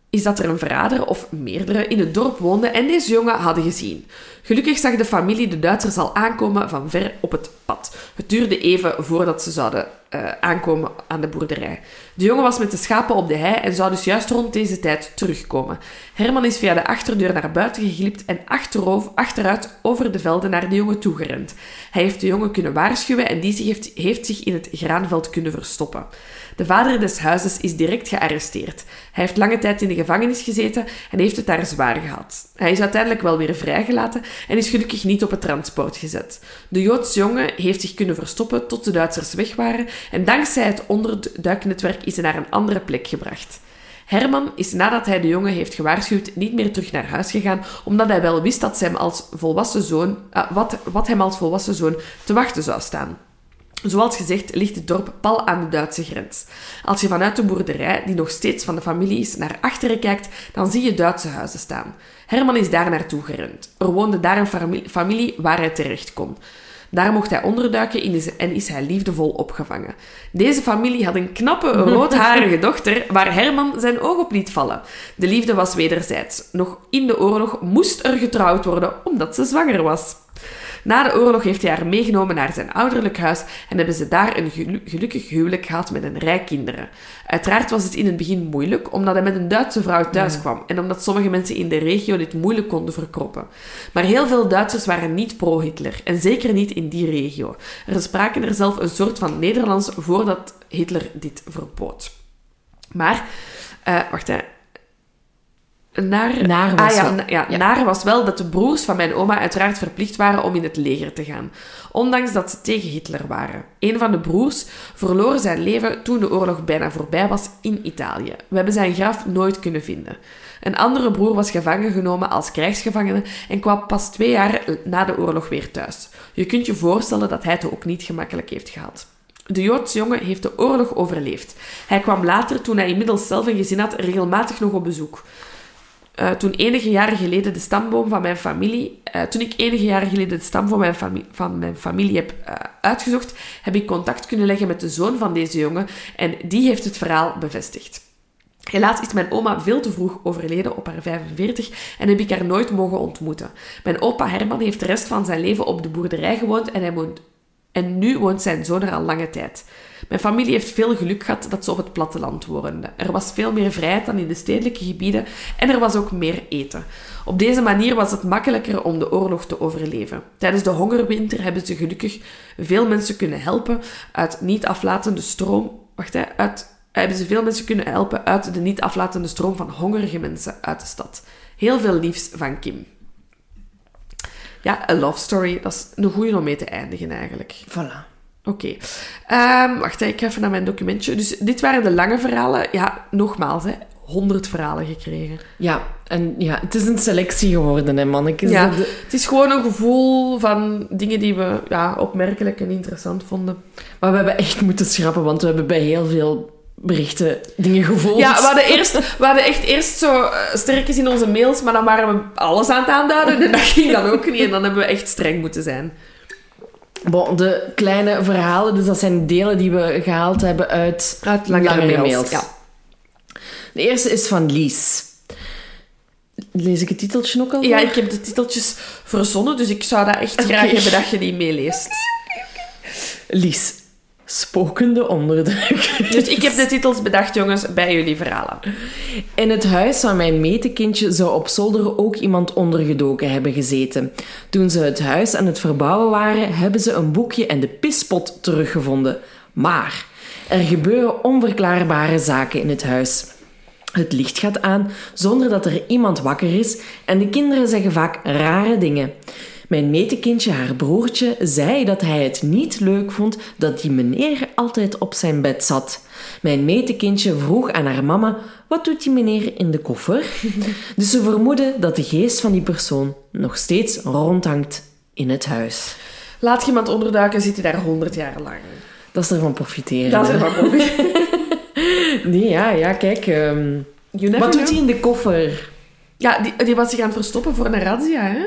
is dat er een verrader of meerdere in het dorp woonden en deze jongen hadden gezien. Gelukkig zag de familie de Duitsers al aankomen van ver op het pad. Het duurde even voordat ze zouden aankomen aan de boerderij. De jongen was met de schapen op de hei en zou dus juist rond deze tijd terugkomen. Herman is via de achterdeur naar buiten geglipt en achteruit over de velden naar de jongen toegerend. Hij heeft de jongen kunnen waarschuwen en die heeft zich in het graanveld kunnen verstoppen. De vader des huizes is direct gearresteerd. Hij heeft lange tijd in de gevangenis gezeten en heeft het daar zwaar gehad. Hij is uiteindelijk wel weer vrijgelaten en is gelukkig niet op het transport gezet. De Joodse jongen heeft zich kunnen verstoppen tot de Duitsers weg waren en dankzij het onderduiknetwerk is hij naar een andere plek gebracht. Herman is nadat hij de jongen heeft gewaarschuwd niet meer terug naar huis gegaan, omdat hij wel wist dat hem als volwassen zoon, wat hem als volwassen zoon te wachten zou staan. Zoals gezegd ligt het dorp pal aan de Duitse grens. Als je vanuit de boerderij, die nog steeds van de familie is, naar achteren kijkt, dan zie je Duitse huizen staan. Herman is daar naartoe gerend. Er woonde daar een familie waar hij terecht kon. Daar mocht hij onderduiken en is hij liefdevol opgevangen. Deze familie had een knappe, roodharige dochter waar Herman zijn oog op liet vallen. De liefde was wederzijds. Nog in de oorlog moest er getrouwd worden omdat ze zwanger was. Na de oorlog heeft hij haar meegenomen naar zijn ouderlijk huis en hebben ze daar een gelukkig huwelijk gehad met een rij kinderen. Uiteraard was het in het begin moeilijk, omdat hij met een Duitse vrouw thuis kwam en omdat sommige mensen in de regio dit moeilijk konden verkroppen. Maar heel veel Duitsers waren niet pro-Hitler en zeker niet in die regio. Er spraken er zelf een soort van Nederlands voordat Hitler dit verbood. Maar, Naar was wel dat de broers van mijn oma uiteraard verplicht waren om in het leger te gaan, ondanks dat ze tegen Hitler waren. Een van de broers verloor zijn leven toen de oorlog bijna voorbij was in Italië. We hebben zijn graf nooit kunnen vinden. Een andere broer was gevangen genomen als krijgsgevangene en kwam pas 2 jaar na de oorlog weer thuis. Je kunt je voorstellen dat hij het ook niet gemakkelijk heeft gehad. De Joodse jongen heeft de oorlog overleefd. Hij kwam later, toen hij inmiddels zelf een gezin had, regelmatig nog op bezoek. Toen ik enige jaren geleden de stamboom van mijn familie heb uitgezocht, heb ik contact kunnen leggen met de zoon van deze jongen en die heeft het verhaal bevestigd. Helaas is mijn oma veel te vroeg overleden op haar 45 en heb ik haar nooit mogen ontmoeten. Mijn opa Herman heeft de rest van zijn leven op de boerderij gewoond en nu woont zijn zoon er al lange tijd. Mijn familie heeft veel geluk gehad dat ze op het platteland woonden. Er was veel meer vrijheid dan in de stedelijke gebieden en er was ook meer eten. Op deze manier was het makkelijker om de oorlog te overleven. Tijdens de hongerwinter hebben ze gelukkig hebben ze veel mensen kunnen helpen uit de niet aflatende stroom van hongerige mensen uit de stad. Heel veel liefs van Kim. Ja, a love story. Dat is een goeie om mee te eindigen eigenlijk. Voilà. Oké. Ik ga even naar mijn documentje. Dus dit waren de lange verhalen. Ja, nogmaals, 100 verhalen gekregen. Ja, en ja, het is een selectie geworden, hè, mannetjes. Ja, het is gewoon een gevoel van dingen die we opmerkelijk en interessant vonden. Maar we hebben echt moeten schrappen, want we hebben bij heel veel berichten dingen gevoeld. Ja, we hadden echt eerst zo sterkjes in onze mails, maar dan waren we alles aan het aanduiden en dat ging dan ook niet. En dan hebben we echt streng moeten zijn. Bon, de kleine verhalen, dus dat zijn delen die we gehaald hebben uit langere mails. Ja. De eerste is van Lies. Lees ik het titeltje ook al? Ja, ik heb de titeltjes verzonnen, dus ik zou dat echt graag hebben dat je die meeleest. Okay. Lies. Spokende onderdrukkers. Dus ik heb de titels bedacht, jongens, bij jullie verhalen. In het huis van mijn metekindje zou op zolder ook iemand ondergedoken hebben gezeten. Toen ze het huis aan het verbouwen waren, hebben ze een boekje en de pispot teruggevonden. Maar er gebeuren onverklaarbare zaken in het huis. Het licht gaat aan zonder dat er iemand wakker is en de kinderen zeggen vaak rare dingen. Mijn metekindje, haar broertje, zei dat hij het niet leuk vond dat die meneer altijd op zijn bed zat. Mijn metekindje vroeg aan haar mama, wat doet die meneer in de koffer? Dus ze vermoedde dat de geest van die persoon nog steeds rondhangt in het huis. Laat iemand onderduiken, zit hij daar 100 jaar lang. Dat is ervan profiteren. Nee, ja, kijk. Wat doet hij in de koffer? Ja, die was zich aan het verstoppen voor een razzia, hè?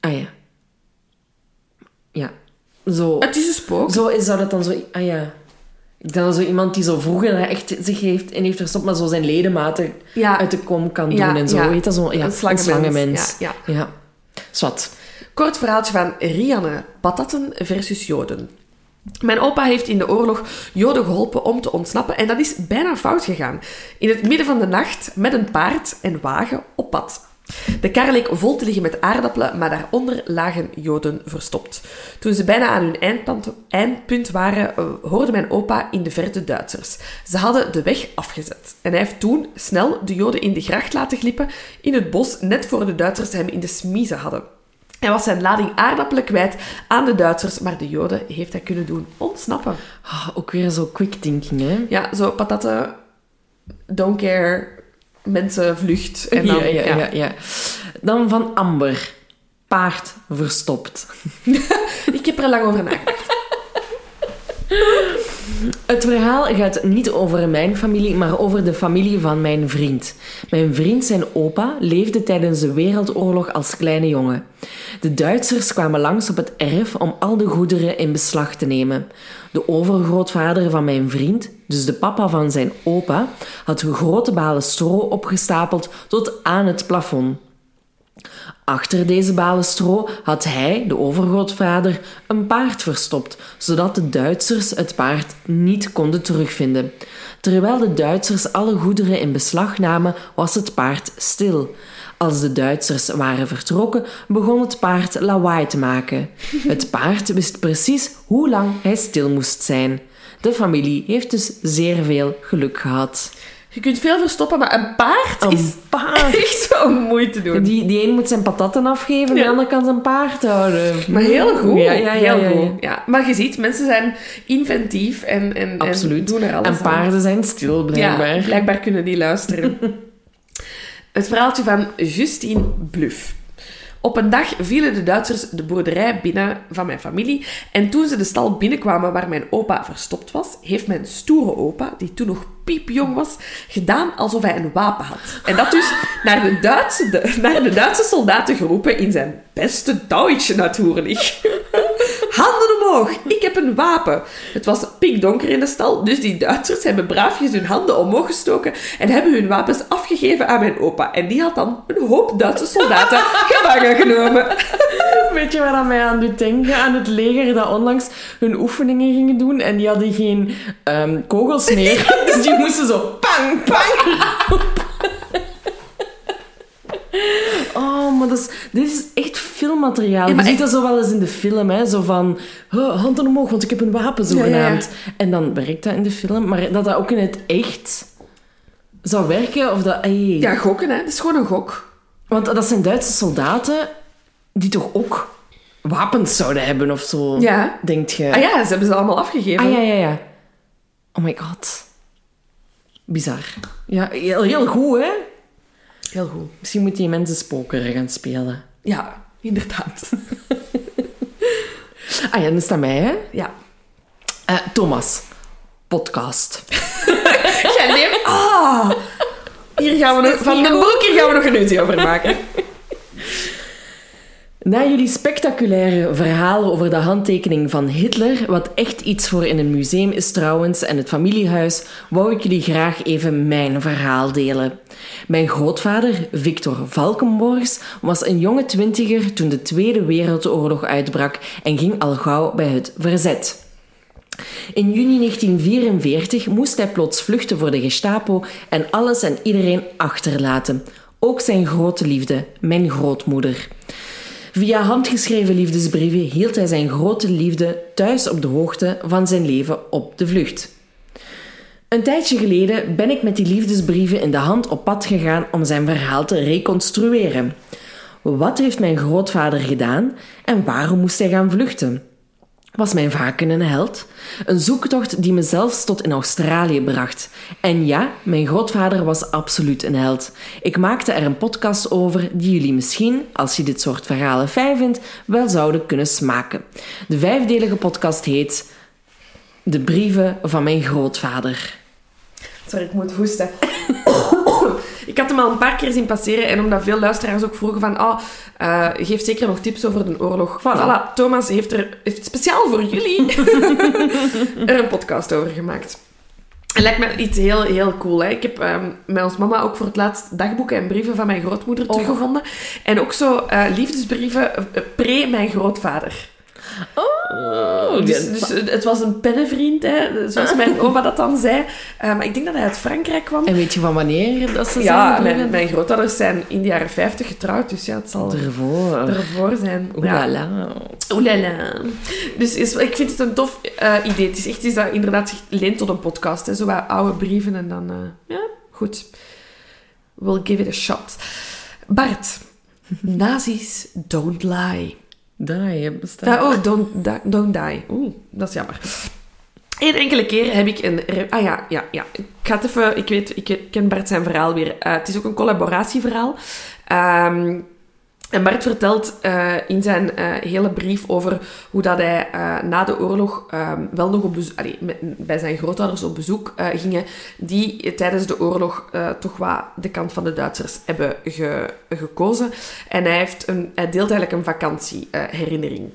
Ah ja. Ja. Zo. Het is een spook. Zo zou dat dan zo... Ah ja. Ik denk dat zo iemand die zo vroeger echt zich heeft verstopt, maar zo zijn ledematen uit de kom kan doen en zo. Weet dat zo? Ja, een slangenmens. Ja. Zwat. Kort verhaaltje van Rianne. Patatten versus Joden. Mijn opa heeft in de oorlog Joden geholpen om te ontsnappen en dat is bijna fout gegaan. In het midden van de nacht met een paard en wagen op pad. De kar leek vol te liggen met aardappelen, maar daaronder lagen Joden verstopt. Toen ze bijna aan hun eindpunt waren, hoorde mijn opa in de verte Duitsers. Ze hadden de weg afgezet. En hij heeft toen snel de Joden in de gracht laten glippen in het bos, net voor de Duitsers hem in de smiezen hadden. Hij was zijn lading aardappelen kwijt aan de Duitsers, maar de Joden heeft hij kunnen doen ontsnappen. Ook weer zo quick thinking, hè? Ja, zo patatten... don't care, mensen vlucht. En dan, ja. Dan van Amber. Paard verstopt. Ik heb er lang over nagedacht. Het verhaal gaat niet over mijn familie, maar over de familie van mijn vriend. Mijn vriend, zijn opa, leefde tijdens de Wereldoorlog als kleine jongen. De Duitsers kwamen langs op het erf om al de goederen in beslag te nemen. De overgrootvader van mijn vriend, dus de papa van zijn opa, had grote balen stro opgestapeld tot aan het plafond. Achter deze balen stro had hij, de overgrootvader, een paard verstopt, zodat de Duitsers het paard niet konden terugvinden. Terwijl de Duitsers alle goederen in beslag namen, was het paard stil. Als de Duitsers waren vertrokken, begon het paard lawaai te maken. Het paard wist precies hoe lang hij stil moest zijn. De familie heeft dus zeer veel geluk gehad. Je kunt veel verstoppen, maar een paard is echt zo'n moeite doen. Die een moet zijn patatten afgeven, de ander kan zijn paard houden. Maar heel goed. Ja, heel goed. Ja. Maar je ziet, mensen zijn inventief en doen er alles aan. En paarden zijn stil, blijkbaar. Ja, blijkbaar kunnen die luisteren. Het verhaaltje van Justine Bluff. Op een dag vielen de Duitsers de boerderij binnen van mijn familie. En toen ze de stal binnenkwamen waar mijn opa verstopt was, heeft mijn stoere opa, die toen nog piepjong was, gedaan alsof hij een wapen had. En dat dus naar de Duitse soldaten geroepen in zijn beste Duits natuurlijk. Handen omhoog, ik heb een wapen. Het was pikdonker in de stal, dus die Duitsers hebben braafjes hun handen omhoog gestoken en hebben hun wapens afgegeven aan mijn opa. En die had dan een hoop Duitse soldaten gevangen genomen. Weet je waar dat mij aan doet denken? Aan het leger dat onlangs hun oefeningen gingen doen en die hadden geen kogels meer. Dus die moesten zo pang, pang. Oh, maar dit is echt filmmateriaal. Ja, je ziet dat zo wel eens in de film, hè? Zo van handen omhoog, want ik heb een wapen zogenaamd. Ja. En dan werkt dat in de film, maar dat ook in het echt zou werken of dat. Hey. Ja, gokken, hè? Dat is gewoon een gok. Want dat zijn Duitse soldaten die toch ook wapens zouden hebben of zo, ja. Denkt je? Ah ja, ze hebben ze allemaal afgegeven. Ah ja. Oh my god. Bizar. Ja, heel goed, hè? Heel goed. Misschien moeten die mensen pokeren gaan spelen. Ja, inderdaad. Ah ja, dat is aan mij, hè? Ja. Thomas. Podcast. Jij neemt... Ah! Hier gaan we nog... Van de boek, hier gaan we nog een uurtje over maken. Na jullie spectaculaire verhalen over de handtekening van Hitler, wat echt iets voor in een museum is trouwens, en het familiehuis, wou ik jullie graag even mijn verhaal delen. Mijn grootvader, Victor Valkenborgs, was een jonge 20er toen de Tweede Wereldoorlog uitbrak en ging al gauw bij het verzet. In juni 1944 moest hij plots vluchten voor de Gestapo en alles en iedereen achterlaten. Ook zijn grote liefde, mijn grootmoeder. Via handgeschreven liefdesbrieven hield hij zijn grote liefde thuis op de hoogte van zijn leven op de vlucht. Een tijdje geleden ben ik met die liefdesbrieven in de hand op pad gegaan om zijn verhaal te reconstrueren. Wat heeft mijn grootvader gedaan en waarom moest hij gaan vluchten? Was mijn vaken een held? Een zoektocht die me zelfs tot in Australië bracht. En ja, mijn grootvader was absoluut een held. Ik maakte er een podcast over die jullie misschien, als je dit soort verhalen fijn vindt, wel zouden kunnen smaken. De 5-delige podcast heet De Brieven van mijn Grootvader. Sorry, ik moet hoesten. Ik had hem al een paar keer zien passeren en omdat veel luisteraars ook vroegen van geef zeker nog tips over de oorlog. Voilà, Thomas heeft speciaal voor jullie er een podcast over gemaakt. Het lijkt me iets heel, heel cool. Hè? Ik heb met ons mama ook voor het laatst dagboeken en brieven van mijn grootmoeder teruggevonden. En ook zo liefdesbrieven pre-mijn grootvader. Oh, dus het was een pennenvriend, hè, zoals mijn oma dat dan zei. Maar ik denk dat hij uit Frankrijk kwam. En weet je van wanneer dat ze zijn? Ja, mijn grootouders zijn in de jaren 50 getrouwd, dus ja, het zal ervoor zijn. Oelala. Dus ik vind het een tof idee. Het is echt iets dat inderdaad zich leent tot een podcast. Hè. Zo wat oude brieven en dan... goed. We'll give it a shot. Bart. Nazis don't lie. Die, don't die. Oeh, dat is jammer. Enkele keer heb ik een... Ik ga het even... Ik ken Bart zijn verhaal weer. Het is ook een collaboratieverhaal. En Bart vertelt in zijn hele brief over hoe dat hij na de oorlog wel nog op bezoek... bij zijn grootouders op bezoek gingen, die tijdens de oorlog toch wat de kant van de Duitsers hebben gekozen. En hij deelt eigenlijk een vakantieherinnering.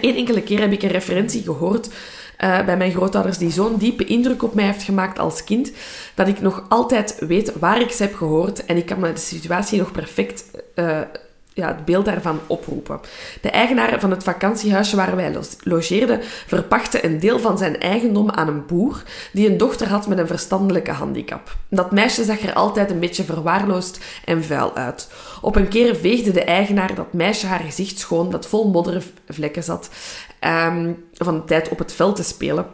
Eén enkele keer heb ik een referentie gehoord bij mijn grootouders die zo'n diepe indruk op mij heeft gemaakt als kind, dat ik nog altijd weet waar ik ze heb gehoord en ik kan me de situatie nog perfect het beeld daarvan oproepen. De eigenaar van het vakantiehuisje waar wij logeerden verpachtte een deel van zijn eigendom aan een boer die een dochter had met een verstandelijke handicap. Dat meisje zag er altijd een beetje verwaarloosd en vuil uit. Op een keer veegde de eigenaar dat meisje haar gezicht schoon dat vol moddervlekken zat van de tijd op het veld te spelen.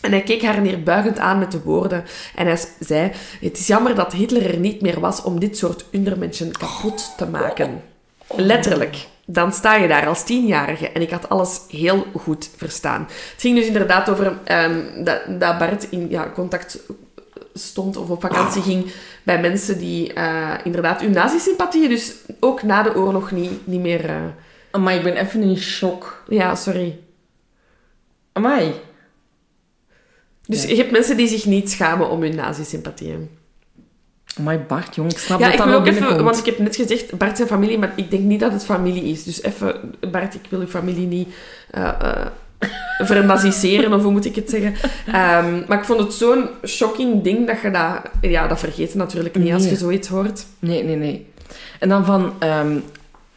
En hij keek haar neerbuigend aan met de woorden en hij zei: "Het is jammer dat Hitler er niet meer was om dit soort undermenschen kapot te maken." Letterlijk. Dan sta je daar als 10-jarige. En ik had alles heel goed verstaan. Het ging dus inderdaad over dat Bart in contact stond of op vakantie ging bij mensen die inderdaad hun nazi-sympathieën dus ook na de oorlog niet meer... Amai, ik ben even in shock. Ja, sorry. Amai. Dus je hebt mensen die zich niet schamen om hun nazi-sympathieën. Amai, Bart, jong, ik snap dat wil ook even, want ik heb net gezegd, Bart zijn familie, maar ik denk niet dat het familie is. Dus even, Bart, ik wil je familie niet vernaziseren, of hoe moet ik het zeggen? Maar ik vond het zo'n shocking ding dat je dat... Ja, dat vergeet je natuurlijk niet als je zoiets hoort. Nee. En dan van...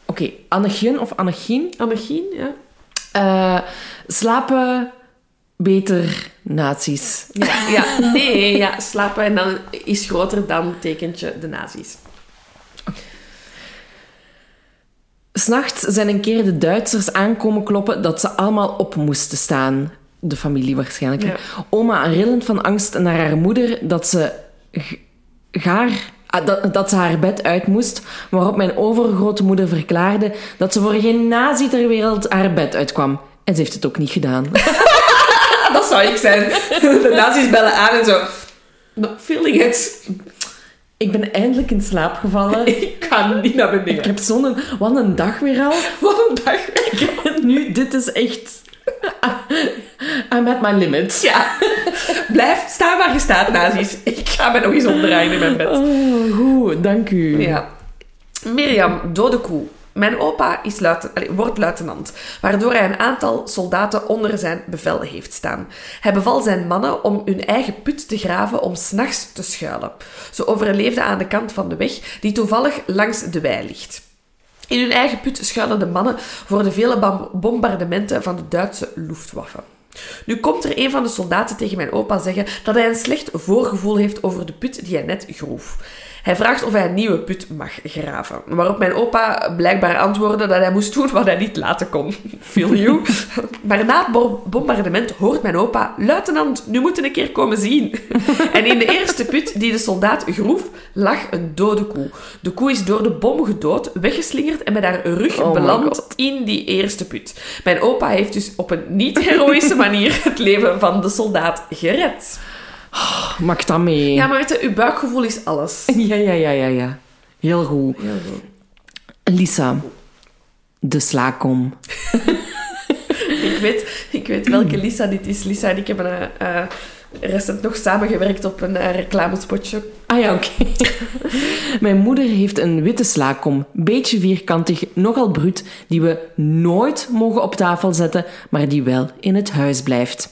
Oké, Annegien of Annegien? Annegien, ja. Slapen... Beter nazi's. Slapen en dan is groter dan tekentje de nazi's. S'nachts zijn een keer de Duitsers aankomen kloppen dat ze allemaal op moesten staan. De familie waarschijnlijk. Ja. Oma rillend van angst naar haar moeder dat ze haar bed uit moest, waarop mijn overgrootmoeder verklaarde dat ze voor geen nazi ter wereld haar bed uitkwam. En ze heeft het ook niet gedaan. Dat zou ik zijn. De nazi's bellen aan en zo. Not feeling it. Ik ben eindelijk in slaap gevallen. Ik kan niet naar beneden. Ik heb zo'n... Wat een dag weer al. Wat een dag weer al. Nu, dit is echt... I'm at my limit. Ja. Blijf staan waar je staat, nazi's. Ik ga me nog eens omdraaien in mijn bed. Oh, goed, dank u. Ja. Mirjam, dode koe. Mijn opa wordt luitenant, waardoor hij een aantal soldaten onder zijn bevel heeft staan. Hij beval zijn mannen om hun eigen put te graven om 's nachts te schuilen. Ze overleefden aan de kant van de weg, die toevallig langs de wei ligt. In hun eigen put schuilen de mannen voor de vele bombardementen van de Duitse Luftwaffe. Nu komt er een van de soldaten tegen mijn opa zeggen dat hij een slecht voorgevoel heeft over de put die hij net groef. Hij vraagt of hij een nieuwe put mag graven. Waarop mijn opa blijkbaar antwoordde dat hij moest doen wat hij niet laten kon. Feel you. Maar na het bombardement hoort mijn opa: "Luitenant, nu moet je een keer komen zien." En in de eerste put die de soldaat groef, lag een dode koe. De koe is door de bom gedood, weggeslingerd en met haar rug beland in die eerste put. Mijn opa heeft dus op een niet-heroïsche manier het leven van de soldaat gered. Oh, maak dat mee. Ja, maar weet je, uw buikgevoel is alles. Ja. Heel goed. Heel goed. Lisa. De slaakom. ik weet welke Lisa dit is. Lisa en ik hebben recent nog samengewerkt op een reclamespotje. Ah ja, oké. Mijn moeder heeft een witte slaakom. Beetje vierkantig, nogal bruut. Die we nooit mogen op tafel zetten, maar die wel in het huis blijft.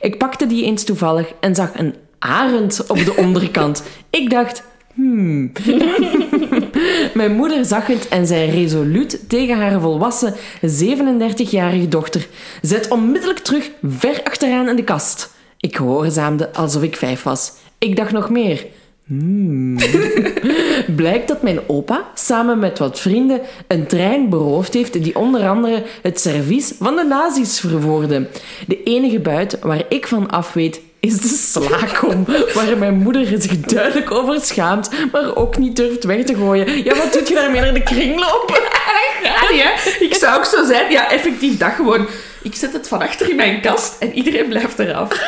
Ik pakte die eens toevallig en zag een arend op de onderkant. Ik dacht... Mijn moeder zag het en zei resoluut tegen haar volwassen 37-jarige dochter: "Zet onmiddellijk terug ver achteraan in de kast." Ik gehoorzaamde alsof ik 5 was. Ik dacht nog meer. Blijkt dat mijn opa samen met wat vrienden een trein beroofd heeft die onder andere het servies van de nazi's vervoerde. De enige buit waar ik van af weet is de slaakom, waar mijn moeder zich duidelijk over schaamt, maar ook niet durft weg te gooien. Ja, wat doet je daarmee naar de kringloop? Ja, dat gaat niet, hè? Ik zou ook zo zijn. Ja, effectief, dat gewoon... Ik zet het van achter in mijn kast en iedereen blijft eraf.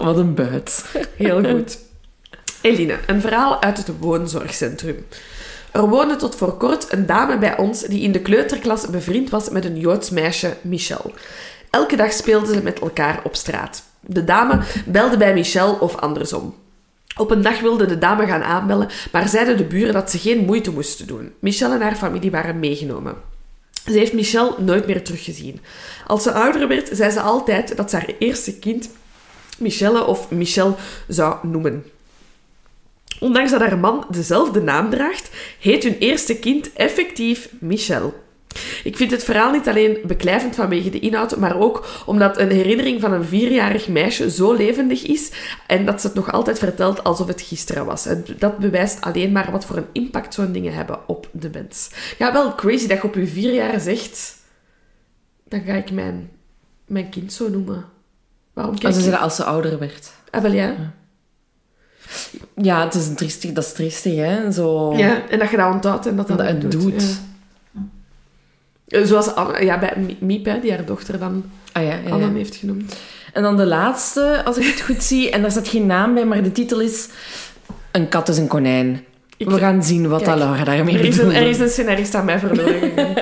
Wat een buit. Heel goed. Eline, een verhaal uit het woonzorgcentrum. Er woonde tot voor kort een dame bij ons die in de kleuterklas bevriend was met een Joods meisje, Michelle. Elke dag speelden ze met elkaar op straat. De dame belde bij Michelle of andersom. Op een dag wilde de dame gaan aanbellen, maar zeiden de buren dat ze geen moeite moesten doen. Michelle en haar familie waren meegenomen. Ze heeft Michelle nooit meer teruggezien. Als ze ouder werd, zei ze altijd dat ze haar eerste kind Michelle of Michel zou noemen. Ondanks dat haar man dezelfde naam draagt, heet hun eerste kind effectief Michel. Ik vind het verhaal niet alleen beklijvend vanwege de inhoud, maar ook omdat een herinnering van een 4-jarig meisje zo levendig is en dat ze het nog altijd vertelt alsof het gisteren was. En dat bewijst alleen maar wat voor een impact zo'n dingen hebben op de mens. Ja, wel crazy dat je op je 4 jaar zegt, dan ga ik mijn kind zo noemen. Waarom kan ze dat als ze ouder werd? Ah, wel ja. Ja. Ja, het is een triestig, dat is triestig, hè. Zo... Ja, en dat je dat onthoudt en dat het doet. Ja. Zoals ja, bij Miep, hè, die haar dochter dan Anne heeft genoemd. En dan de laatste, als ik het goed zie. En daar staat geen naam bij, maar de titel is... Een kat is een konijn. We gaan zien wat Laura daarmee bedoelt. Er is een scenarist aan mij verloren.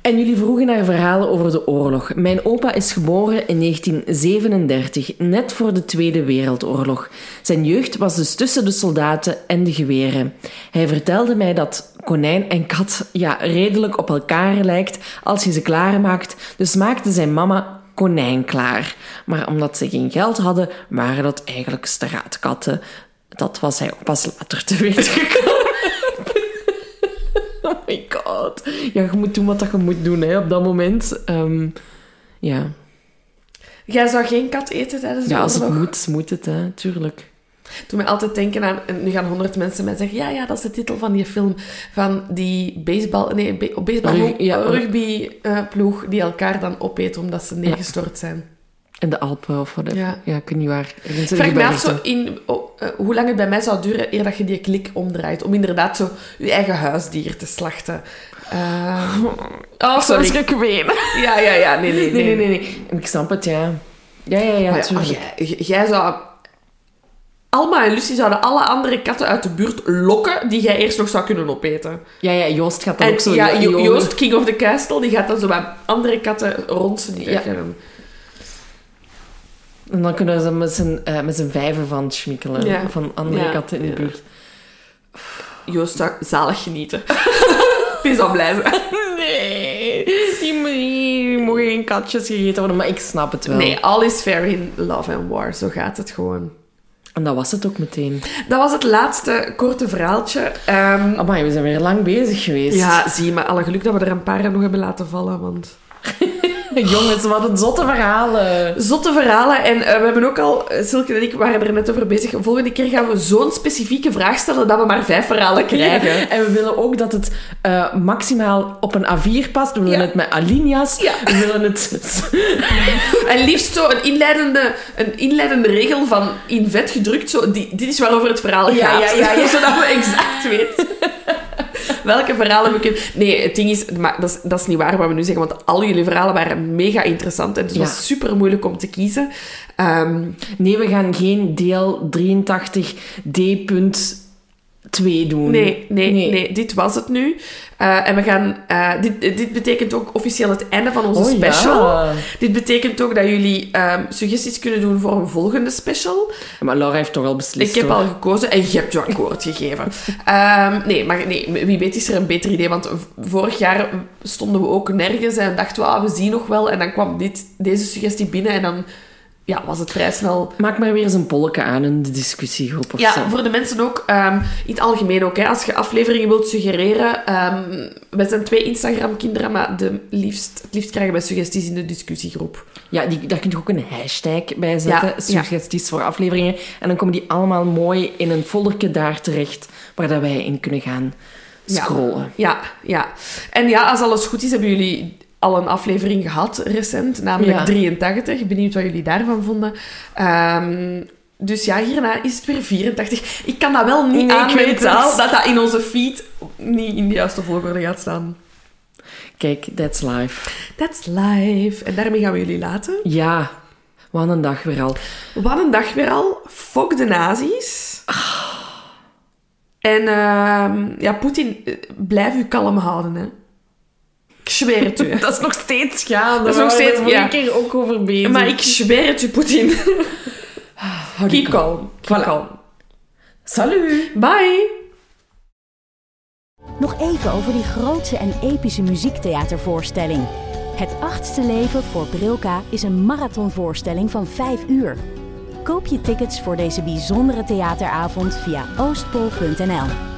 En jullie vroegen naar verhalen over de oorlog. Mijn opa is geboren in 1937, net voor de Tweede Wereldoorlog. Zijn jeugd was dus tussen de soldaten en de geweren. Hij vertelde mij dat konijn en kat redelijk op elkaar lijkt als je ze klaarmaakt. Dus maakte zijn mama konijn klaar. Maar omdat ze geen geld hadden, waren dat eigenlijk straatkatten. Dat was hij ook pas later te weten gekomen. Oh my god. Ja, je moet doen wat je moet doen, hè, op dat moment. Jij zou geen kat eten tijdens de oorlog? Ja, als het moet het, hè, tuurlijk. Het doet mij altijd denken aan... Nu gaan 100 mensen mij zeggen... Ja, dat is de titel van die film. Van die baseball... Nee, rugbyploeg die elkaar dan opeten omdat ze neergestort zijn. In de Alpen of whatever. Ja, ik weet niet waar. Vraag me af hoe lang het bij mij zou duren eer dat je die klik omdraait. Om inderdaad zo je eigen huisdier te slachten. Sorry. Soms ik ween. Ja. Nee. Ik snap het, ja. Ja, natuurlijk. Jij zou... Alma en Lucie zouden alle andere katten uit de buurt lokken die jij eerst nog zou kunnen opeten. Ja, Joost gaat dan ook zo... Ja, Joost, King of the Castle, die gaat dan zo bij andere katten rondsen die weggaan. En dan kunnen ze met zijn vijver van schmikkelen. Ja. Van andere katten in de buurt. Joost zou zalig genieten. Die zou blij zijn. Nee. Die mogen geen katjes gegeten worden. Maar ik snap het wel. Nee, all is fair in love and war. Zo gaat het gewoon. En dat was het ook meteen. Dat was het laatste korte verhaaltje. Amai, we zijn weer lang bezig geweest. Ja, zie je. Maar alle geluk dat we er een paar nog hebben laten vallen. Want... Jongens, wat een zotte verhalen. Zotte verhalen. En we hebben ook al... Silke en ik waren er net over bezig. Volgende keer gaan we zo'n specifieke vraag stellen dat we maar 5 verhalen krijgen. Ja. En we willen ook dat het maximaal op een A4 past. We willen het met alinea's. Ja. We willen het... En liefst zo een inleidende regel van in vet gedrukt. Zo, dit is waarover het verhaal gaat. Ja. Zodat we exact weten. Welke verhalen we kunnen... Nee, het ding is... Dat is niet waar wat we nu zeggen, want al jullie verhalen waren mega interessant en het was super moeilijk om te kiezen. Nee, we gaan geen deel 83D.2 doen. Nee, dit was het nu. En we gaan... Dit betekent ook officieel het einde van onze special. Ja. Dit betekent ook dat jullie suggesties kunnen doen voor een volgende special. Maar Laura heeft toch al beslist. Ik heb al gekozen en je hebt je akkoord gegeven. Maar wie weet is er een beter idee. Want vorig jaar stonden we ook nergens en dachten we, we zien nog wel. En dan kwam deze suggestie binnen en dan... Ja, was het vrij snel... Maak maar weer eens een polke aan in de discussiegroep of zo. Ja, voor de mensen ook, in het algemeen ook. Hè, als je afleveringen wilt suggereren... wij zijn 2 Instagram-kinderen, maar het liefst krijgen wij suggesties in de discussiegroep. Ja, daar kun je ook een hashtag bij zetten. Ja, suggesties voor afleveringen. En dan komen die allemaal mooi in een folderke daar terecht, waar dat wij in kunnen gaan scrollen. Ja. En ja, als alles goed is, hebben jullie... al een aflevering gehad recent, namelijk 83. Benieuwd wat jullie daarvan vonden. Dus ja, hierna is het weer 84. Ik kan dat wel niet aan mijn taal, dat in onze feed niet in de juiste volgorde gaat staan. Kijk, that's life. That's life. En daarmee gaan we jullie laten. Ja, wat een dag weer al. Wat een dag weer al. Fuck de nazi's. Oh. En ja, Poetin, blijf u kalm houden, hè. Ik zweer het u. Dat is nog steeds gaande. Dat is nog steeds, ja. Een keer ook over bezig. Maar ik zweer het u, Poetin. Keep calm. Keep calm. Salut. Bye. Nog even over die grootse en epische muziektheatervoorstelling. Het achtste leven voor Brilka is een marathonvoorstelling van 5 uur. Koop je tickets voor deze bijzondere theateravond via oostpol.nl.